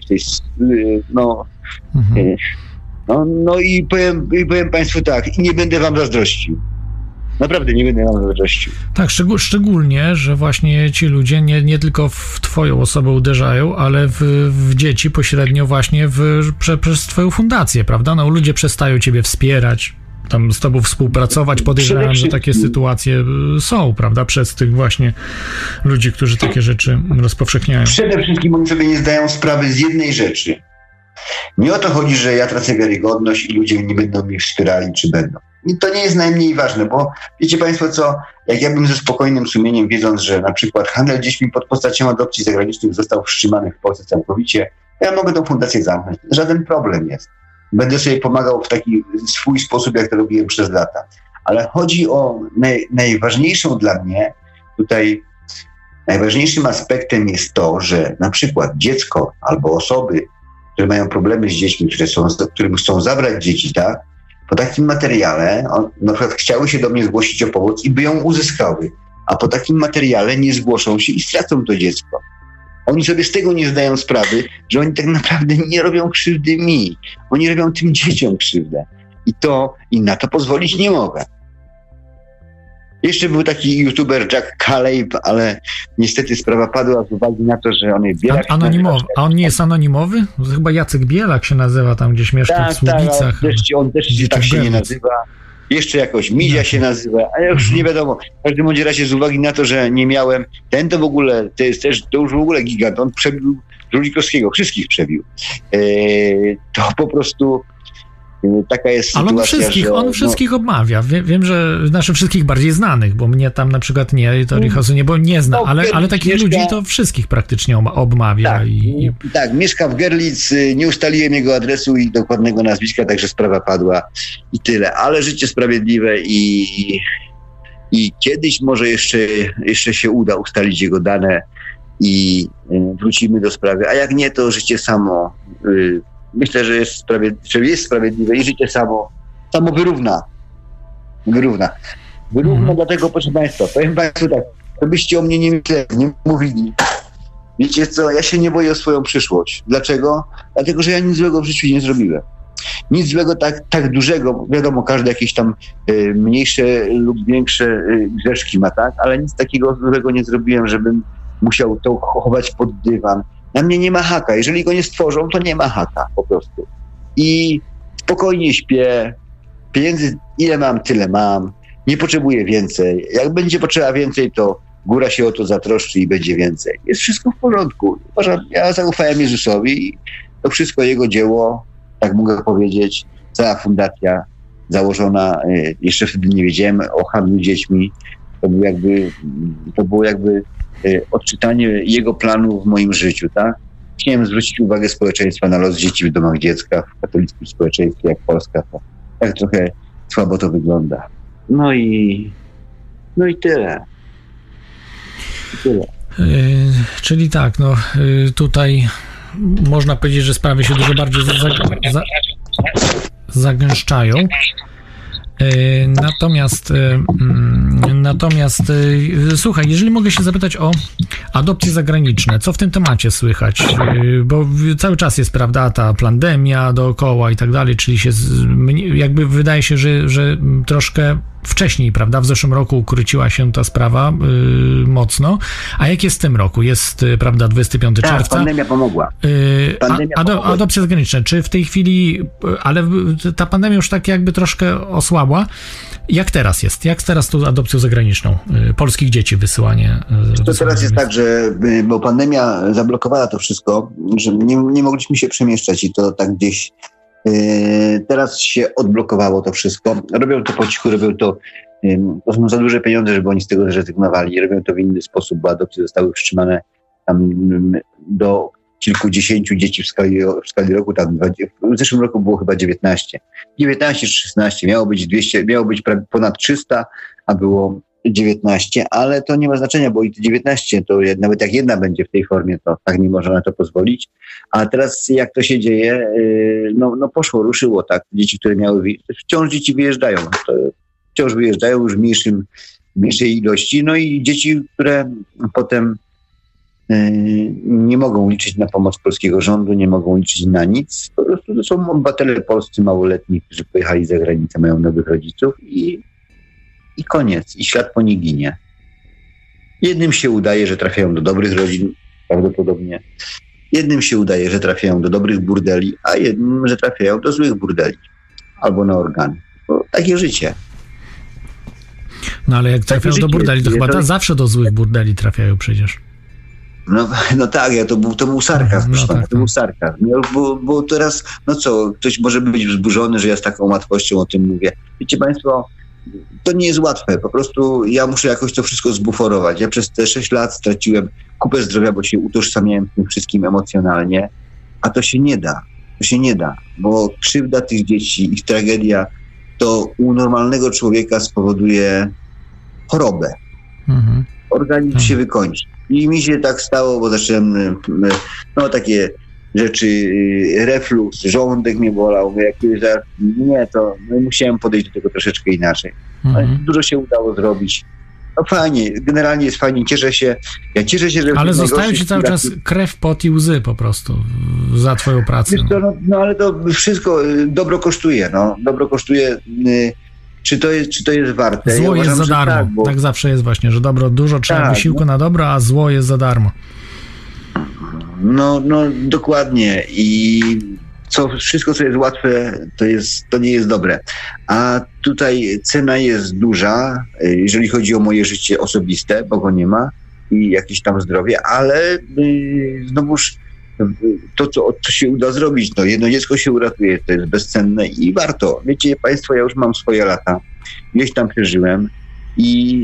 I powiem państwu tak, i nie będę wam zazdrościł. Naprawdę nie będę miał radości. Tak, szczególnie, że właśnie ci ludzie nie tylko w twoją osobę uderzają, ale w dzieci pośrednio właśnie przez twoją fundację, prawda? No ludzie przestają ciebie wspierać, tam z tobą współpracować, podejrzewam, że takie sytuacje są, prawda? Przez tych właśnie ludzi, którzy takie rzeczy rozpowszechniają. Przede wszystkim oni sobie nie zdają sprawy z jednej rzeczy. Nie o to chodzi, że ja tracę wiarygodność i ludzie nie będą mnie wspierali, czy będą. I to nie jest najmniej ważne, bo wiecie państwo co, jak ja bym ze spokojnym sumieniem, wiedząc, że na przykład handel dziećmi pod postacią adopcji zagranicznych został wstrzymany w Polsce całkowicie, ja mogę tą fundację zamknąć. Żaden problem jest. Będę sobie pomagał w taki swój sposób, jak to robiłem przez lata. Ale chodzi o najważniejszą dla mnie tutaj, najważniejszym aspektem jest to, że na przykład dziecko albo osoby, które mają problemy z dziećmi, którym chcą zabrać dzieci, tak? Po takim materiale, na przykład chciały się do mnie zgłosić o pomoc i by ją uzyskały, a po takim materiale nie zgłoszą się i stracą to dziecko. Oni sobie z tego nie zdają sprawy, że oni tak naprawdę nie robią krzywdy mi. Oni robią tym dzieciom krzywdę. I na to pozwolić nie mogę. Jeszcze był taki youtuber Jack Kaleb, ale niestety sprawa padła z uwagi na to, że on jest Bielak. Anonimowy. A on nie jest anonimowy? Chyba Jacek Bielak się nazywa, tam gdzieś mieszka w Słubicach. On też tak się nie nazywa. Jeszcze jakoś Mizia się nazywa, ale już nie wiadomo. W każdym razie z uwagi na to, że nie miałem, ten to w ogóle, to już w ogóle gigant. On przebił Żulikowskiego, wszystkich przebił. To po prostu... Taka jest sytuacja, ale on wszystkich obmawia. Wiem, że znaczy wszystkich bardziej znanych, bo mnie tam na przykład nie, to Richosu nie zna, ale takich ludzi to wszystkich praktycznie obmawia. Tak, tak, mieszka w Görlitz, nie ustaliłem jego adresu i dokładnego nazwiska, także sprawa padła i tyle. Ale życie sprawiedliwe i kiedyś może jeszcze się uda ustalić jego dane i wrócimy do sprawy. A jak nie, to życie samo... Myślę, że jest sprawiedliwe i życie samo wyrówna. Dlatego, proszę państwa, powiem państwu tak, żebyście o mnie nie myśleli, nie mówili. Wiecie co, ja się nie boję o swoją przyszłość. Dlaczego? Dlatego, że ja nic złego w życiu nie zrobiłem. Nic złego tak dużego, wiadomo, każdy jakieś tam mniejsze lub większe grzeszki ma, tak? Ale nic takiego złego nie zrobiłem, żebym musiał to chować pod dywan. Na mnie nie ma haka. Jeżeli go nie stworzą, to nie ma haka po prostu. I spokojnie śpię. Pieniędzy ile mam, tyle mam. Nie potrzebuję więcej. Jak będzie potrzeba więcej, to Góra się o to zatroszczy i będzie więcej. Jest wszystko w porządku. Ja zaufałem Jezusowi i to wszystko jego dzieło, tak mogę powiedzieć, cała fundacja założona, jeszcze wtedy nie wiedziałem o handlu dziećmi. To było jakby odczytanie jego planu w moim życiu, tak? Chciałem zwrócić uwagę społeczeństwa na los dzieci w domach dziecka, w katolickim społeczeństwie jak Polska, to tak trochę słabo to wygląda. No i tyle. Czyli tak, no tutaj można powiedzieć, że sprawy się dużo bardziej zagęszczają. Natomiast słuchaj, jeżeli mogę się zapytać o adopcje zagraniczne, co w tym temacie słychać? Bo cały czas jest, prawda, ta pandemia dookoła i tak dalej, czyli się jakby wydaje się, że troszkę wcześniej, prawda, w zeszłym roku ukróciła się ta sprawa mocno. A jak jest w tym roku? Jest, prawda, 25 czerwca. Pandemia pomogła. Adopcja zagraniczna. Czy w tej chwili, ale ta pandemia już tak jakby troszkę osłabła. Jak teraz jest? Jak teraz tą adopcją zagraniczną? Polskich dzieci wysyłanie? To teraz jest tak, że bo pandemia zablokowała to wszystko, że nie mogliśmy się przemieszczać i to tak gdzieś teraz się odblokowało to wszystko. Robią to po cichu, robią to. To są za duże pieniądze, żeby oni z tego zrezygnowali. Robią to w inny sposób, bo adopcje zostały wstrzymane tam do kilkudziesięciu dzieci w skali roku. Tam w zeszłym roku było chyba 19. 19 czy 16. Miało być 200, miało być ponad 300, a było 19, ale to nie ma znaczenia, bo i te 19, to nawet jak jedna będzie w tej formie, to tak nie można na to pozwolić. A teraz jak to się dzieje, no poszło, ruszyło, tak. Dzieci, które miały, wciąż dzieci wyjeżdżają, wciąż wyjeżdżają już w mniejszej ilości, no i dzieci, które potem nie mogą liczyć na pomoc polskiego rządu, nie mogą liczyć na nic, po prostu to są obywatele polscy małoletni, którzy pojechali za granicę, mają nowych rodziców i koniec. I ślad po nich ginie. Jednym się udaje, że trafiają do dobrych rodzin, prawdopodobnie. Jednym się udaje, że trafiają do dobrych burdeli, a jednym, że trafiają do złych burdeli. Albo na organy. Bo takie życie. No ale jak trafiają do burdeli, to chyba zawsze do złych burdeli trafiają przecież. No tak, ja to był sarkazm. No tak, to był sarkazm. Bo teraz, no co, ktoś może być wzburzony, że ja z taką łatwością o tym mówię. Wiecie państwo, to nie jest łatwe, po prostu ja muszę jakoś to wszystko zbuforować. Ja przez te 6 lat straciłem kupę zdrowia, bo się utożsamiałem z tym wszystkim emocjonalnie, a to się nie da, bo krzywda tych dzieci, ich tragedia, to u normalnego człowieka spowoduje chorobę. Mhm. Organizm się wykończy. I mi się tak stało, bo zacząłem, no takie rzeczy, reflux, żołądek mnie bolał, musiałem podejść do tego troszeczkę inaczej. Mm-hmm. Dużo się udało zrobić. No fajnie, generalnie jest fajnie, cieszę się. Ja cieszę się, że... Ale zostają ci cały czas krew, pot i łzy po prostu za twoją pracę. No ale to wszystko, dobro kosztuje. Czy to jest warte? Zło jest za darmo, tak, bo... tak zawsze jest właśnie, że dobro dużo, trzeba wysiłku na dobro, a zło jest za darmo. No dokładnie i wszystko, co jest łatwe, to nie jest dobre. A tutaj cena jest duża, jeżeli chodzi o moje życie osobiste, bo go nie ma i jakieś tam zdrowie, ale znowuż to, co się uda zrobić, no jedno dziecko się uratuje, to jest bezcenne i warto. Wiecie państwo, ja już mam swoje lata, gdzieś tam przeżyłem i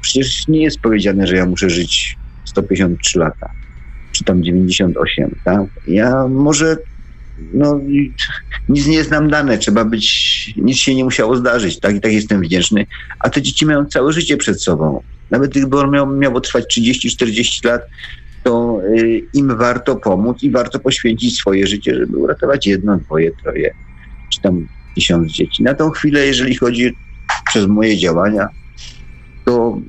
przecież nie jest powiedziane, że ja muszę żyć 153 lata. Czy tam 98, tak? Ja może, no nic nie jest nam dane, nic się nie musiało zdarzyć, tak? I tak jestem wdzięczny, a te dzieci mają całe życie przed sobą. Nawet gdyby miało trwać 30-40 lat, to im warto pomóc i warto poświęcić swoje życie, żeby uratować jedno, dwoje, troje, czy tam 1000 dzieci. Na tą chwilę, jeżeli chodzi przez moje działania, to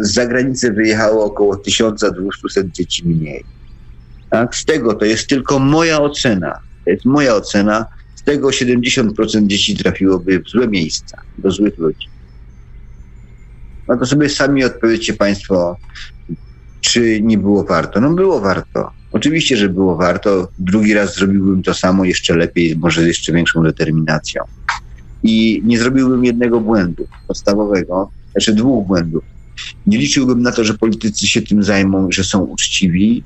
za granicę wyjechało około 1200 dzieci mniej. Tak? Z tego to jest tylko moja ocena. To jest moja ocena. Z tego 70% dzieci trafiłoby w złe miejsca, do złych ludzi. No to sobie sami odpowiedzcie państwo, czy nie było warto. No było warto. Oczywiście, że było warto. Drugi raz zrobiłbym to samo, jeszcze lepiej, może z jeszcze większą determinacją. I nie zrobiłbym jednego błędu podstawowego, znaczy dwóch błędów. Nie liczyłbym na to, że politycy się tym zajmą, że są uczciwi.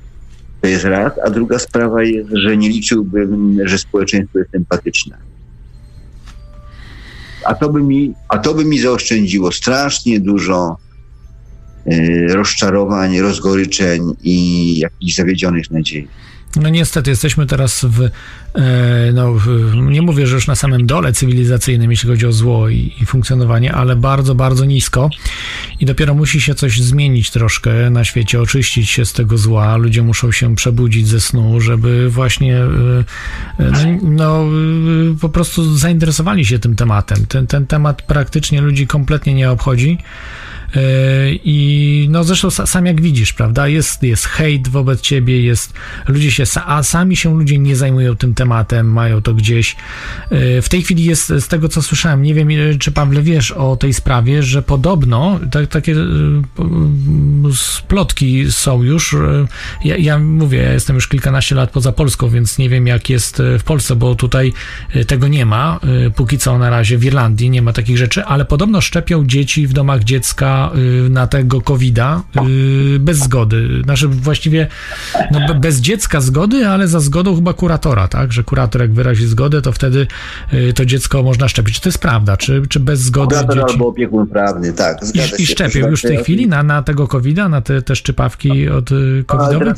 To jest raz. A druga sprawa jest, że nie liczyłbym, że społeczeństwo jest empatyczne. A to by mi zaoszczędziło strasznie dużo rozczarowań, rozgoryczeń i jakichś zawiedzionych nadziei. No niestety jesteśmy teraz nie mówię, że już na samym dole cywilizacyjnym, jeśli chodzi o zło i funkcjonowanie, ale bardzo, bardzo nisko i dopiero musi się coś zmienić troszkę na świecie, oczyścić się z tego zła, ludzie muszą się przebudzić ze snu, żeby właśnie po prostu zainteresowali się tym tematem. Ten temat praktycznie ludzi kompletnie nie obchodzi. I zresztą sam jak widzisz, prawda, jest hejt wobec ciebie, sami się ludzie nie zajmują tym tematem, mają to gdzieś. W tej chwili jest, z tego co słyszałem, nie wiem czy Pawle wiesz o tej sprawie, że podobno takie plotki są już, ja jestem już kilkanaście lat poza Polską, więc nie wiem jak jest w Polsce, bo tutaj tego nie ma, póki co na razie w Irlandii nie ma takich rzeczy, ale podobno szczepią dzieci w domach dziecka na tego COVID-a bez zgody. Znaczy właściwie bez dziecka zgody, ale za zgodą chyba kuratora, tak? Że kurator jak wyrazi zgodę, to wtedy to dziecko można szczepić. Czy to jest prawda? Czy bez zgody kurator dzieci... albo opiekun prawny, tak. I szczepią już w tej chwili na tego COVID-a, na te szczypawki od COVID-owych?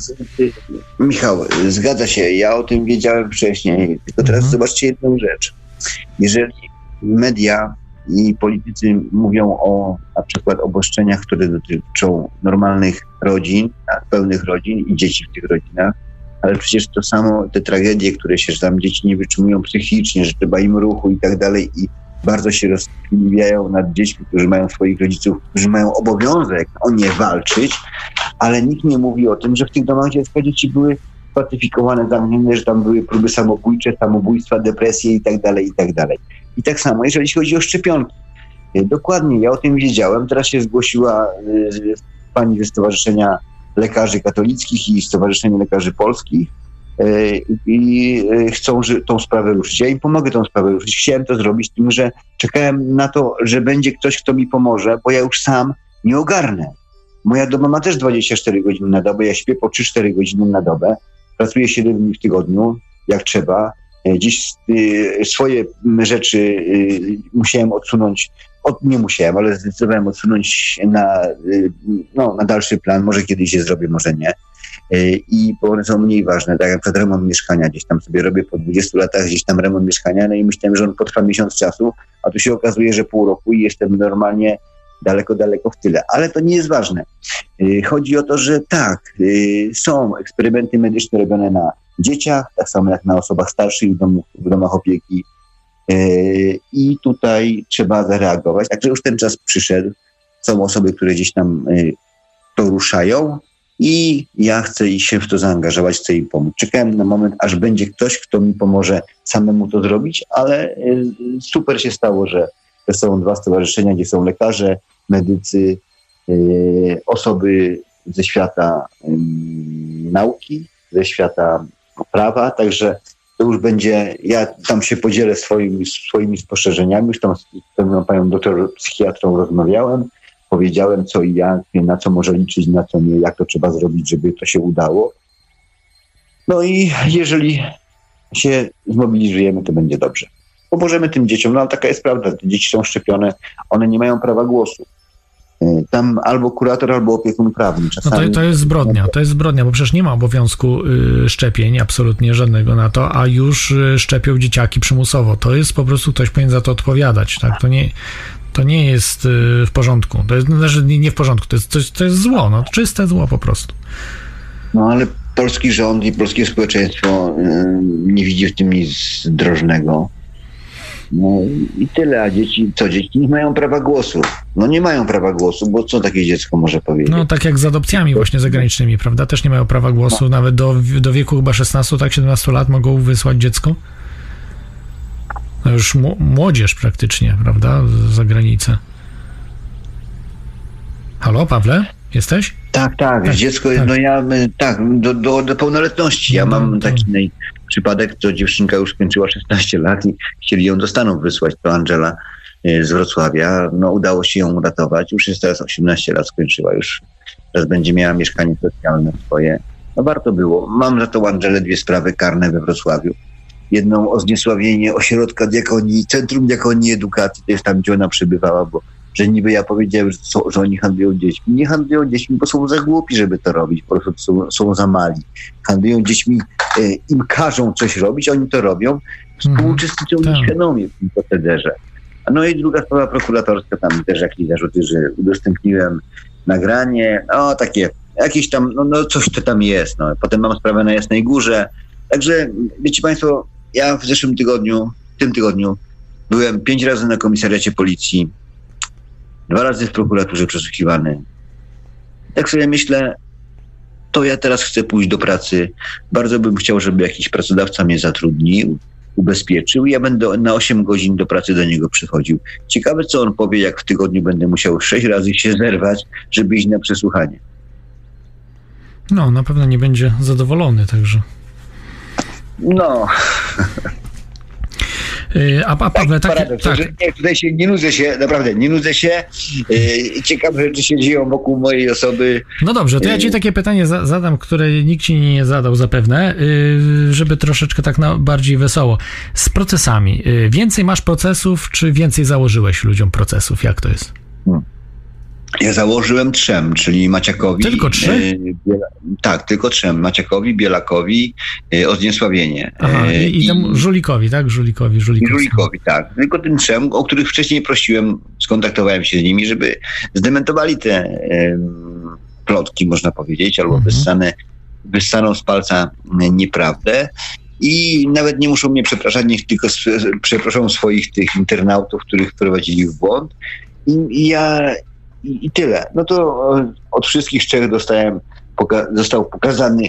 Michał, zgadza się. Ja o tym wiedziałem wcześniej. Tylko teraz zobaczcie jedną rzecz. Jeżeli media i politycy mówią o na przykład obostrzeniach, które dotyczą normalnych rodzin, pełnych rodzin i dzieci w tych rodzinach, ale przecież to samo, te tragedie, które się tam dzieci nie wytrzymują psychicznie, że trzeba im ruchu i tak dalej i bardzo się rozkliwiają nad dziećmi, którzy mają swoich rodziców, którzy mają obowiązek o nie walczyć, ale nikt nie mówi o tym, że w tych domach dziecka dzieci były spacyfikowane, zamknięte, że tam były próby samobójcze, samobójstwa, depresje i tak dalej, i tak dalej. I tak samo, jeżeli chodzi o szczepionki. Dokładnie, ja o tym wiedziałem. Teraz się zgłosiła pani ze Stowarzyszenia Lekarzy Katolickich i Stowarzyszenie Lekarzy Polskich i chcą tą sprawę ruszyć. Ja im pomogę tą sprawę ruszyć. Chciałem to zrobić, tym, że czekałem na to, że będzie ktoś, kto mi pomoże, bo ja już sam nie ogarnę. Moja doba ma też 24 godziny na dobę, ja śpię po 3-4 godziny na dobę, pracuję 7 dni w tygodniu, jak trzeba. Dziś swoje rzeczy musiałem odsunąć, ale zdecydowałem odsunąć na dalszy plan, może kiedyś je zrobię, może nie. Bo one są mniej ważne, tak jak przed remont mieszkania, gdzieś tam sobie robię po 20 latach gdzieś tam remont mieszkania, no i myślałem, że on potrwa miesiąc czasu, a tu się okazuje, że pół roku i jestem normalnie daleko, daleko w tyle. Ale to nie jest ważne. Chodzi o to, że tak, są eksperymenty medyczne robione na dzieciach, tak samo jak na osobach starszych w domach opieki i tutaj trzeba zareagować. Także już ten czas przyszedł. Są osoby, które gdzieś tam to ruszają i ja chcę się w to zaangażować, chcę im pomóc. Czekałem na moment, aż będzie ktoś, kto mi pomoże samemu to zrobić, ale super się stało, że są dwa stowarzyszenia, gdzie są lekarze, medycy, osoby ze świata nauki, ze świata prawa, także to już będzie, ja tam się podzielę swoimi spostrzeżeniami, już tam z panią doktor psychiatrą rozmawiałem, powiedziałem co i jak, na co może liczyć, na co nie, jak to trzeba zrobić, żeby to się udało. No i jeżeli się zmobilizujemy, to będzie dobrze. Pomożemy tym dzieciom, ale taka jest prawda, te dzieci są szczepione, one nie mają prawa głosu. Tam albo kurator, albo opiekun prawny. Czasami... No to jest zbrodnia, bo przecież nie ma obowiązku szczepień absolutnie żadnego na to, a już szczepią dzieciaki przymusowo. To jest po prostu, ktoś powinien za to odpowiadać, tak? To nie jest w porządku. To jest, znaczy nie w porządku, to jest zło, czyste zło po prostu. No ale polski rząd i polskie społeczeństwo nie widzi w tym nic drożnego. No i tyle, a dzieci nie mają prawa głosu. No nie mają prawa głosu, bo co takie dziecko może powiedzieć? No tak jak z adopcjami właśnie zagranicznymi, prawda? Też nie mają prawa głosu, no. Nawet do wieku chyba 16, tak 17 lat mogą wysłać dziecko. No już młodzież praktycznie, prawda? Za granicę. Halo, Pawle? Jesteś? Tak. Dziecko, tak. Do pełnoletności. Ja mam taki przypadek, to dziewczynka już skończyła 16 lat i chcieli ją do Stanów wysłać, to Angela z Wrocławia. No, udało się ją uratować. Już jest teraz 18 lat, skończyła już. Teraz będzie miała mieszkanie socjalne swoje. No, warto było. Mam za to Angelę 2 sprawy karne we Wrocławiu. Jedną o zniesławienie ośrodka diakonii, Centrum Diakonii Edukacji, to jest tam, gdzie ona przebywała, bo że niby ja powiedziałem, że oni handlują dziećmi. Nie handlują dziećmi, bo są za głupi, żeby to robić, po prostu są za mali. Handlują dziećmi, im każą coś robić, oni to robią, współuczestniczą nieświadomie w tym procederze. No i druga sprawa prokuratorska, tam też jakieś zarzuty, że udostępniłem nagranie, takie, jakieś tam, coś to tam jest. No. Potem mam sprawę na Jasnej Górze. Także, wiecie Państwo, ja w tym tygodniu byłem 5 razy na komisariacie policji, 2 razy w prokuraturze przesłuchiwany. Tak sobie myślę, to ja teraz chcę pójść do pracy. Bardzo bym chciał, żeby jakiś pracodawca mnie zatrudnił, ubezpieczył. Ja będę na 8 godzin do pracy do niego przychodził. Ciekawe, co on powie, jak w tygodniu będę musiał 6 razy się zerwać, żeby iść na przesłuchanie. No, na pewno nie będzie zadowolony, także... No... A Pawle, tutaj się nie nudzę się, naprawdę nie nudzę się. Ciekawe rzeczy się dzieją wokół mojej osoby. No dobrze, to ja ci takie pytanie zadam, które nikt ci nie zadał zapewne, żeby troszeczkę tak bardziej wesoło. Z procesami. Więcej masz procesów, czy więcej założyłeś ludziom procesów? Jak to jest? Ja założyłem 3, czyli Maciakowi. Tylko 3? Tylko 3. Maciakowi, Bielakowi, o zniesławienie. Aha, i temu Żulikowi, tak? Żulikowi, tak. Tylko tym 3, o których wcześniej prosiłem, skontaktowałem się z nimi, żeby zdementowali te plotki, można powiedzieć, albo wyssaną z palca nieprawdę. I nawet nie muszą mnie przepraszać, niech tylko przeproszą swoich tych internautów, których wprowadzili w błąd. I tyle. No to od wszystkich 3 został pokazany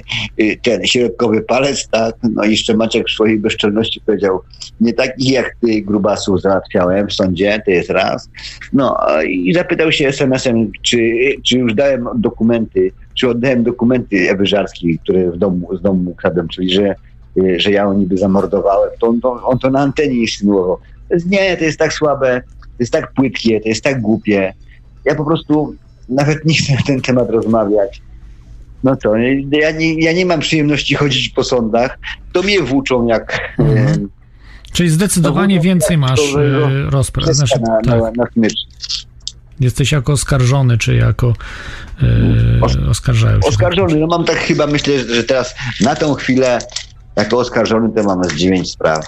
ten środkowy palec, tak? No i jeszcze Maciek w swojej bezczelności powiedział, nie takich jak ty, grubasów, załatwiałem w sądzie, to jest raz. No i zapytał się SMS-em, czy już dałem dokumenty, czy oddałem dokumenty Ewy Żarskiej, które z domu ukradłem, czyli że ja ją niby zamordowałem. To on to na antenie insynuował. Nie, to jest tak słabe, to jest tak płytkie, to jest tak głupie. Ja po prostu nawet nie chcę na ten temat rozmawiać. No co, ja nie mam przyjemności chodzić po sądach. To mnie włóczą jak... Czyli zdecydowanie więcej masz rozpraw. Jesteś jako oskarżony, czy jako oskarżają się? Oskarżony, tak? No mam tak chyba, myślę, że teraz na tą chwilę jako oskarżony to mamy z 9 spraw.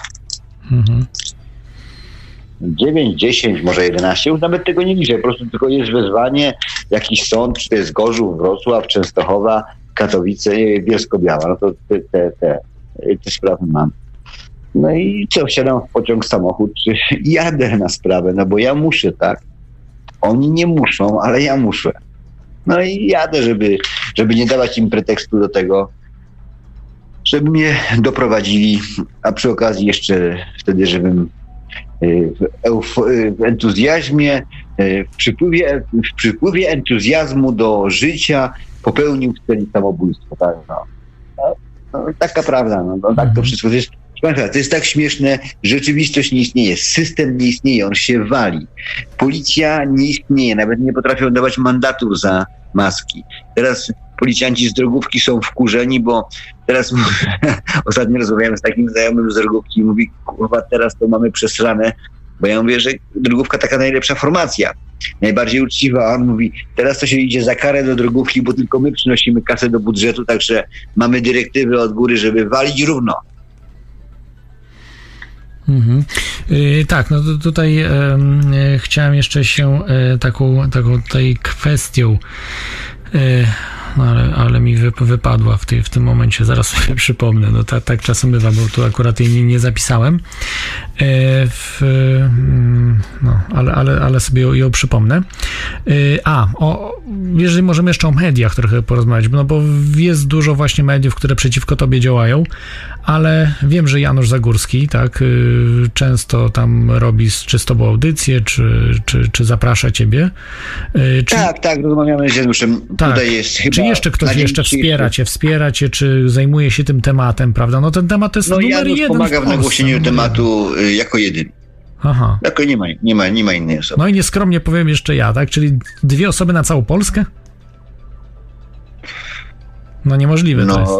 9, 10, może 11, już nawet tego nie liczę, po prostu tylko jest wezwanie, jakiś sąd, czy to jest Gorzów, Wrocław, Częstochowa, Katowice, Bielsko-Biała, no to te sprawy mam. No i co, wsiadam w pociąg, samochód, czy jadę na sprawę, no bo ja muszę, tak? Oni nie muszą, ale ja muszę. No i jadę, żeby nie dawać im pretekstu do tego, żeby mnie doprowadzili, a przy okazji jeszcze wtedy, żebym w entuzjazmie, w przypływie entuzjazmu do życia popełnił w celi samobójstwo. Tak, taka prawda, tak to wszystko jest. To jest tak śmieszne, rzeczywistość nie istnieje, system nie istnieje, on się wali. Policja nie istnieje, nawet nie potrafią dawać mandatów za maski. Teraz policjanci z drogówki są wkurzeni, bo teraz ostatnio rozmawiałem z takim znajomym z drogówki i mówi, kurwa, teraz to mamy przesrane, bo ja mówię, że drogówka taka najlepsza formacja, najbardziej uczciwa, a on mówi, teraz to się idzie za karę do drogówki, bo tylko my przynosimy kasę do budżetu, także mamy dyrektywy od góry, żeby walić równo. Tak, tutaj chciałem jeszcze się taką tej kwestią, ale mi wypadła w tym momencie, zaraz sobie przypomnę, tak czasem bywa, bo tu akurat jej nie zapisałem, ale sobie ją przypomnę. Jeżeli możemy jeszcze o mediach trochę porozmawiać, no bo jest dużo właśnie mediów, które przeciwko tobie działają, ale wiem, że Janusz Zagórski, tak, często tam robi czy z tobą audycję, czy zaprasza ciebie. Tak, rozmawiamy z Januszem. Tak. Tutaj jest chyba czy jeszcze ktoś jeszcze wspiera cię, czy zajmuje się tym tematem, prawda? No ten temat jest numer jeden pomaga w nagłośnieniu tematu jako jedyny. Aha. Jako nie ma innej osoby. No i nieskromnie powiem jeszcze ja, tak? Czyli 2 osoby na całą Polskę? No niemożliwe to jest.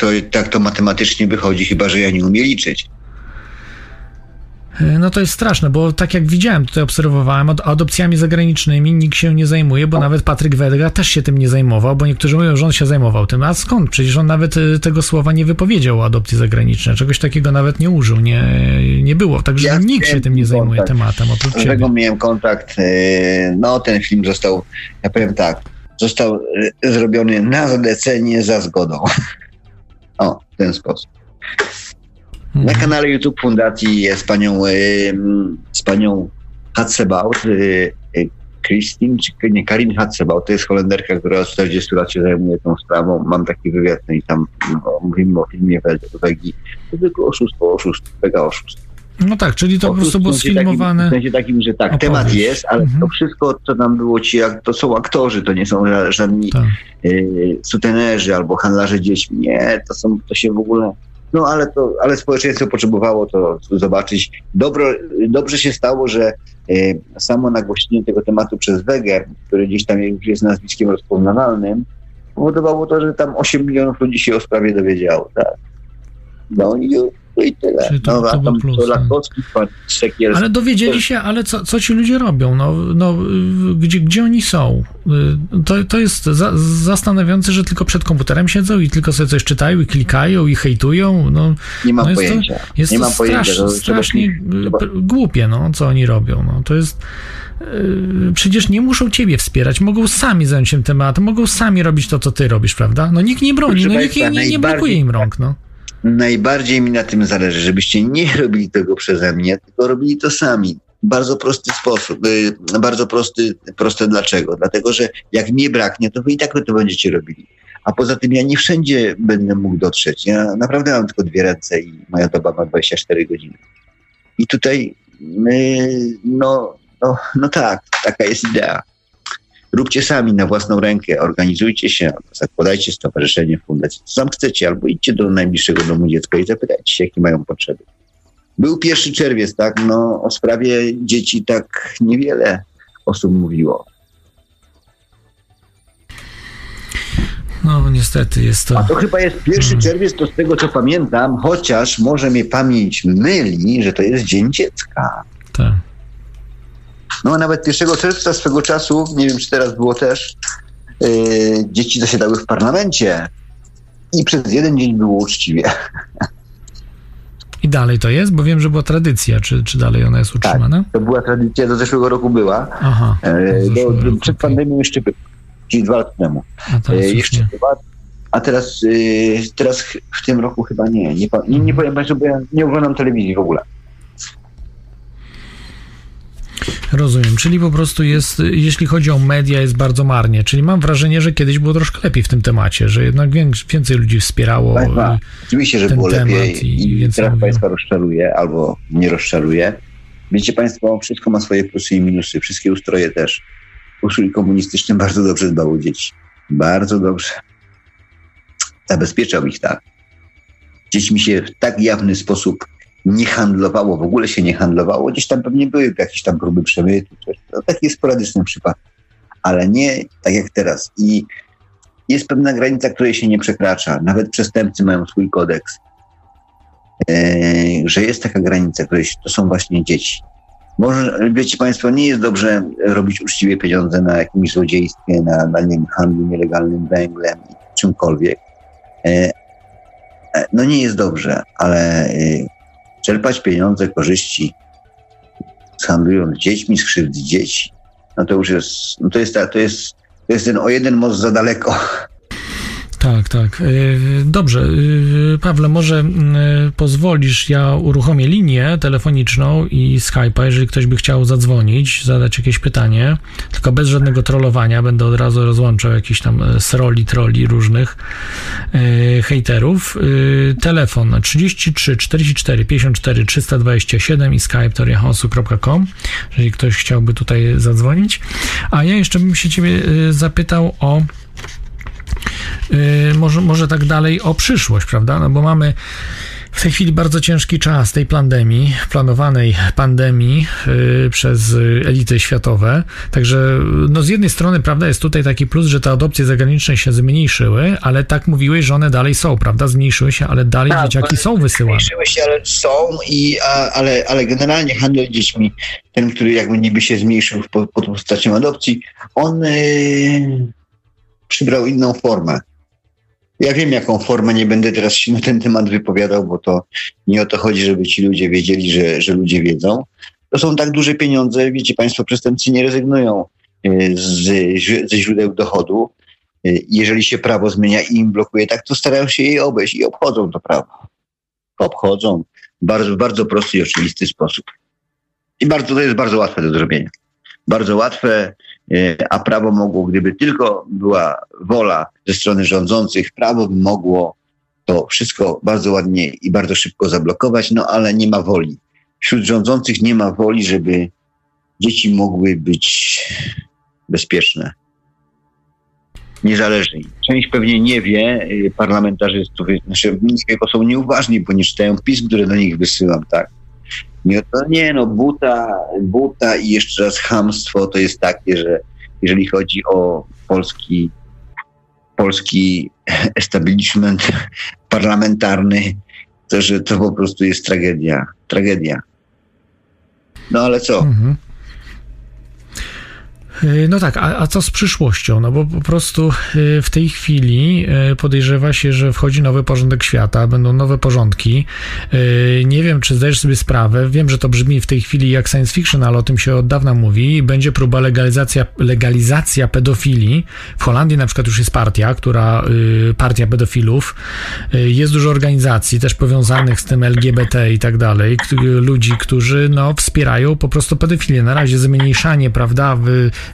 No tak to matematycznie wychodzi, chyba że ja nie umiem liczyć. No to jest straszne, bo tak jak widziałem, tutaj obserwowałem, adopcjami zagranicznymi nikt się nie zajmuje, bo nawet Patryk Wedga też się tym nie zajmował, bo niektórzy mówią, że on się zajmował tym. A skąd? Przecież on nawet tego słowa nie wypowiedział o adopcji zagranicznej. Czegoś takiego nawet nie użył, nie było. Także ja nikt się tym nie zajmuje tematem. Z którego miałem kontakt, ten film został, ja powiem tak, został zrobiony na zlecenie za zgodą. O, w ten sposób. Na kanale YouTube Fundacji jest z panią Hatzebaut, Christine, czy nie, Karin Hatzebaut, to jest Holenderka, która od 40 lat się zajmuje tą sprawą. Mam taki wywiad i tam mówimy o filmie Wegi. To tylko oszustwo. No tak, czyli to po prostu było sfilmowane. W sensie takim, że tak, opowieść. Temat jest, ale to wszystko, co nam było to są aktorzy, to nie są żadni sutenerzy albo handlarze dziećmi. Nie, to się w ogóle... No ale społeczeństwo potrzebowało to zobaczyć. Dobrze się stało, że samo nagłośnienie tego tematu przez Wege, który gdzieś tam już jest nazwiskiem rozpoznawalnym, powodowało to, że tam 8 milionów ludzi się o sprawie dowiedziało. Tak? No i tyle. Ale dowiedzieli się, ale co ci ludzie robią? Gdzie oni są? To jest zastanawiające, że tylko przed komputerem siedzą i tylko sobie coś czytają i klikają i hejtują. Nie mam pojęcia. Głupie, co oni robią. To jest... Przecież nie muszą ciebie wspierać, mogą sami zająć się tematem, mogą sami robić to, co ty robisz, prawda? Nikt nie broni, nikt nie blokuje im rąk, Najbardziej mi na tym zależy, żebyście nie robili tego przeze mnie, tylko robili to sami. Bardzo prosty sposób, proste dlaczego? Dlatego, że jak mnie braknie, to wy i tak to będziecie robili. A poza tym ja nie wszędzie będę mógł dotrzeć. Ja naprawdę mam tylko 2 ręce i moja doba ma 24 godziny. I tutaj, taka jest idea. Róbcie sami na własną rękę, organizujcie się, zakładajcie stowarzyszenie, fundację, co tam chcecie, albo idźcie do najbliższego domu dziecka i zapytajcie się, jakie mają potrzeby. Był 1 czerwiec, tak? O sprawie dzieci tak niewiele osób mówiło. Niestety jest to... A to chyba jest 1 czerwiec, to z tego co pamiętam, chociaż może mnie pamięć myli, że to jest Dzień Dziecka. Tak. A nawet 1 czerwca swego czasu, nie wiem czy teraz było też, dzieci zasiadały w parlamencie i przez jeden dzień było uczciwie. I dalej to jest? Bo wiem, że była tradycja. Czy dalej ona jest utrzymana? Tak, to była tradycja, do zeszłego roku była. Aha, przed pandemią jeszcze była, czyli 2 lata temu. A teraz w tym roku chyba nie powiem Państwu, bo ja nie oglądam telewizji w ogóle. Rozumiem, czyli po prostu jest, jeśli chodzi o media, jest bardzo marnie, czyli mam wrażenie, że kiedyś było troszkę lepiej w tym temacie, że jednak więcej ludzi wspierało Państwa, oczywiście, że było lepiej i teraz mówią. Państwa rozczaruje albo nie rozczaruje. Wiecie Państwo, wszystko ma swoje plusy i minusy, wszystkie ustroje też. Ustroje komunistyczne bardzo dobrze dbało dzieci, bardzo dobrze. Zabezpieczał ich tak. Dziećmi się w tak jawny sposób nie handlowało, w ogóle się nie handlowało. Gdzieś tam pewnie były jakieś tam próby przemytu, takie sporadyczne przypadki, ale nie tak jak teraz. I jest pewna granica, której się nie przekracza. Nawet przestępcy mają swój kodeks, że jest taka granica, której to są właśnie dzieci. Może, wiecie Państwo, nie jest dobrze robić uczciwie pieniądze na jakimś złodziejstwie, na handlu nielegalnym węglem, czymkolwiek. Nie jest dobrze, ale... Czerpać pieniądze, korzyści, handlując dziećmi, skrzywdzić dzieci. To już jest ten o jeden most za daleko. Tak, tak. Dobrze. Pawle, może pozwolisz, ja uruchomię linię telefoniczną i Skype'a, jeżeli ktoś by chciał zadzwonić, zadać jakieś pytanie, tylko bez żadnego trollowania, będę od razu rozłączał jakichś tam troli różnych hejterów. Telefon 33 44 54 327 i Skype toriahosu.com, jeżeli ktoś chciałby tutaj zadzwonić. A ja jeszcze bym się ciebie zapytał o może tak dalej o przyszłość, prawda? No bo mamy w tej chwili bardzo ciężki czas tej pandemii, planowanej pandemii przez elity światowe. Także no z jednej strony, prawda, jest tutaj taki plus, że te adopcje zagraniczne się zmniejszyły, ale tak mówiłeś, że one dalej są, prawda? Zmniejszyły się, ale dalej dzieciaki są wysyłane. Zmniejszyły się, ale są, ale generalnie handel dziećmi, ten, który jakby niby się zmniejszył pod postacią adopcji, on przybrał inną formę. Ja wiem, jaką formę, nie będę teraz się na ten temat wypowiadał, bo to nie o to chodzi, żeby ci ludzie wiedzieli, że ludzie wiedzą. To są tak duże pieniądze, wiecie państwo, przestępcy nie rezygnują ze źródeł dochodu. Jeżeli się prawo zmienia i im blokuje, tak to starają się jej obejść i obchodzą to prawo. Obchodzą w bardzo, bardzo prosty i oczywisty sposób. I to jest bardzo łatwe do zrobienia. Bardzo łatwe, a prawo mogło, gdyby tylko była wola ze strony rządzących, prawo by mogło to wszystko bardzo ładnie i bardzo szybko zablokować, no ale nie ma woli. Wśród rządzących nie ma woli, żeby dzieci mogły być bezpieczne. Niezależnie. Część pewnie nie wie, parlamentarzystów, znaczy bo są nieuważni, bo nie czytają pism, które do nich wysyłam, tak? Buta i jeszcze raz chamstwo to jest takie, że jeżeli chodzi o polski establishment parlamentarny, to że to po prostu jest tragedia. Tragedia. No ale co? Mhm. No tak, a co z przyszłością? No bo po prostu w tej chwili podejrzewa się, że wchodzi nowy porządek świata, będą nowe porządki. Nie wiem, czy zdajesz sobie sprawę, wiem, że to brzmi w tej chwili jak science fiction, ale o tym się od dawna mówi. Będzie próba legalizacja pedofilii. W Holandii na przykład już jest partia pedofilów. Jest dużo organizacji też powiązanych z tym LGBT i tak dalej. Ludzi, którzy wspierają po prostu pedofilię. Na razie zmniejszanie, prawda,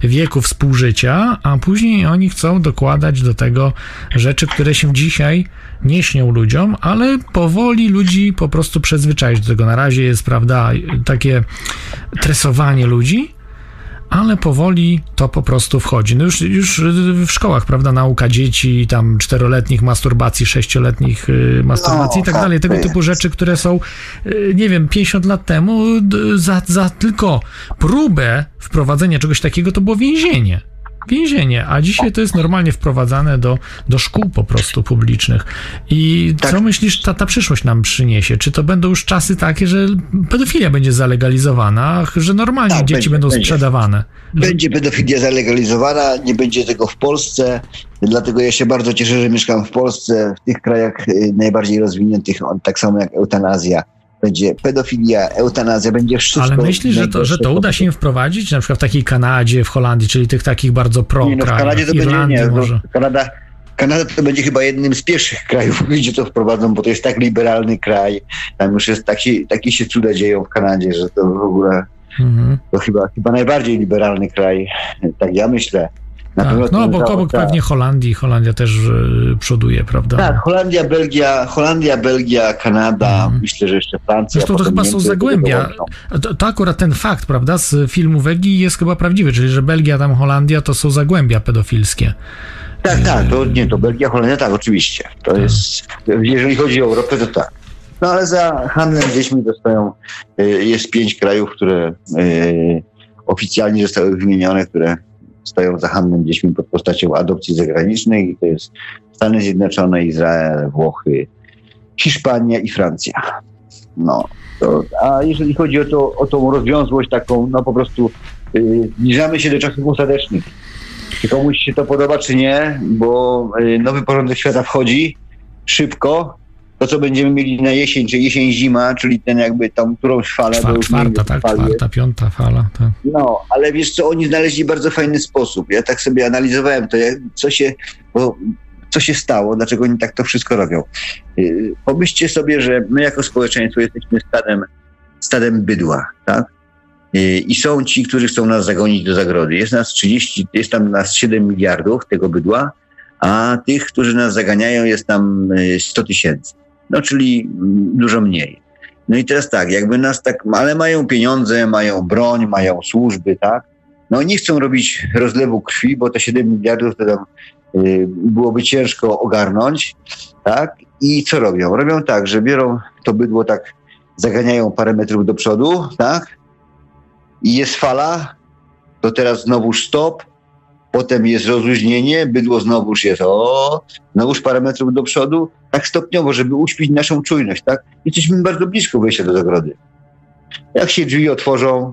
wieku współżycia, a później oni chcą dokładać do tego rzeczy, które się dzisiaj nie śnią ludziom, ale powoli ludzi po prostu przyzwyczaić do tego. Na razie jest, prawda, takie tresowanie ludzi, ale powoli to po prostu wchodzi. No już w szkołach, prawda, nauka dzieci, tam 4-letnich masturbacji, 6-letnich masturbacji i tak dalej. Tego typu rzeczy, które są, nie wiem, 50 lat temu za tylko próbę wprowadzenia czegoś takiego to było więzienie. Więzienie, a dzisiaj to jest normalnie wprowadzane do szkół po prostu publicznych. I tak. Co myślisz, ta przyszłość nam przyniesie? Czy to będą już czasy takie, że pedofilia będzie zalegalizowana, że normalnie dzieci będą sprzedawane? Będzie pedofilia zalegalizowana, nie będzie tego w Polsce, dlatego ja się bardzo cieszę, że mieszkam w Polsce, w tych krajach najbardziej rozwiniętych, tak samo jak eutanazja. Będzie pedofilia, eutanazja, będzie wszystko. Ale myślisz, że to uda się im wprowadzić? Na przykład w takiej Kanadzie, w Holandii, czyli tych takich bardzo krajów. W Kanadzie to Irlandii będzie Kanada to będzie chyba jednym z pierwszych krajów, gdzie to wprowadzą, bo to jest tak liberalny kraj. Tam już jest taki się cuda dzieją w Kanadzie, że to w ogóle to chyba najbardziej liberalny kraj. Tak ja myślę. Tak, obok pewnie Holandii. Holandia też przoduje, prawda? Tak, Holandia, Belgia, Kanada, myślę, że jeszcze Francja. Zresztą to chyba są zagłębia. To akurat ten fakt, prawda, z filmu Wegi jest chyba prawdziwy, czyli że Belgia, tam Holandia to są zagłębia pedofilskie. Tak, to Belgia, Holandia, tak, oczywiście. To jest, jeżeli chodzi o Europę, to tak. No ale za handlem dziećmi dostają, jest 5 krajów, które oficjalnie zostały wymienione, które stoją za handlem dziećmi pod postacią adopcji zagranicznej i to jest Stany Zjednoczone, Izrael, Włochy, Hiszpania i Francja. A jeżeli chodzi o tą rozwiązłość taką, po prostu zbliżamy się do czasów ostatecznych. Czy komuś się to podoba, czy nie, bo nowy porządek świata wchodzi szybko. To, co będziemy mieli na jesień, czy jesień-zima, czyli ten jakby tam którąś falę. Czwarta, piąta fala. Tak. Ale wiesz co, oni znaleźli bardzo fajny sposób. Ja tak sobie analizowałem to, bo co się stało, dlaczego oni tak to wszystko robią. Pomyślcie sobie, że my jako społeczeństwo jesteśmy stadem bydła, tak? I są ci, którzy chcą nas zagonić do zagrody. Jest tam nas 7 miliardów tego bydła, a tych, którzy nas zaganiają, jest tam 100 tysięcy. No, czyli dużo mniej. No i teraz tak, jakby nas tak, ale mają pieniądze, mają broń, mają służby, tak? No nie chcą robić rozlewu krwi, bo te 7 miliardów to tam byłoby ciężko ogarnąć, tak? I co robią? Robią tak, że biorą to bydło, tak zaganiają parę metrów do przodu, tak? I jest fala, to teraz znowu stop, potem jest rozluźnienie, bydło znowuż jest znowuż parę metrów do przodu, tak stopniowo, żeby uśpić naszą czujność, tak? Jesteśmy bardzo blisko wejścia do zagrody. Jak się drzwi otworzą,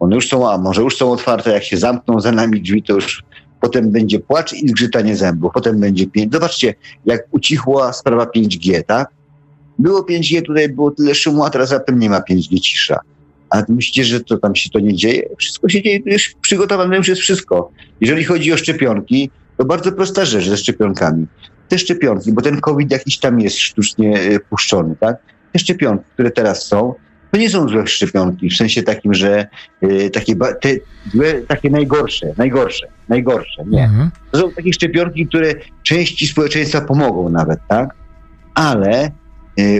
one już są, a może już są otwarte, jak się zamkną za nami drzwi, to już potem będzie płacz i zgrzytanie zębów, potem będzie 5G. Zobaczcie, jak ucichła sprawa 5G, tak? Było 5G, tutaj było tyle szumu, a teraz zatem nie ma 5G, cisza. A myślicie, że to tam się to nie dzieje? Wszystko się dzieje, już przygotowane już jest wszystko. Jeżeli chodzi o szczepionki, to bardzo prosta rzecz ze szczepionkami. Te szczepionki, bo ten COVID jakiś tam jest sztucznie puszczony, tak? Te szczepionki, które teraz są, to nie są złe szczepionki, w sensie takim, że takie najgorsze, nie. Mhm. To są takie szczepionki, które części społeczeństwa pomogą nawet, tak? Ale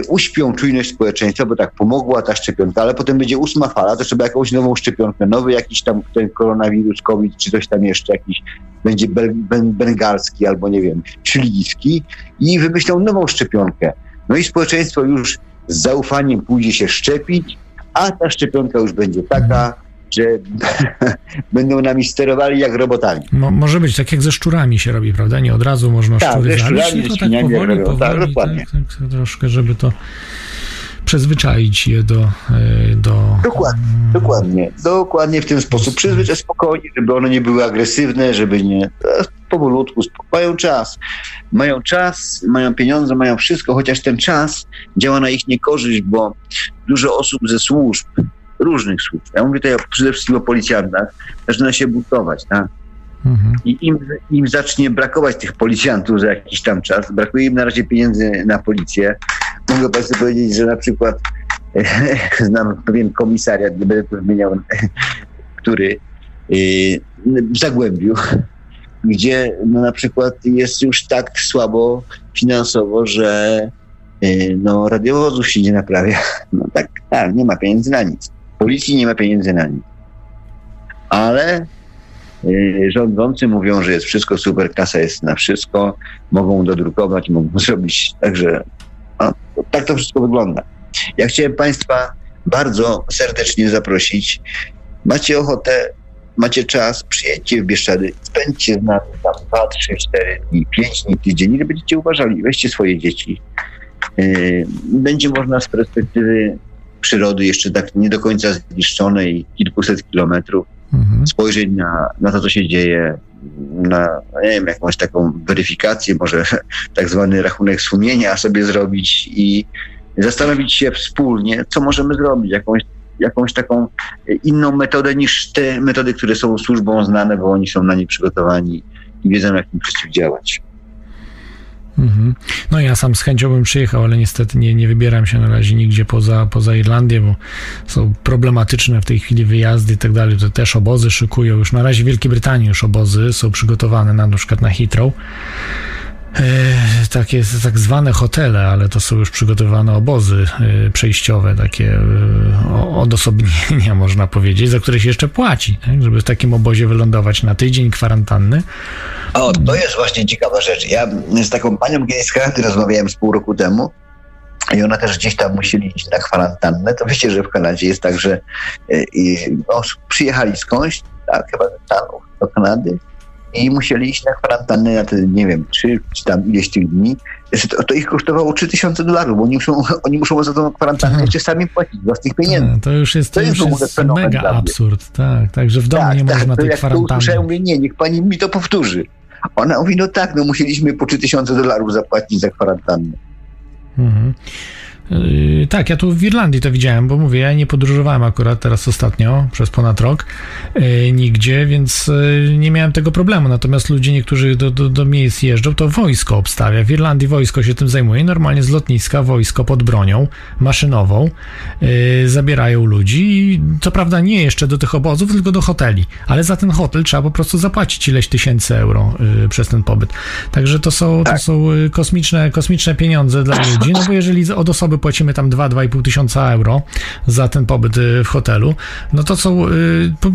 uśpią czujność społeczeństwa, bo tak pomogła ta szczepionka, ale potem będzie 8 fala, to trzeba jakąś nową szczepionkę, nowy jakiś tam ten koronawirus, COVID, czy coś tam jeszcze jakiś, będzie bengalski albo nie wiem, chilijski i wymyślą nową szczepionkę. No i społeczeństwo już z zaufaniem pójdzie się szczepić, a ta szczepionka już będzie taka, że będą nami sterowali jak robotami. Może być, tak jak ze szczurami się robi, prawda? Nie od razu można szczury zabić, to tak powoli, tak, troszkę, żeby to przyzwyczaić je do... Dokładnie w ten sposób. Przyzwyczaj spokojnie, żeby one nie były agresywne, żeby nie... Powolutku, mają czas, mają pieniądze, mają wszystko, chociaż ten czas działa na ich niekorzyść, bo dużo osób ze służb, różnych służb, ja mówię tutaj przede wszystkim o policjantach, zaczyna się buntować, tak? Mhm. I im zacznie brakować tych policjantów za jakiś tam czas, brakuje im na razie pieniędzy na policję. Mogę Państwu powiedzieć, że na przykład znam pewien komisariat, nie będę tu wymieniał, który w Zagłębiu, gdzie no, na przykład jest już tak słabo finansowo, że no, radiowozów się nie naprawia. No tak, nie ma pieniędzy na nic. Policji nie ma pieniędzy na nic. Ale rządzący mówią, że jest wszystko super, kasa jest na wszystko, mogą dodrukować, mogą zrobić. Także no, tak to wszystko wygląda. Ja chciałem Państwa bardzo serdecznie zaprosić. Macie ochotę, macie czas, przyjedźcie w Bieszczady, spędźcie z nami tam 2, 3, 4 dni, 5 dni, tydzień, ile będziecie uważali, weźcie swoje dzieci. Będzie można z perspektywy przyrody, jeszcze tak nie do końca zniszczonej, kilkuset kilometrów, spojrzeć na to, co się dzieje, na, nie wiem, jakąś taką weryfikację, może tak zwany rachunek sumienia sobie zrobić i zastanowić się wspólnie, co możemy zrobić, jakąś taką inną metodę niż te metody, które są służbą znane, bo oni są na nie przygotowani i wiedzą, jak im przeciwdziałać. Mm-hmm. No ja sam z chęcią bym przyjechał, ale niestety nie wybieram się na razie nigdzie poza Irlandię, bo są problematyczne w tej chwili wyjazdy i tak dalej. To też obozy szykują już. Na razie w Wielkiej Brytanii już obozy są przygotowane na przykład na Heathrow. Takie tak zwane hotele, ale to są już przygotowane obozy przejściowe, takie odosobnienia, można powiedzieć, za które się jeszcze płaci, tak? Żeby w takim obozie wylądować na tydzień kwarantanny. O, to jest właśnie ciekawa rzecz. Ja z taką panią kiedyś rozmawiałem z pół roku temu i ona też gdzieś tam musieli iść na kwarantannę. To wiecie, że w Kanadzie jest tak, że przyjechali skądś, tak, chyba do Kanady, i musieli iść na kwarantannę na te, nie wiem, czy tam ileś tych dni. To ich kosztowało $3000, bo oni muszą za tą kwarantannę jeszcze sami płacić własnych pieniędzy. A, to już jest mega absurd. Tak, także w domu nie można tej kwarantanny. Ja mówię, niech pani mi to powtórzy. Ona mówi, no tak, musieliśmy po $3000 zapłacić za kwarantannę. Mhm. Tak, ja tu w Irlandii to widziałem, bo mówię, ja nie podróżowałem akurat teraz ostatnio, przez ponad rok nigdzie, więc nie miałem tego problemu, natomiast ludzie niektórzy do miejsc jeżdżą, to wojsko obstawia. W Irlandii wojsko się tym zajmuje, normalnie z lotniska wojsko pod bronią maszynową zabierają ludzi i co prawda nie jeszcze do tych obozów, tylko do hoteli, ale za ten hotel trzeba po prostu zapłacić ileś tysięcy euro przez ten pobyt. Także to są kosmiczne pieniądze dla ludzi, no bo jeżeli od osoby płacimy tam 2-2,5 tysiąca euro za ten pobyt w hotelu, no to są,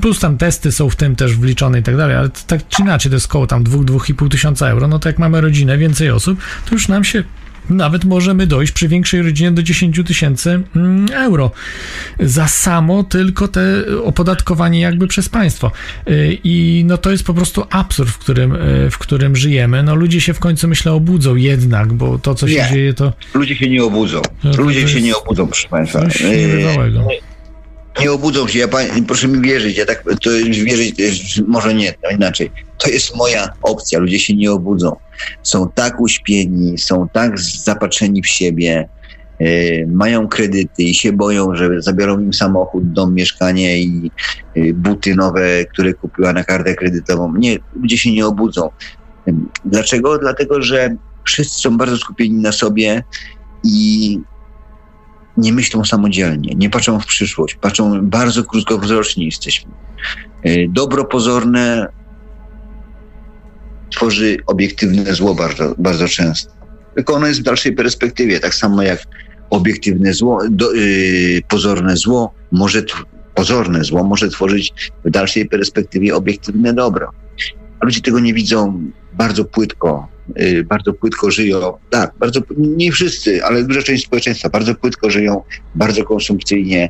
plus tam testy są w tym też wliczone i tak dalej, ale tak czy inaczej to jest koło tam 2-2,5 tysiąca euro, no to jak mamy rodzinę, więcej osób, to już nam się nawet możemy dojść przy większej rodzinie do 10 tysięcy euro. Za samo tylko te opodatkowanie jakby przez państwo. I no to jest po prostu absurd, w którym żyjemy. No ludzie się w końcu, myślę, obudzą jednak, bo to, co się dzieje, to... Ludzie się nie obudzą. Ludzie się nie obudzą, proszę państwa. Nie obudzą się. Proszę mi wierzyć, ja tak to wierzyć, może nie, no inaczej. To jest moja opcja. Ludzie się nie obudzą. Są tak uśpieni, są tak zapatrzeni w siebie, mają kredyty i się boją, że zabiorą im samochód, dom, mieszkanie i buty nowe, które kupiła na kartę kredytową. Nie, ludzie się nie obudzą. Dlaczego? Dlatego, że wszyscy są bardzo skupieni na sobie i nie myślą samodzielnie, nie patrzą w przyszłość, patrzą, bardzo krótkowzroczni jesteśmy. Dobro pozorne tworzy obiektywne zło bardzo często. Tylko ono jest w dalszej perspektywie, tak samo jak obiektywne zło, pozorne zło może tworzyć w dalszej perspektywie obiektywne dobro. A ludzie tego nie widzą, bardzo płytko żyją, tak, nie wszyscy, ale duża część społeczeństwa bardzo płytko żyją, bardzo konsumpcyjnie.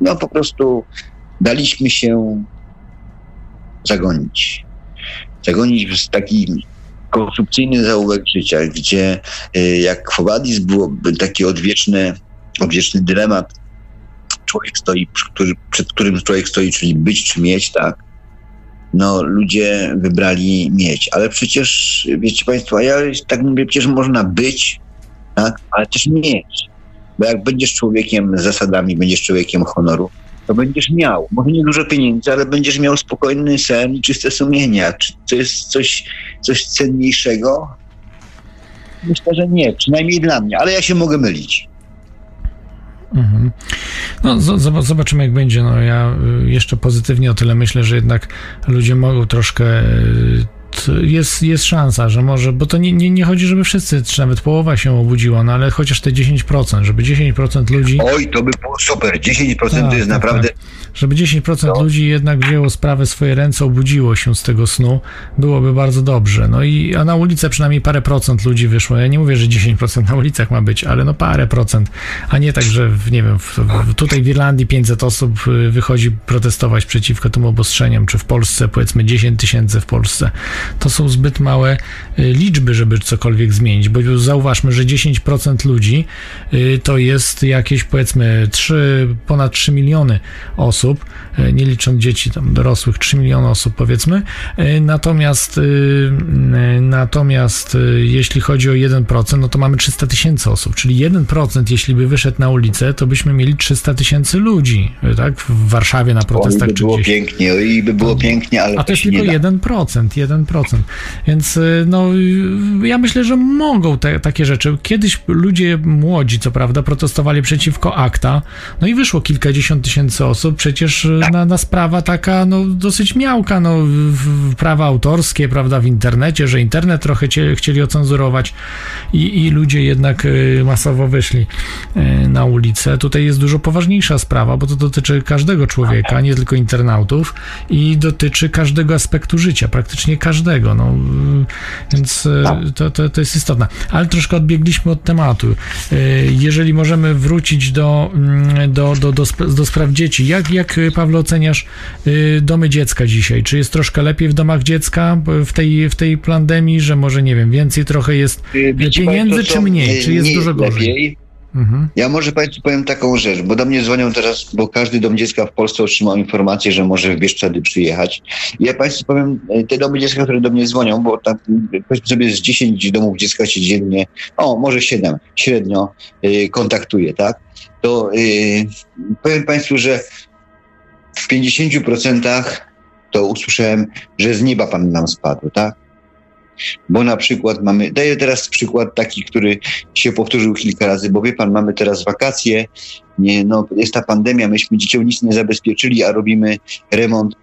No po prostu daliśmy się zagonić. Zagonić w taki konsumpcyjny zaułek życia, gdzie jak Quo Vadis byłoby taki odwieczny dylemat, przed którym człowiek stoi, czyli być czy mieć, tak? No ludzie wybrali mieć, ale przecież, wiecie państwo, ja tak mówię, przecież można być, tak? Ale też mieć, bo jak będziesz człowiekiem z zasadami, będziesz człowiekiem honoru, to będziesz miał, może nie dużo pieniędzy, ale będziesz miał spokojny sen i czyste sumienia. Czy to jest coś cenniejszego? Myślę, że nie, przynajmniej dla mnie, ale ja się mogę mylić. Mhm. No zobaczymy, jak będzie. No ja jeszcze pozytywnie o tyle myślę, że jednak ludzie mogą troszkę... Jest szansa, że może, bo to nie chodzi, żeby wszyscy, czy nawet połowa się obudziła, no ale chociaż te 10%, żeby 10% ludzi... Oj, to by było super, 10% to jest naprawdę... Tak. Żeby 10% ludzi jednak wzięło sprawy w swoje ręce, obudziło się z tego snu, byłoby bardzo dobrze. No i a na ulicę przynajmniej parę procent ludzi wyszło. Ja nie mówię, że 10% na ulicach ma być, ale no parę procent, a nie tak, że tutaj w Irlandii 500 osób wychodzi protestować przeciwko tym obostrzeniom, czy w Polsce powiedzmy 10 tysięcy w Polsce. To są zbyt małe liczby, żeby cokolwiek zmienić, bo już zauważmy, że 10% ludzi to jest jakieś powiedzmy ponad 3 miliony osób, nie licząc dzieci tam dorosłych, 3 miliony osób powiedzmy, natomiast jeśli chodzi o 1%, no to mamy 300 tysięcy osób, czyli 1% jeśli by wyszedł na ulicę, to byśmy mieli 300 tysięcy ludzi, tak? W Warszawie na protestach czy gdzieś. Pięknie, ale a to jest tylko 1%. Więc no, ja myślę, że mogą takie rzeczy. Kiedyś ludzie młodzi, co prawda, protestowali przeciwko ACTA, no i wyszło kilkadziesiąt tysięcy osób, przecież na sprawa taka, no dosyć miałka, no prawa autorskie, prawda, w internecie, że internet trochę chcieli ocenzurować i ludzie jednak masowo wyszli na ulicę. Tutaj jest dużo poważniejsza sprawa, bo to dotyczy każdego człowieka, nie tylko internautów i dotyczy każdego aspektu życia, praktycznie każdego, no więc to jest istotne. Ale troszkę odbiegliśmy od tematu. Jeżeli możemy wrócić do spraw dzieci, jak Pawle oceniasz domy dziecka dzisiaj? Czy jest troszkę lepiej w domach dziecka w tej pandemii, że może, nie wiem, więcej trochę jest pieniędzy, czy mniej? Czy jest dużo gorzej? Mhm. Ja może Państwu powiem taką rzecz, bo do mnie dzwonią teraz, bo każdy dom dziecka w Polsce otrzymał informację, że może w Bieszczady przyjechać. Ja Państwu powiem, te domy dziecka, które do mnie dzwonią, bo tak powiedzmy sobie z 10 domów dziecka się dziennie, może 7 średnio kontaktuję, tak? To powiem Państwu, że w 50% to usłyszałem, że z nieba Pan nam spadł, tak? Bo na przykład mamy, daję teraz przykład taki, który się powtórzył kilka razy, bo wie pan, mamy teraz wakacje, jest ta pandemia, myśmy dzieciom nic nie zabezpieczyli, a robimy remont,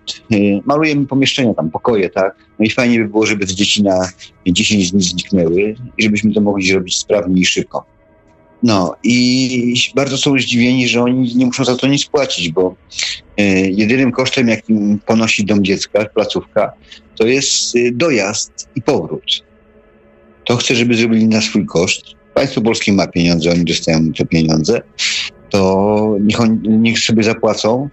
malujemy pomieszczenia tam, pokoje, tak? No i fajnie by było, żeby z dzieci na 10 dni zniknęły i żebyśmy to mogli zrobić sprawnie i szybko. No i bardzo są zdziwieni, że oni nie muszą za to nic płacić, bo jedynym kosztem, jakim ponosi dom dziecka, placówka, to jest dojazd i powrót. To chcę, żeby zrobili na swój koszt. Państwo polskie ma pieniądze, oni dostają te pieniądze. To niech sobie zapłacą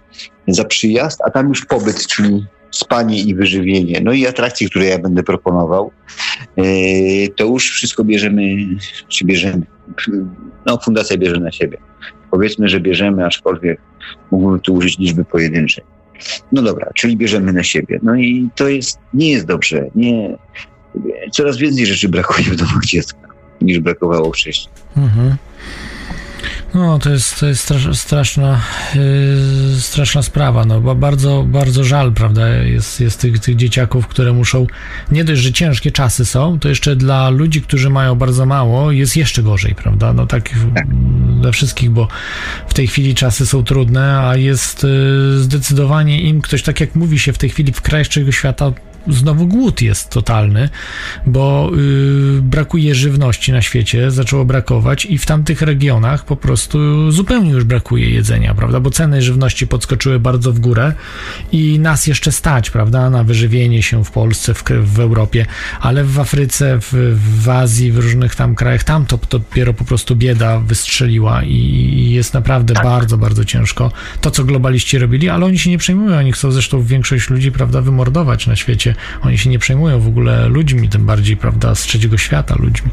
za przyjazd, a tam już pobyt, czyli spanie i wyżywienie. No i atrakcje, które ja będę proponował, to już wszystko bierzemy. Fundacja bierze na siebie. Powiedzmy, że bierzemy, aczkolwiek mógłbym tu użyć liczby pojedynczej. No dobra, czyli bierzemy na siebie. No i to nie jest dobrze. Nie, coraz więcej rzeczy brakuje w domach dziecka, niż brakowało wcześniej. Mhm. No, to jest straszna sprawa, bo bardzo, bardzo żal, prawda, jest tych dzieciaków, które muszą, nie dość, że ciężkie czasy są, to jeszcze dla ludzi, którzy mają bardzo mało, jest jeszcze gorzej, prawda, tak. Dla wszystkich, bo w tej chwili czasy są trudne, a jest zdecydowanie im ktoś, tak jak mówi się w tej chwili w krajach trzeciego świata, znowu głód jest totalny, bo brakuje żywności na świecie, zaczęło brakować i w tamtych regionach po prostu zupełnie już brakuje jedzenia, prawda, bo ceny żywności podskoczyły bardzo w górę i nas jeszcze stać, prawda, na wyżywienie się w Polsce, w Europie, ale w Afryce, w Azji, w różnych tam krajach, tam to dopiero po prostu bieda wystrzeliła i jest naprawdę bardzo, bardzo ciężko. To, co globaliści robili, ale oni się nie przejmują, oni chcą zresztą większość ludzi, prawda, wymordować na świecie. Oni się nie przejmują w ogóle ludźmi, tym bardziej, prawda, z trzeciego świata ludźmi.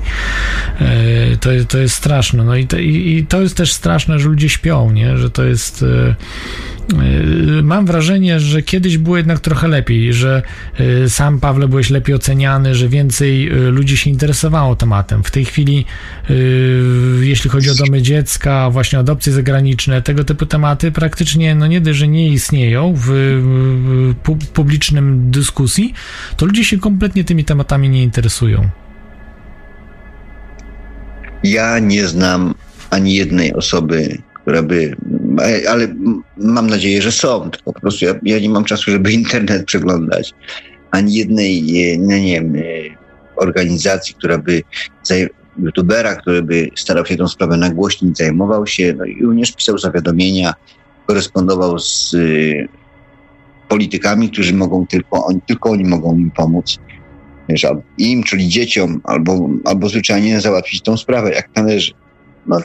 To jest straszne. No i to jest też straszne, że ludzie śpią, nie? Że to jest... Mam wrażenie, że kiedyś było jednak trochę lepiej, że sam, Pawle, byłeś lepiej oceniany, że więcej ludzi się interesowało tematem. W tej chwili, jeśli chodzi o domy dziecka, właśnie adopcje zagraniczne, tego typu tematy praktycznie, nie dość, że nie istnieją w publicznym dyskusji, to ludzie się kompletnie tymi tematami nie interesują. Ja nie znam ani jednej osoby, która by... Ale mam nadzieję, że są, tylko po prostu ja nie mam czasu, żeby internet przeglądać. Ani jednej, organizacji, która by, youtubera, który by starał się tą sprawę nagłośnić, zajmował się, i również pisał zawiadomienia, korespondował z politykami, którzy mogą tylko oni mogą im pomóc. Wiesz, im, czyli dzieciom, albo zwyczajnie załatwić tą sprawę, jak należy.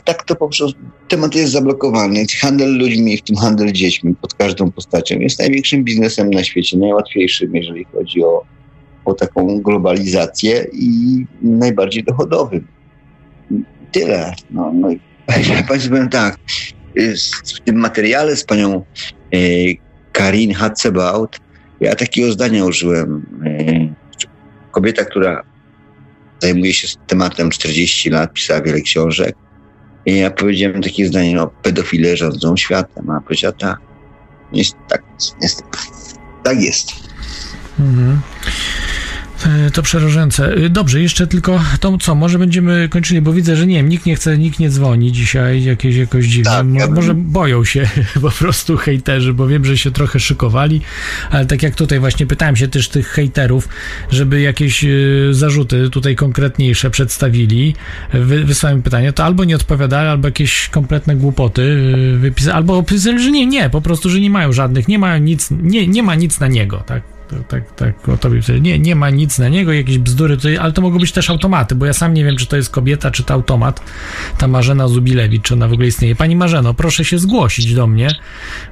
Tak to po prostu temat jest zablokowany. Handel ludźmi, w tym handel dziećmi pod każdą postacią jest największym biznesem na świecie, najłatwiejszym, jeżeli chodzi o taką globalizację i najbardziej dochodowym. Tyle. Państwu powiem tak, w tym materiale z panią Karin Hatzebaut ja takiego zdania użyłem. Kobieta, która zajmuje się tematem 40 lat, pisała wiele książek. I ja powiedziałem takie zdanie, pedofile rządzą światem, a powiedziała tak, tak jest. Mhm. To przerażające. Dobrze, jeszcze tylko to co, może będziemy kończyli, bo widzę, że nikt nie dzwoni dzisiaj, jakoś dziwnie. Tak, może boją się po prostu hejterzy, bo wiem, że się trochę szykowali, ale tak jak tutaj właśnie pytałem się też tych hejterów, żeby jakieś zarzuty tutaj konkretniejsze przedstawili, wysłałem pytanie, to albo nie odpowiadali, albo jakieś kompletne głupoty wypisali, albo opisali, że nie, po prostu, że nie mają żadnych, nie ma nic na niego, tak? tak o tobie wtedy. Nie ma nic na niego, jakieś bzdury tutaj, ale to mogą być też automaty, bo ja sam nie wiem, czy to jest kobieta, czy to automat, ta Marzena Zubilewicz, czy ona w ogóle istnieje. Pani Marzeno, proszę się zgłosić do mnie,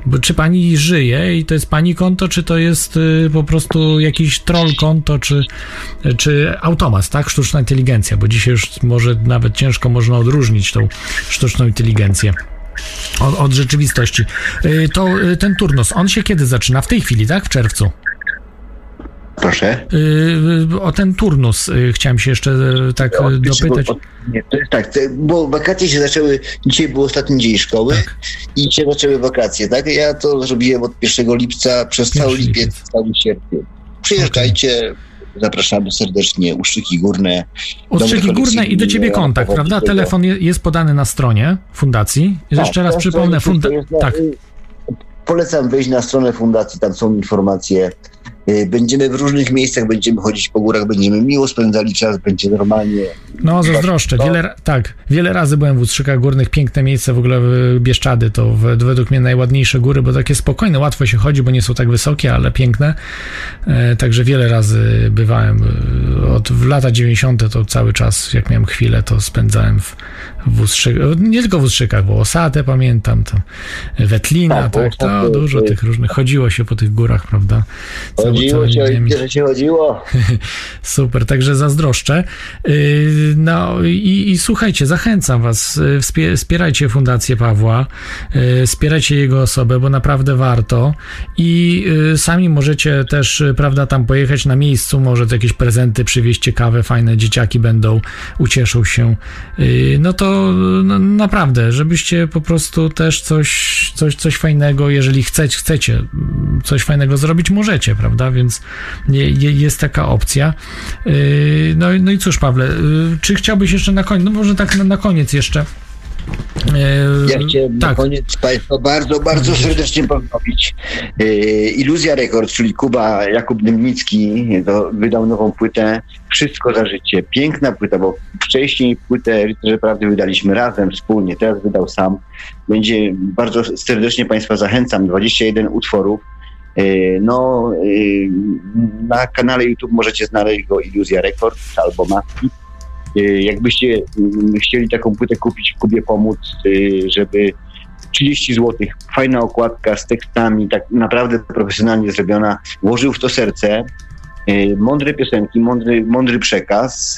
bo czy pani żyje i to jest pani konto, czy to jest po prostu jakiś troll konto, czy automat, tak? Sztuczna inteligencja, bo dzisiaj już może nawet ciężko można odróżnić tą sztuczną inteligencję od rzeczywistości. To ten turnus, on się kiedy zaczyna? W tej chwili, tak? W czerwcu? Proszę? O ten turnus chciałem się jeszcze tak dopytać. Nie, to jest tak, bo wakacje się zaczęły, dzisiaj był ostatni dzień szkoły, tak. I się zaczęły wakacje, tak? Ja to zrobiłem od 1 lipca przez cały lipiec, cały sierpień. Przyjeżdżajcie. Okay. Zapraszamy serdecznie, Ustrzyki Górne. Ustrzyki Górne i do ciebie kontakt, prawda? Telefon jest podany na stronie fundacji. Jeszcze raz przypomnę, polecam wejść na stronę fundacji, tam są informacje. Będziemy w różnych miejscach, będziemy chodzić po górach, będziemy miło spędzali czas, będzie normalnie. No, zazdroszczę. Wiele razy byłem w Ustrzykach Górnych, piękne miejsce, w ogóle Bieszczady to według mnie najładniejsze góry, bo takie spokojne, łatwo się chodzi, bo nie są tak wysokie, ale piękne. Także wiele razy bywałem. W lata 90. to cały czas, jak miałem chwilę, to spędzałem w Ustrzykach. Nie tylko w Ustrzykach, bo Osadę pamiętam, tam Wetlina, tak, dużo tych różnych. Chodziło się po tych górach, prawda? Chodziło się. Super, także zazdroszczę. No i słuchajcie, zachęcam was, wspierajcie Fundację Pawła, wspierajcie jego osobę, bo naprawdę warto i sami możecie też, prawda, tam pojechać na miejscu, może jakieś prezenty przywieźć, ciekawe, fajne, dzieciaki będą, ucieszą się. No to no, naprawdę, żebyście po prostu też coś fajnego, jeżeli chcecie coś fajnego zrobić, możecie, prawda? Więc jest taka opcja. No i cóż, Pawle, czy chciałbyś jeszcze na koniec, no może tak na koniec jeszcze. Ja chciałem na koniec Państwa bardzo, bardzo serdecznie pozdrowić. Iluzja Records, czyli Kuba, Jakub Dymnicki wydał nową płytę Wszystko za życie. Piękna płyta, bo wcześniej płytę Rycerze Prawdy wydaliśmy razem, wspólnie, teraz wydał sam. Będzie, bardzo serdecznie Państwa zachęcam, 21 utworów. No, na kanale YouTube możecie znaleźć go Iluzja Records albo Matki. Jakbyście chcieli taką płytę kupić, Kubie pomóc, żeby 30 zł, fajna okładka z tekstami, tak naprawdę profesjonalnie zrobiona, włożył w to serce, mądre piosenki, mądry przekaz,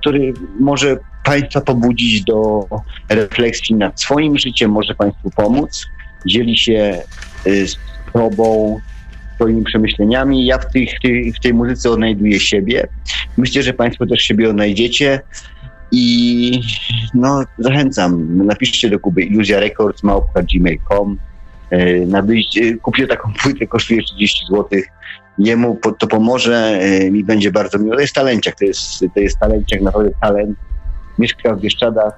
który może Państwa pobudzić do refleksji nad swoim życiem, może Państwu pomóc. Dzieli się z sobą swoimi przemyśleniami. Ja w tej muzyce odnajduję siebie. Myślę, że Państwo też siebie odnajdziecie i no, zachęcam. Napiszcie do Kuby Iluzja Records, @gmail.com. Kupię taką płytę, kosztuje 30 zł. Jemu to pomoże, mi będzie bardzo miło. To jest talenciak, naprawdę talent. Mieszka w Bieszczadach.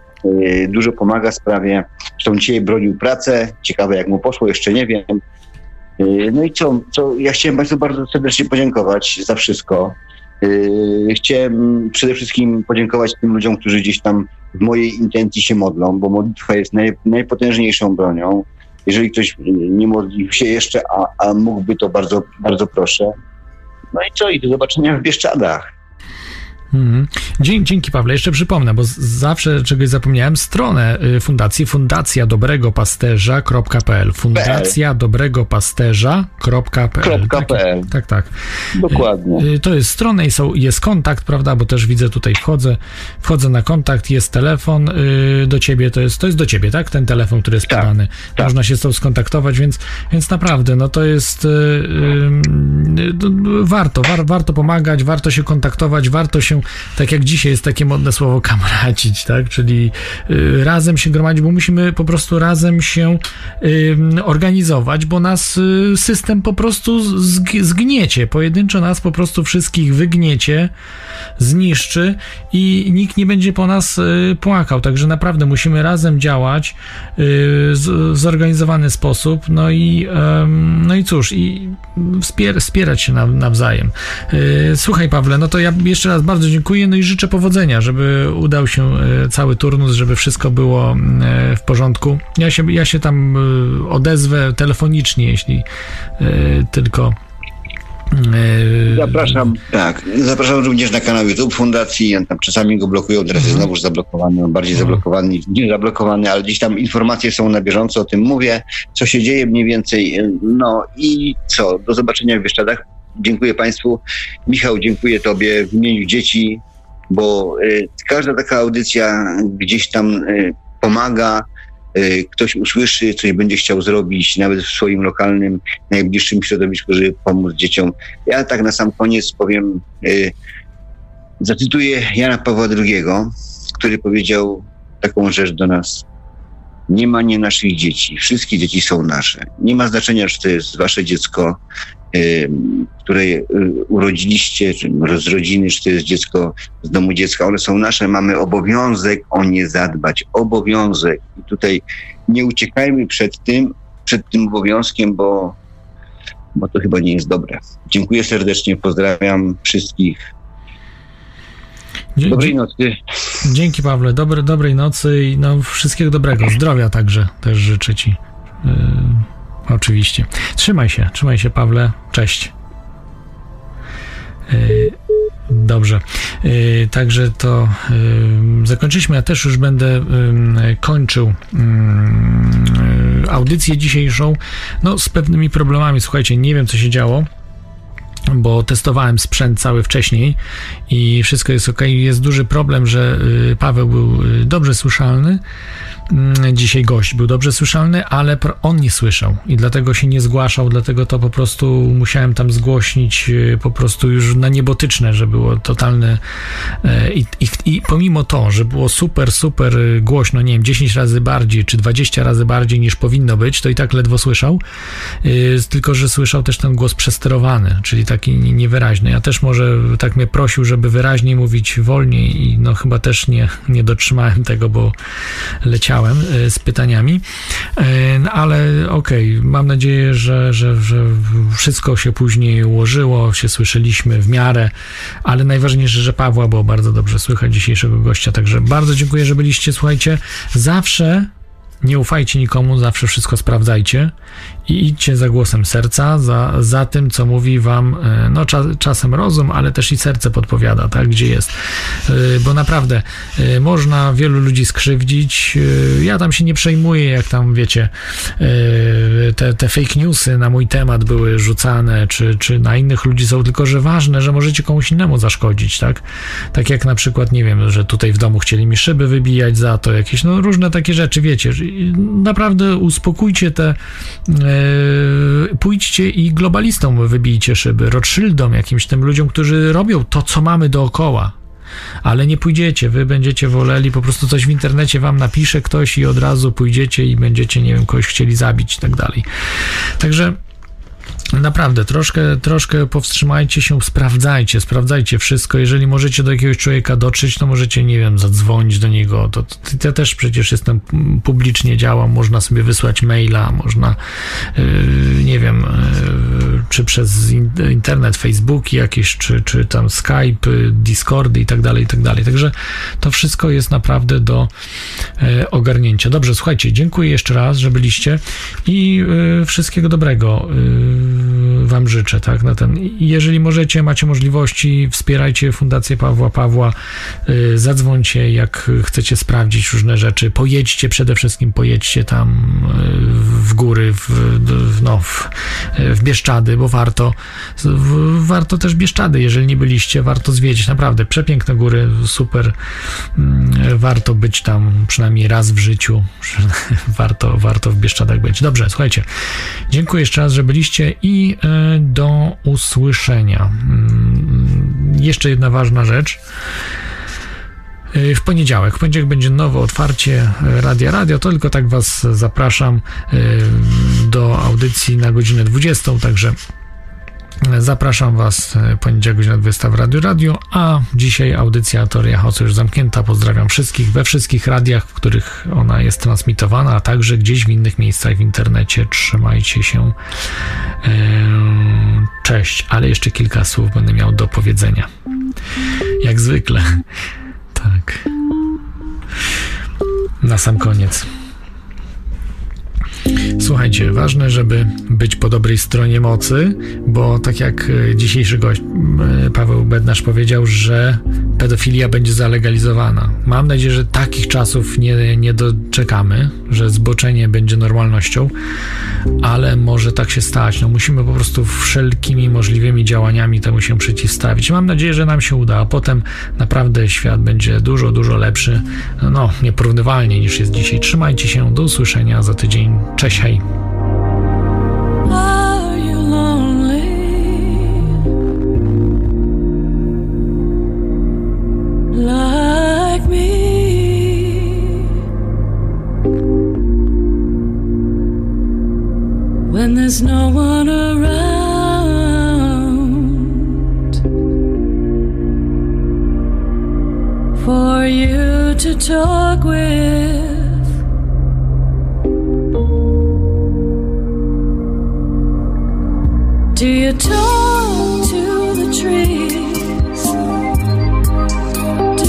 Dużo pomaga sprawie. Zresztą dzisiaj bronił pracę. Ciekawe, jak mu poszło, jeszcze nie wiem. No i co? Ja chciałem Państwu bardzo serdecznie podziękować za wszystko. Chciałem przede wszystkim podziękować tym ludziom, którzy gdzieś tam w mojej intencji się modlą, bo modlitwa jest najpotężniejszą bronią. Jeżeli ktoś nie modlił się jeszcze, a mógłby, to bardzo, bardzo proszę. No i co? I do zobaczenia w Bieszczadach. Mhm. Dzięki, Pawle. Jeszcze przypomnę, bo zawsze czegoś zapomniałem, stronę fundacji fundacjadobregopasterza.pl fundacjadobregopasterza.pl tak. Dokładnie. To jest strona i jest kontakt, prawda, bo też widzę tutaj, wchodzę na kontakt, jest telefon do ciebie, to jest do ciebie, tak? Ten telefon, który jest podany. Tak. Można się z tobą skontaktować, więc naprawdę, no to jest warto pomagać, warto się kontaktować, warto się, tak jak dzisiaj jest takie modne słowo, kamracić, tak? Czyli razem się gromadzić, bo musimy po prostu razem się organizować, bo nas system po prostu zgniecie, pojedynczo nas po prostu wszystkich wygniecie, zniszczy i nikt nie będzie po nas płakał, także naprawdę musimy razem działać w zorganizowany sposób, no i cóż, i wspierać się nawzajem. Słuchaj, Pawle, no to ja jeszcze raz bardzo dziękuję, no i życzę powodzenia, żeby udał się cały turnus, żeby wszystko było w porządku. Ja się tam odezwę telefonicznie, jeśli tylko Zapraszam. Tak, zapraszam również na kanał YouTube Fundacji. Tam czasami go blokują, teraz jest znowu zablokowany, bardziej zablokowany, nie zablokowany, ale gdzieś tam informacje są na bieżąco, o tym mówię, co się dzieje mniej więcej. No i co? Do zobaczenia w Bieszczadach. Dziękuję Państwu. Michał, dziękuję Tobie w imieniu dzieci, bo każda taka audycja gdzieś tam pomaga. Ktoś usłyszy, coś będzie chciał zrobić, nawet w swoim lokalnym, najbliższym środowisku, żeby pomóc dzieciom. Ja tak na sam koniec powiem, zacytuję Jana Pawła II, który powiedział taką rzecz do nas. Nie ma nie naszych dzieci, wszystkie dzieci są nasze. Nie ma znaczenia, czy to jest wasze dziecko, które urodziliście, czy z rodziny, czy to jest dziecko z domu dziecka. One są nasze, mamy obowiązek o nie zadbać. Obowiązek. I tutaj nie uciekajmy przed tym obowiązkiem, bo to chyba nie jest dobre. Dziękuję serdecznie, pozdrawiam wszystkich. Dobrej nocy. Dzięki Pawle, dobrej nocy i no, wszystkiego dobrego, zdrowia także też życzę Ci. Oczywiście. Trzymaj się Pawle, cześć. Dobrze, także to zakończyliśmy. Ja też już będę kończył audycję dzisiejszą, no z pewnymi problemami, słuchajcie, nie wiem co się działo, bo testowałem sprzęt cały wcześniej i wszystko jest ok. Jest duży problem, że Paweł był dobrze słyszalny, dzisiaj gość był dobrze słyszalny, ale on nie słyszał i dlatego się nie zgłaszał, dlatego to po prostu musiałem tam zgłośnić po prostu już na niebotyczne, że było totalne i pomimo to, że było super głośno, nie wiem, 10 razy bardziej czy 20 razy bardziej niż powinno być, to i tak ledwo słyszał, tylko że słyszał też ten głos przesterowany, czyli taki niewyraźny. Ja też może tak mnie prosił, żeby wyraźniej mówić, wolniej i no chyba też nie dotrzymałem tego, bo leciałem z pytaniami, no, ale okej, mam nadzieję, że wszystko się później ułożyło, się słyszeliśmy w miarę, ale najważniejsze, że Pawła było bardzo dobrze słychać, dzisiejszego gościa, także bardzo dziękuję, że byliście, słuchajcie, zawsze nie ufajcie nikomu, zawsze wszystko sprawdzajcie i idźcie za głosem serca, za tym, co mówi wam, no czasem rozum, ale też i serce podpowiada, tak, gdzie jest. Bo naprawdę można wielu ludzi skrzywdzić. Ja tam się nie przejmuję, jak tam, wiecie, te fake newsy na mój temat były rzucane, czy na innych ludzi są, tylko że ważne, że możecie komuś innemu zaszkodzić, tak? Tak jak na przykład, nie wiem, że tutaj w domu chcieli mi szyby wybijać za to, jakieś, no różne takie rzeczy, wiecie, naprawdę uspokójcie te... Pójdźcie i globalistom wybijcie szyby, Rothschildom, jakimś tym ludziom, którzy robią to, co mamy dookoła, ale nie pójdziecie, wy będziecie woleli, po prostu coś w internecie wam napisze ktoś i od razu pójdziecie i będziecie, nie wiem, kogoś chcieli zabić i tak dalej. Także naprawdę, troszkę powstrzymajcie się, sprawdzajcie wszystko. Jeżeli możecie do jakiegoś człowieka dotrzeć, to możecie, nie wiem, zadzwonić do niego. To ja też przecież jestem, publicznie działam, można sobie wysłać maila, można, nie wiem, czy przez internet, Facebooki jakieś, czy tam Skype, Discordy i tak dalej. Także to wszystko jest naprawdę do ogarnięcia. Dobrze, słuchajcie, dziękuję jeszcze raz, że byliście i wszystkiego dobrego wam życzę, tak, na ten. Jeżeli możecie, macie możliwości, wspierajcie Fundację Pawła, zadzwońcie, jak chcecie sprawdzić różne rzeczy, przede wszystkim pojedźcie tam w góry, w Bieszczady, bo warto też Bieszczady, jeżeli nie byliście, warto zwiedzić, naprawdę, przepiękne góry, super, warto być tam przynajmniej raz w życiu, warto w Bieszczadach być. Dobrze, słuchajcie, dziękuję jeszcze raz, że byliście i do usłyszenia. Jeszcze jedna ważna rzecz. W poniedziałek będzie nowe otwarcie Radia, to tylko tak was zapraszam do audycji na godzinę 20, także zapraszam was, poniedziałek godzina 20 w Radiu, a dzisiaj audycja Teoria Chaosu już zamknięta. Pozdrawiam wszystkich we wszystkich radiach, w których ona jest transmitowana, a także gdzieś w innych miejscach w internecie. Trzymajcie się. Cześć, ale jeszcze kilka słów będę miał do powiedzenia. Jak zwykle. Tak. Na sam koniec. Słuchajcie, ważne, żeby być po dobrej stronie mocy, bo tak jak dzisiejszy gość Paweł Bednarz powiedział, że pedofilia będzie zalegalizowana. Mam nadzieję, że takich czasów nie doczekamy, że zboczenie będzie normalnością, ale może tak się stać. No, musimy po prostu wszelkimi możliwymi działaniami temu się przeciwstawić. Mam nadzieję, że nam się uda, a potem naprawdę świat będzie dużo, dużo lepszy, no nieporównywalnie niż jest dzisiaj. Trzymajcie się, do usłyszenia za tydzień. Cześć, hej! When there's no one around for you to talk with, do you talk to the trees?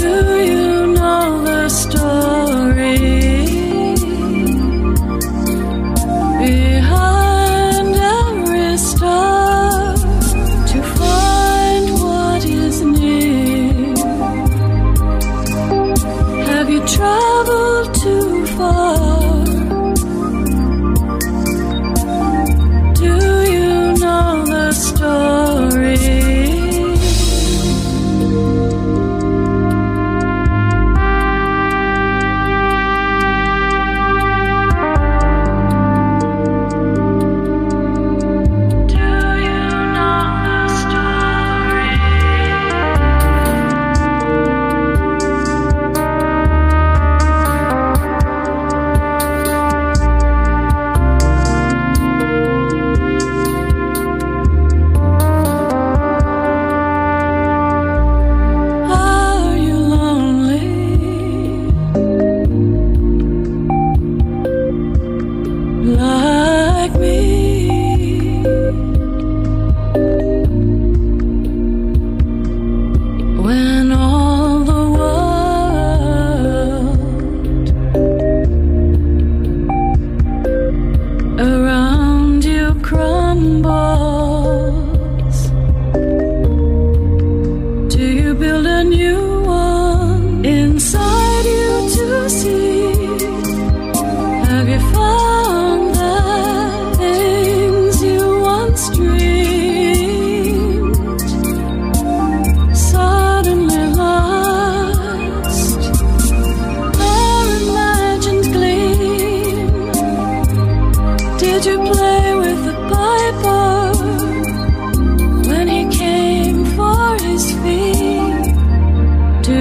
Do you know the story? Travel too far. Do you know the story? Do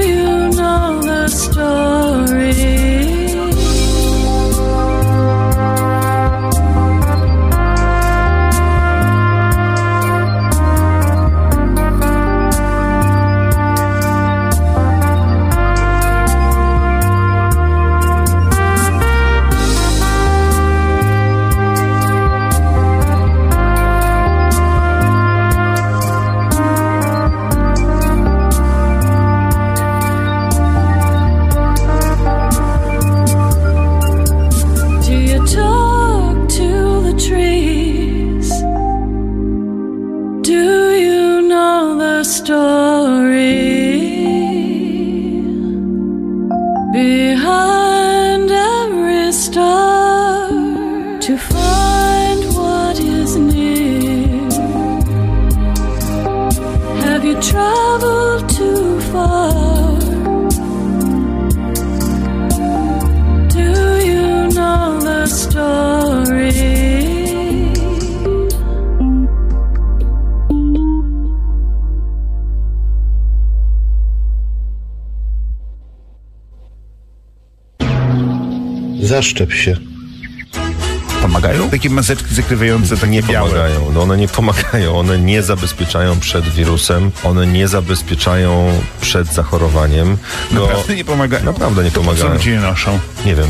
you know the story? Zaszczep się. Pomagają? Takie maseczki zakrywające takie nie białe. Pomagają. No one nie pomagają. One nie zabezpieczają przed wirusem. One nie zabezpieczają przed zachorowaniem. Naprawdę nie pomagają? Naprawdę nie pomagają. To po co ludzie noszą? Nie wiem.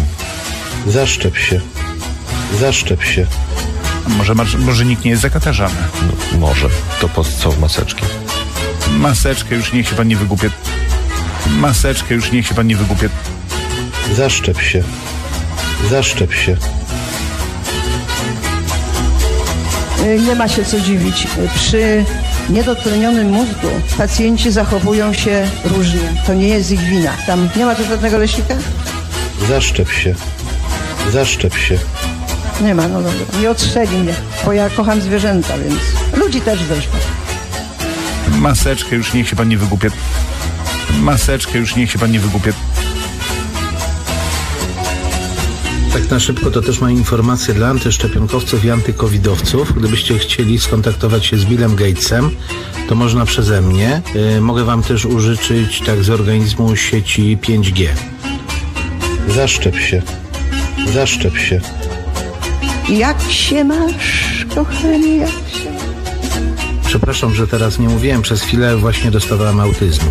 Zaszczep się. Zaszczep się. Może nikt nie jest zakatarzany. No, może. To po co maseczki? Maseczkę już niech się pan nie wygłupie. Maseczkę już niech się pan nie wygłupie. Zaszczep się. Zaszczep się. Nie ma się co dziwić. Przy niedotlenionym mózgu pacjenci zachowują się różnie. To nie jest ich wina. Tam nie ma tu żadnego leśnika? Zaszczep się. Zaszczep się. Nie ma, no dobra. Nie odstrzeli mnie, bo ja kocham zwierzęta, więc... Ludzi też zresztą. Maseczkę już niech się pan nie wygłupie. Maseczkę już niech się pan nie wygłupie. Tak na szybko to też ma informacje dla antyszczepionkowców i antykowidowców. Gdybyście chcieli skontaktować się z Billem Gatesem, to można przeze mnie. Mogę wam też użyczyć tak z organizmu sieci 5G. Zaszczep się. Zaszczep się. Jak się masz, kochanie, jak się... Przepraszam, że teraz nie mówiłem. Przez chwilę właśnie dostawałem autyzmu.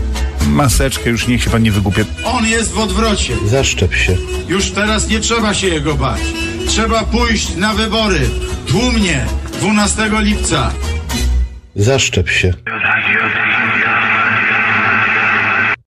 Maseczkę już niech się pan nie wygłupie. On jest w odwrocie. Zaszczep się. Już teraz nie trzeba się jego bać. Trzeba pójść na wybory. Tłumnie. 12 lipca. Zaszczep się.